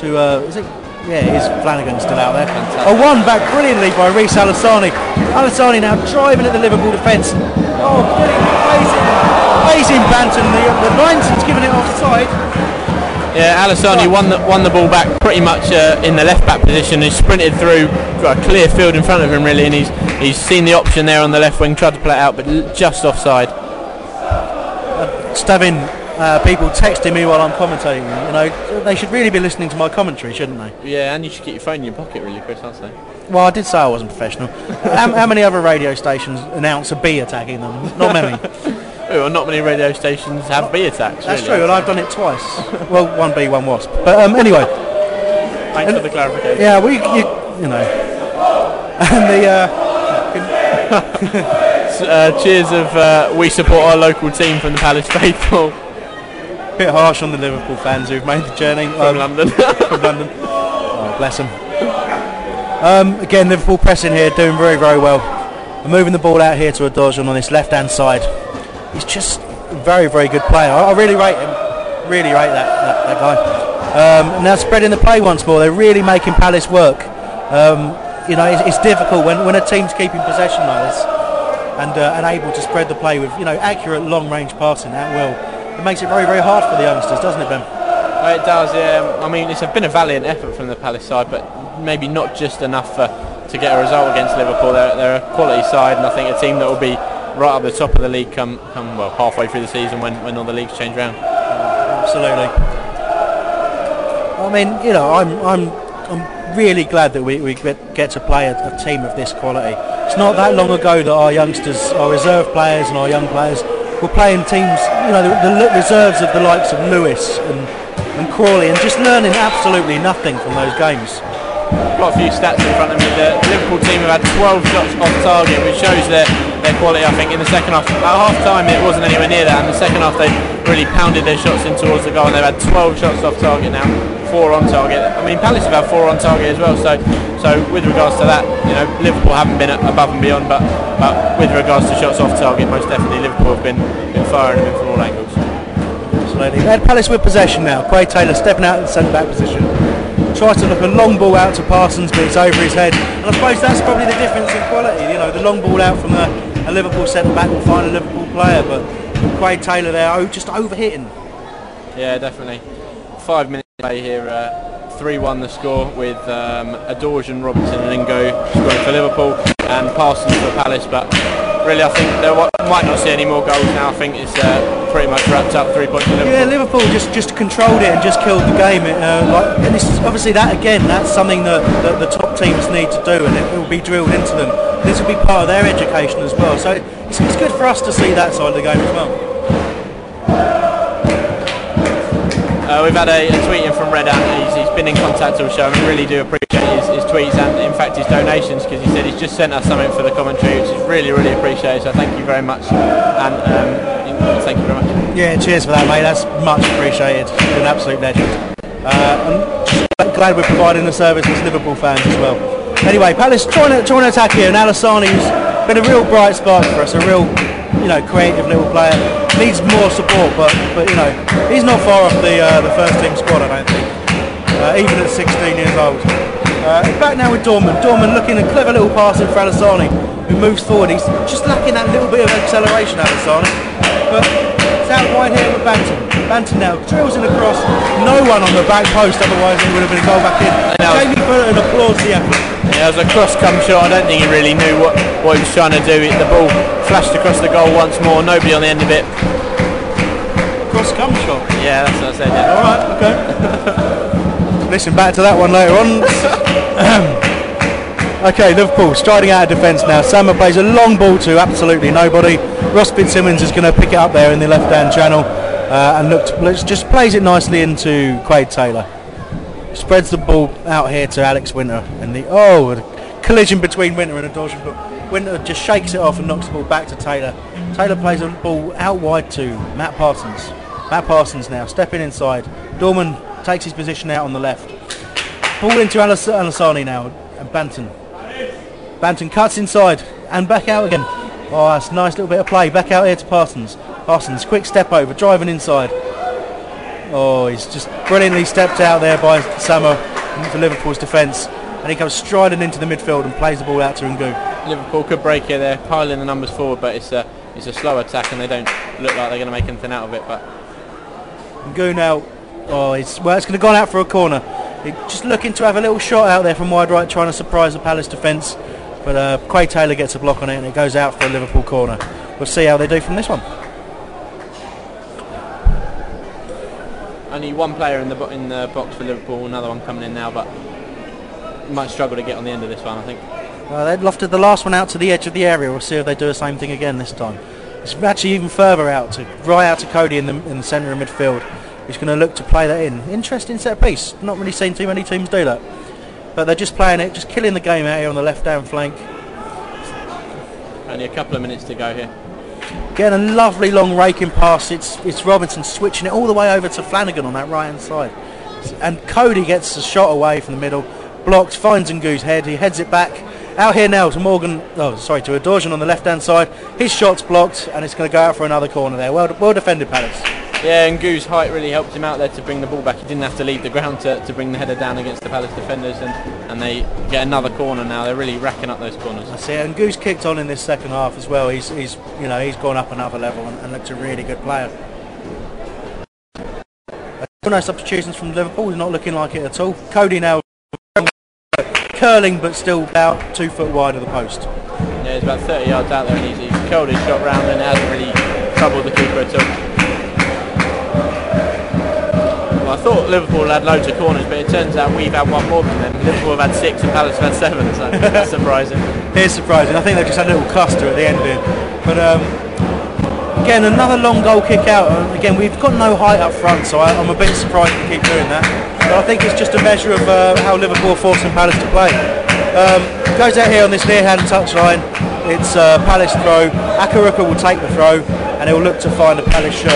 to uh, is it? Yeah, it is. Flanagan's still out there. Fantastic. A one back brilliantly by Reece Alassani. Alassani now driving at the Liverpool defence. Oh, brilliant. Facing Banton. The, the linesman's giving it offside. Yeah, Alassani won the, won the ball back pretty much uh, in the left back position. He sprinted through, got a clear field in front of him really, and he's, he's seen the option there on the left wing, tried to play it out, but just offside. Uh, Stavin. Uh, people texting me while I'm commentating. You know, they should really be listening to my commentary, shouldn't they? Yeah, and you should keep your phone in your pocket, really, Chris. I'd say. Well, I did say I wasn't professional. how, how many other radio stations announce a bee attacking them? Not many. Well, not many radio stations have not, bee attacks. That's really true, and I've done it twice. Well, one bee, one wasp. But um, anyway. Thanks and, for the clarification. Yeah, we, you, you know, and the. Uh, so, uh, cheers of uh, we support our local team from the Palace faithful. Bit harsh on the Liverpool fans who've made the journey from um, London. From London. Oh, bless them. Um, again, Liverpool pressing here, doing very, very well. And moving the ball out here to Adorjan on this left-hand side. He's just a very, very good player. I, I really rate him. Really rate that, that, that guy. Um, now spreading the play once more. They're really making Palace work. Um, you know, it's, it's difficult when, when a team's keeping possession like this and, uh, and able to spread the play with, you know, accurate long-range passing at will. It makes it very, very hard for the youngsters, doesn't it, Ben? Oh, it does, yeah. I mean, it's been a valiant effort from the Palace side, but maybe not just enough for, to get a result against Liverpool. They're, they're a quality side, and I think a team that will be right up the top of the league come, come well, halfway through the season when, when all the leagues change round. Oh, absolutely. I mean, you know, I'm I'm I'm really glad that we, we get to play a, a team of this quality. It's not that long ago that our youngsters, our reserve players and our young players, we're playing teams, you know, the, the reserves of the likes of Lewis and, and Crawley, and just learning absolutely nothing from those games. I've got a few stats in front of me. The Liverpool team have had twelve shots off target, which shows that their quality, I think, in the second half. At half time it wasn't anywhere near that, and the second half they really pounded their shots in towards the goal, and they've had twelve shots off target now, four on target. I mean, Palace have had four on target as well, so so with regards to that, you know, Liverpool haven't been above and beyond, but, but with regards to shots off target, most definitely Liverpool have been, been firing them from all angles. Absolutely. They had Palace with possession now. Quade Taylor stepping out of the centre-back position. Tries to look a long ball out to Parsons, but it's over his head. And I suppose that's probably the difference in quality. You know, the long ball out from a, a Liverpool centre-back will find a Liverpool player, but Quade Taylor there, oh, just over-hitting. Yeah, definitely. Five minutes play here. three one uh, the score with um, Adorjan, Robinson and Ingo scoring for Liverpool and Parsons for Palace, but really I think they might not see any more goals now. I think it's uh, pretty much wrapped up. Three points for Liverpool. Yeah, Liverpool just, just controlled it and just killed the game. It, uh, like, and this is obviously that again, that's something that, that the top teams need to do, and it will be drilled into them. This will be part of their education as well. So it's, it's good for us to see that side of the game as well. Uh, we've had a, a tweet in from Red Ant. He's, he's been in contact all show, and we really do appreciate his, his tweets and in fact his donations, because he said he's just sent us something for the commentary, which is really really appreciated, so thank you very much. And um, thank you very much. Yeah, cheers for that, mate, that's much appreciated. You're an absolute legend. uh, I'm glad we're providing the service as Liverpool fans as well. Anyway, Palace trying to, trying to attack here, and Alessani's been a real bright spark for us, a real, you know, creative little player. Needs more support, but but you know, he's not far off the uh, the first team squad, I don't think, uh, even at sixteen years old. Uh, back now with Dorman. Dorman looking a clever little pass in for Alessani, who moves forward. He's just lacking that little bit of acceleration, Alessani. But it's out wide here with Banton. Banton now drills in across. No one on the back post, otherwise it would have been a goal back in. Jamie Burton applauds the effort. Yeah, it was a cross-come shot. I don't think he really knew what, what he was trying to do. The ball flashed across the goal once more. Nobody on the end of it. Cross-come shot? Yeah, that's what I said. Yeah. All right, OK. Listen back to that one later on. OK, Liverpool striding out of defence now. Summer plays a long ball to absolutely nobody. Ross Fitzsimmons is going to pick it up there in the left-hand channel uh, and look to, just plays it nicely into Quade Taylor. Spreads the ball out here to Alex Winter, and the oh, the collision between Winter and Adorjan, but Winter just shakes it off and knocks the ball back to Taylor. Taylor plays a ball out wide to Matt Parsons. Matt Parsons now stepping inside. Dorman takes his position out on the left. Ball into Aless- Alessani now, and Banton. Banton cuts inside and back out again. Oh, that's a nice little bit of play. Back out here to Parsons. Parsons, quick step over, driving inside. Oh, he's just brilliantly stepped out there by Summer for Liverpool's defence, and he comes striding into the midfield and plays the ball out to Ngoo. Liverpool could break here. They're piling the numbers forward, but it's a, it's a slow attack, and they don't look like they're going to make anything out of it. But Ngoo now, oh, it's, well, it's going to go out for a corner. He's just looking to have a little shot out there from wide right, trying to surprise the Palace defence, but uh, Quade Taylor gets a block on it, and it goes out for a Liverpool corner. We'll see how they do from this one. Only one player in the, bo- in the box for Liverpool, another one coming in now, but might struggle to get on the end of this one, I think. Well, they'd lofted the last one out to the edge of the area. We'll see if they do the same thing again this time. It's actually even further out, to right out to Coady in the, in the centre of midfield. He's going to look to play that in. Interesting set piece. Not really seen too many teams do that. But they're just playing it, just killing the game out here on the left-hand flank. Only a couple of minutes to go here. Again, a lovely long raking pass. It's it's Robinson switching it all the way over to Flanagan on that right hand side, and Coady gets the shot away from the middle, blocked, finds Ngoo's head. He heads it back out here now to Morgan. Oh, sorry, to Adorjan on the left hand side. His shot's blocked, and it's going to go out for another corner there. Well, well defended, Palace. Yeah, Ngoo's height really helped him out there to bring the ball back. He didn't have to leave the ground to, to bring the header down against the Palace defenders, and and they get another corner now. They're really racking up those corners. I see, and Ngoo's kicked on in this second half as well. He's he's you know he's gone up another level and, and looked a really good player. No substitutions from Liverpool. He's not looking like it at all. Coady now curling, but still about two foot wide of the post. Yeah, he's about thirty yards out there, and he's, he's curled his shot round, and it hasn't really troubled the keeper at all. I thought Liverpool had loads of corners, but it turns out we've had one more than them. Liverpool have had six and Palace have had seven, so that's surprising. It is surprising. I think they've just had a little cluster at the end here. But um, again, another long goal kick out. Again, we've got no height up front, so I, I'm a bit surprised we keep doing that. But I think it's just a measure of uh, how Liverpool are forcing Palace to play. Um, goes out here on this near-hand touchline. It's a Palace throw. Akurica will take the throw and he'll look to find a Palace shirt.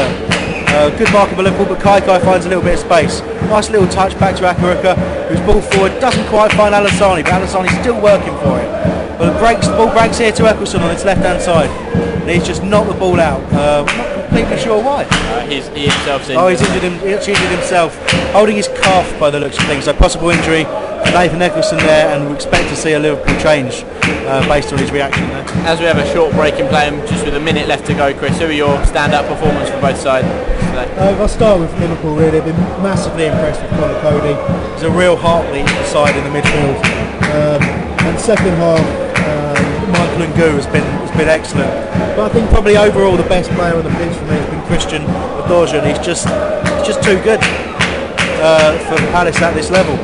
Uh, good mark of Liverpool, but Kai Kai finds a little bit of space. Nice little touch back to Akurica, who's ball forward, doesn't quite find Alessani, but Alessani's still working for it. But it breaks, the ball breaks here to Eccleston on its left-hand side, and he's just knocked the ball out. Uh, we're not completely sure why. Uh, he's, he himself's injured. Oh, he's injured, him, he's injured himself, holding his calf by the looks of things. So possible injury for Nathan Eccleston there, and we expect to see a Liverpool change uh, based on his reaction there. As we have a short break in play, just with a minute left to go, Chris, who are your stand-up performance for both sides? Uh, if I start with Liverpool, really, I've been massively impressed with Conor Coady. He's a real heartbeat side in the midfield. Um, and second half, um, Michael Hemgoo has been has been excellent. But I think probably overall the best player on the pitch for me has been Christian Adorjan. He's just he's just too good uh, for Palace at this level.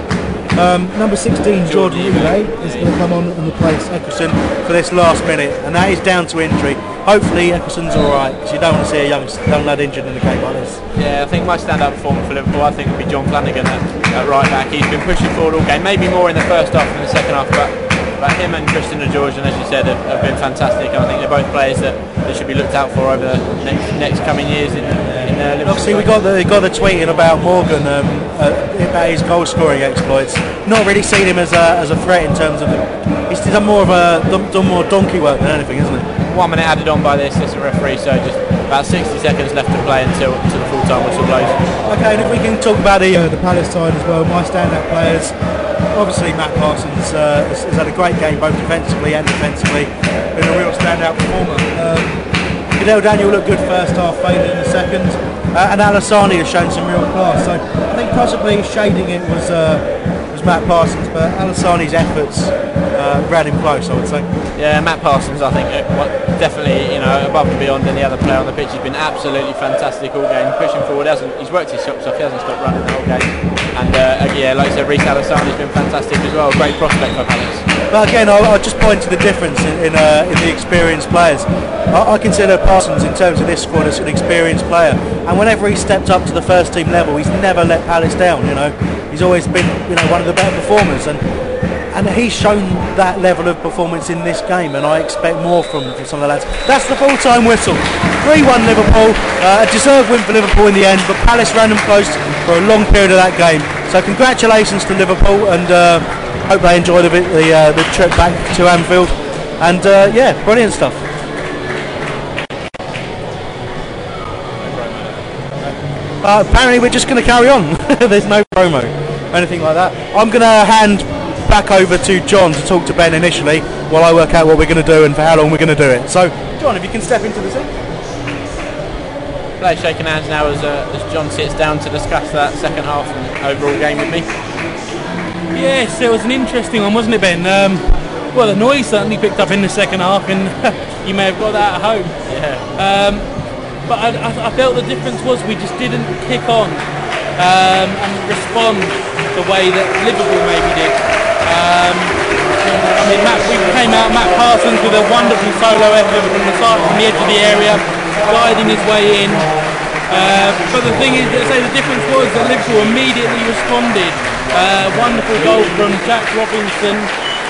Um, number sixteen, Jordan Uwe, is going to come on and replace Eccleston for this last minute, and that is down to injury. Hopefully Eccleston's alright, because you don't want to see a young, young lad injured in the game like this. Yeah, I think my stand-up performer for Liverpool, I think, would be John Flanagan at, at right back. He's been pushing forward all game, maybe more in the first half than the second half, but, but him and Christian Adorjan, as you said, have, have been fantastic, and I think they're both players that, that should be looked out for over the next, next coming years in, in uh, Liverpool. Obviously we got the, got the tweeting about Morgan, um, uh, about his goal-scoring exploits. Not really seen him as a, as a threat in terms of the, he's done more of a done more donkey work than anything, isn't it? One minute added on by the assistant referee, so just about sixty seconds left to play until, until the full time whistle blows. Okay, and if we can talk about the uh, the Palace side as well, my standout players, obviously Matt Parsons uh, has, has had a great game both defensively and defensively, been a real standout performer. Um, Cadel Daniel looked good first half, faded in the second, uh, and Alessani has shown some real class. So I think possibly shading it was. Uh, Matt Parsons, but Alessani's efforts uh, ran him close, I would say. Yeah, Matt Parsons, I think, definitely, you know, above and beyond any other player on the pitch. He's been absolutely fantastic all game, pushing forward. Hasn't, he's worked his shots off. He hasn't stopped running the whole game. And uh, yeah, like I said, Reece Alessani's been fantastic as well. Great prospect for Palace. But again, I'll, I'll just point to the difference in in, uh, in the experienced players. I, I consider Parsons, in terms of this squad, as an experienced player. And whenever he stepped up to the first team level, he's never let Palace down. You know. He's always been, you know, one of the better performers, and and he's shown that level of performance in this game, and I expect more from, from some of the lads. That's the full-time whistle. three one Liverpool, uh, a deserved win for Liverpool in the end, but Palace ran them close for a long period of that game. So congratulations to Liverpool, and uh, hope they enjoyed a bit the, uh, the trip back to Anfield. And uh, yeah, brilliant stuff. Uh, apparently we're just going to carry on. There's no promo or anything like that. I'm going to hand back over to John to talk to Ben initially while I work out what we're going to do and for how long we're going to do it. So John, if you can step into the seat. Play shaking hands now as, uh, as John sits down to discuss that second half and overall game with me. Yes, it was an interesting one, wasn't it, Ben? Um, well, the noise certainly picked up in the second half, and you may have got that at home. Yeah. Um, But I, I felt the difference was we just didn't kick on um, and respond the way that Liverpool maybe did. Um, I mean, Matt, we came out, Matt Parsons with a wonderful solo effort from the side, from the edge of the area, guiding his way in. Uh, but the thing is, I say the difference was that Liverpool immediately responded. Uh, wonderful goal from Jack Robinson,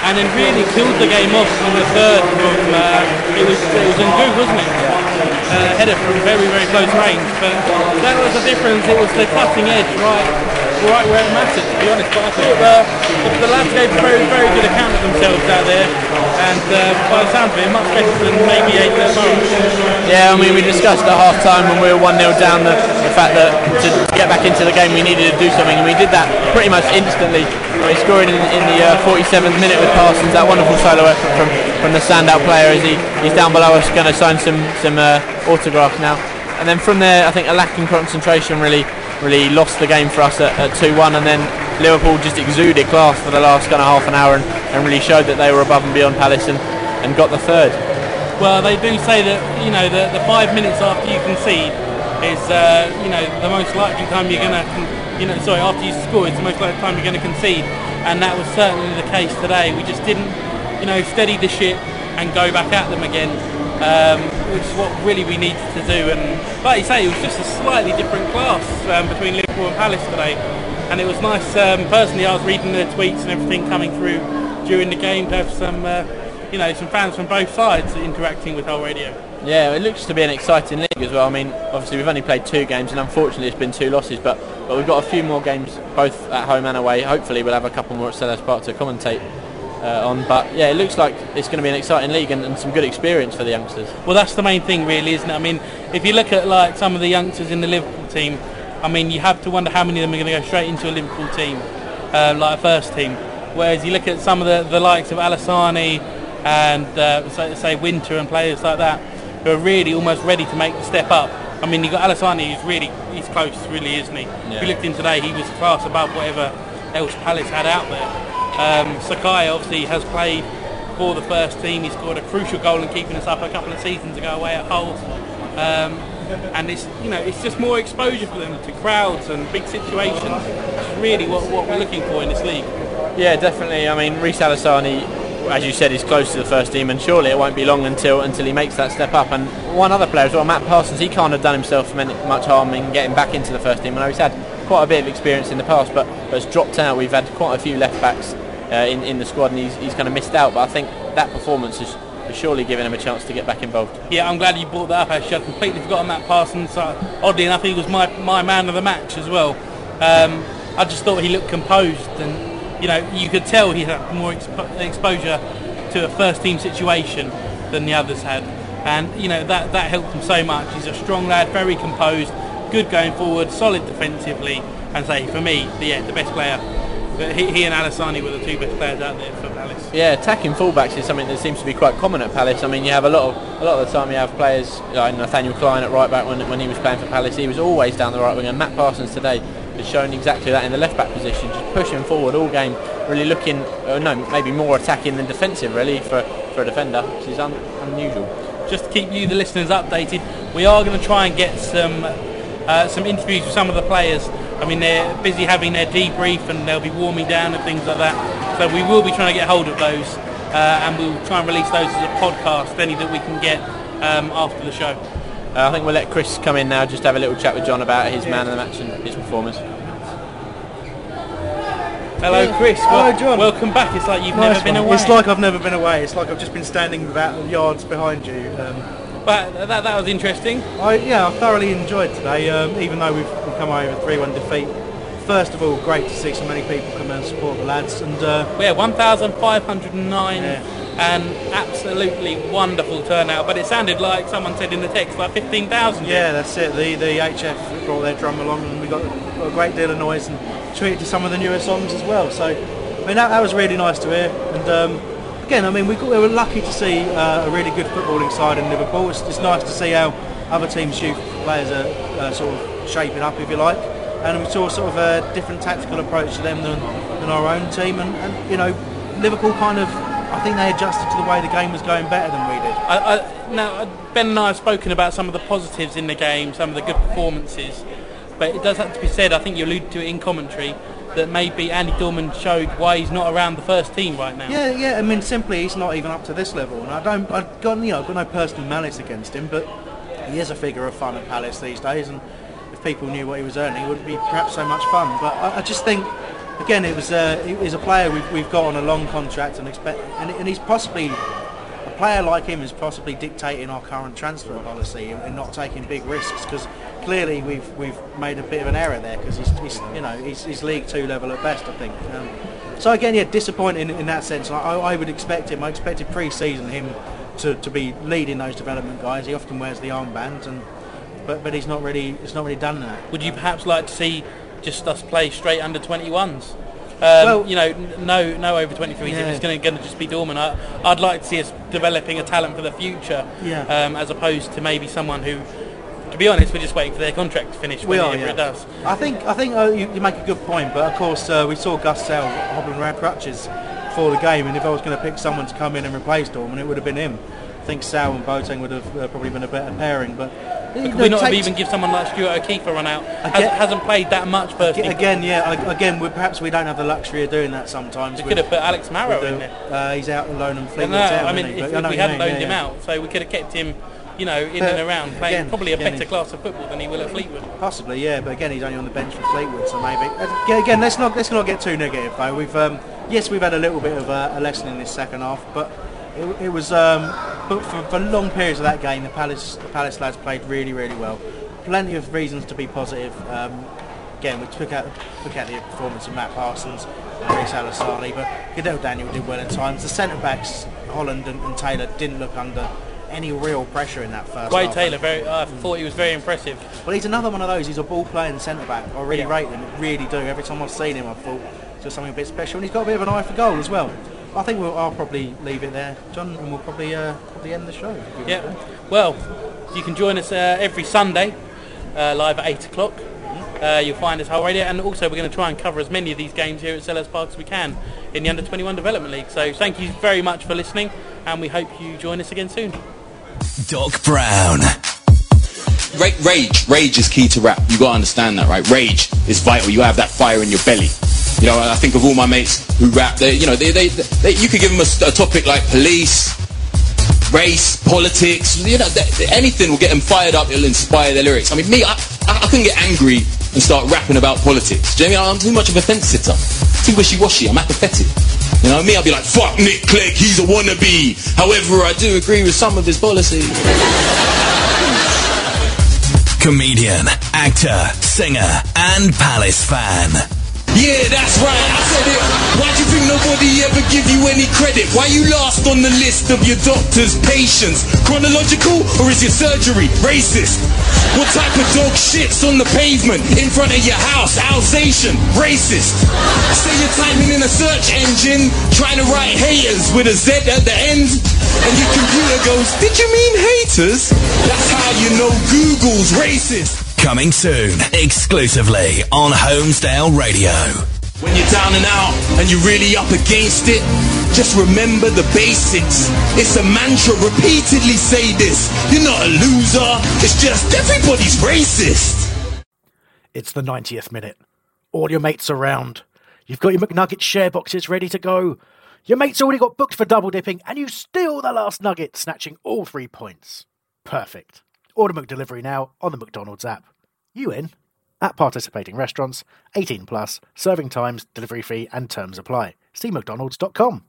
and then really killed the game off on the third from uh, it was it was Hemgoo, wasn't it? Uh, header from very very close range, but that was the difference. It was the cutting edge right right where it mattered, to be honest. But I thought uh, the lads gave a very very good account of themselves out there, and uh, by the sound of it, much better than maybe eight at times. Yeah, I mean, we discussed at half time when we were one nil down the, the fact that to, to get back into the game we needed to do something, and we did that pretty much instantly. We scored in, in the uh, forty-seventh minute with Parsons, that wonderful solo effort from, from the standout player as he, he's down below us going to sign some, some uh, autographs now. And then from there, I think a lack in concentration really really lost the game for us at two one, and then Liverpool just exuded class for the last kind of half an hour and, and really showed that they were above and beyond Palace and, and got the third. Well, they do say that, you know, the, the five minutes after you concede is uh, you know, the most likely time you're going to con- you know sorry after you score it's the most likely time you're going to concede, and that was certainly the case today. We just didn't, you know, steady the ship and go back at them again. Um, which is what really we needed to do, and like you say, it was just a slightly different class um, between Liverpool and Palace today, and it was nice. Um, personally, I was reading the tweets and everything coming through during the game to have some uh, you know, some fans from both sides interacting with Hull Radio. Yeah, it looks to be an exciting league as well. I mean, obviously we've only played two games and unfortunately it's been two losses, but, but we've got a few more games both at home and away. Hopefully we'll have a couple more at Selhurst Park to commentate uh, on. But yeah, it looks like it's going to be an exciting league and, and some good experience for the youngsters. Well, that's the main thing really, isn't it? I mean, if you look at like some of the youngsters in the Liverpool team, I mean, you have to wonder how many of them are going to go straight into a Liverpool team, uh, like a first team. Whereas you look at some of the, the likes of Alassani and uh, say, say Winter and players like that, who are really almost ready to make the step up. I mean, you've got Alassani, who's really, he's close, really, isn't he? Yeah. If you looked in today, he was class above whatever else Palace had out there. Um, Sakaja obviously has played for the first team. He scored a crucial goal in keeping us up a couple of seasons ago away at Hull. Um, and it's, you know, it's just more exposure for them to crowds and big situations. It's really what, what we're looking for in this league. Yeah, definitely. I mean, Reece Alassani, as you said, is close to the first team, and surely it won't be long until until he makes that step up. And one other player as well, Matt Parsons, he can't have done himself much harm in getting back into the first team. I know he's had quite a bit of experience in the past, but has dropped out. We've had quite a few left-backs uh, in, in the squad, and he's, he's kind of missed out. But I think that performance has surely given him a chance to get back involved. Yeah, I'm glad you brought that up, actually. I'd completely forgotten Matt Parsons. Uh, oddly enough, he was my, my man of the match as well. Um, I just thought he looked composed and... You know, you could tell he had more expo- exposure to a first-team situation than the others had. And, you know, that, that helped him so much. He's a strong lad, very composed, good going forward, solid defensively. And say, for me, the, yeah, the best player. But he, he and Alassani were the two best players out there for Palace. Yeah, attacking fullbacks is something that seems to be quite common at Palace. I mean, you have a lot of a lot of the time you have players like Nathaniel Klein at right back when, when he was playing for Palace. He was always down the right wing, and Matt Parsons today has shown exactly that in the left back position, just pushing forward all game, really looking, uh, no, maybe more attacking than defensive really for, for a defender, which is un- unusual. Just to keep you, the listeners, updated, we are going to try and get some uh, some interviews with some of the players. I mean, they're busy having their debrief and they'll be warming down and things like that, so we will be trying to get hold of those uh, and we'll try and release those as a podcast, any that we can get um, after the show. Uh, I think we'll let Chris come in now, just have a little chat with John about his man of the match and his performance. Hello Chris, well, hello John. Welcome back, it's like you've nice never one. been away. It's like I've never been away, it's like I've just been standing about yards behind you. Um, but that that was interesting. I, yeah, I thoroughly enjoyed today, um, even though we've come away with a three one defeat. First of all, great to see so many people come and support the lads. And uh, yeah, one thousand five hundred nine. Yeah. And absolutely wonderful turnout, but it sounded like someone said in the text like fifteen thousand. Yeah, that's it. The the H F brought their drum along and we got a great deal of noise and treated to some of the newer songs as well. So, I mean, that, that was really nice to hear. And um, again, I mean, we, got, we were lucky to see uh, a really good footballing side in Liverpool. It's, it's nice to see how other teams' youth players are uh, sort of shaping up, if you like. And we saw sort of a different tactical approach to them than, than our own team. And, and you know, Liverpool kind of, I think they adjusted to the way the game was going better than we did. I, I, now, Ben and I have spoken about some of the positives in the game, some of the good performances, but it does have to be said, I think you alluded to it in commentary, that maybe Andy Dorman showed why he's not around the first team right now. Yeah, yeah. I mean, simply he's not even up to this level, and I don't, I've got, you know, I've got no personal malice against him, but he is a figure of fun at Palace these days, and if people knew what he was earning, it would be perhaps so much fun. But I, I just think. Again, it was uh, he's a player we've, we've got on a long contract, and expect, and, and he's possibly a player like him is possibly dictating our current transfer policy and, and not taking big risks, because clearly we've we've made a bit of an error there, because he's, he's you know he's, he's League Two level at best, I think. Um, so again, yeah, disappointing in that sense. I, I would expect him. I expected pre-season him to, to be leading those development guys. He often wears the armband, and but but he's not really it's not really done that. Would you perhaps like to see? Just us play straight under twenty-ones. Um, well, you know, no, no over twenty-threes. Yeah. It's going to just be dormant. I, I'd like to see us developing a talent for the future, yeah. um, as opposed to maybe someone who, to be honest, we're just waiting for their contract to finish. We whenever are, yeah. It does. I think, I think uh, you, you make a good point. But of course, uh, we saw Gus Sell hobbling around crutches for the game, and if I was going to pick someone to come in and replace Dorman, it would have been him. I think Sal and Boateng would have uh, probably been a better pairing, but. But could we not have even give someone like Stuart O'Keefe a run out? Again, Has, hasn't played that much first. Again, again yeah. Again, we, perhaps we don't have the luxury of doing that sometimes. We with, could have put Alex Marrow the, in there. Uh, he's out on loan and Fleetwood. No, out, I mean, if, if I we hadn't loaned yeah, him yeah. out, so we could have kept him, you know, in but and around playing again, probably a again, better class of football than he will at Fleetwood. Possibly, yeah. But again, he's only on the bench for Fleetwood, so maybe. Again, let's not let's not get too negative though. We've um, yes, we've had a little bit of a, a lesson in this second half, but. It, it was, um, but for, for long periods of that game, the Palace the Palace lads played really, really well. Plenty of reasons to be positive. Um, again, we took out took out the performance of Matt Parsons and Reece Al-Asali, but Cadel Daniel did well in times. The centre backs, Holland and, and Taylor, didn't look under any real pressure in that first Quade half. Taylor, very, I thought he was very impressive. Well, he's another one of those. He's a ball-playing centre-back. I really yeah. rate him, I really do. Every time I've seen him, I've thought it's just something a bit special. And he's got a bit of an eye for goal as well. I think we'll, I'll probably leave it there, John, and we'll probably, uh, probably end the show. Yeah. Well, you can join us uh, every Sunday, uh, live at eight o'clock. Uh, you'll find us Hull Radio, and also we're going to try and cover as many of these games here at Selhurst Park as we can in the Under twenty-one Development League. So thank you very much for listening, and we hope you join us again soon. Doc Brown. Rage, rage is key to rap. You gotta understand that, right? Rage is vital. You have that fire in your belly. You know, I think of all my mates who rap. They, you know, they, they, they you could give them a, a topic like police, race, politics. You know, they, they, anything will get them fired up. It'll inspire their lyrics. I mean, me, I, I, I couldn't get angry and start rapping about politics. Do you know what I mean? I'm too much of a fence sitter. Too wishy-washy. I'm apathetic. You know, me, I'd be like, fuck Nick Clegg, he's a wannabe. However, I do agree with some of his policies. Comedian, actor, singer, and Palace fan. Yeah, that's right, I said it. Why do you think nobody ever give you any credit? Why you last on the list of your doctor's patients? Chronological, or is your surgery racist? What type of dog shits on the pavement in front of your house? Alsatian, racist. Say you're typing in a search engine, trying to write haters with a Z at the end, and your computer goes, did you mean haters? That's how you know Google's racist. Coming soon, exclusively on Holmesdale Radio. When you're down and out and you're really up against it, just remember the basics. It's a mantra, repeatedly say this. You're not a loser, it's just everybody's racist. It's the ninetieth minute. All your mates around. You've got your McNugget share boxes ready to go. Your mate's already got booked for double dipping and you steal the last nugget, snatching all three points. Perfect. Order McDelivery now on the McDonald's app. You in? At participating restaurants, eighteen plus, serving times, delivery fee and terms apply. See mcdonalds dot com.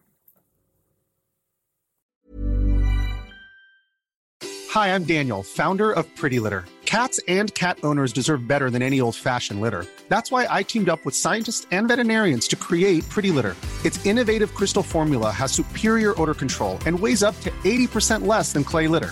Hi, I'm Daniel, founder of Pretty Litter. Cats and cat owners deserve better than any old-fashioned litter. That's why I teamed up with scientists and veterinarians to create Pretty Litter. Its innovative crystal formula has superior odor control and weighs up to eighty percent less than clay litter.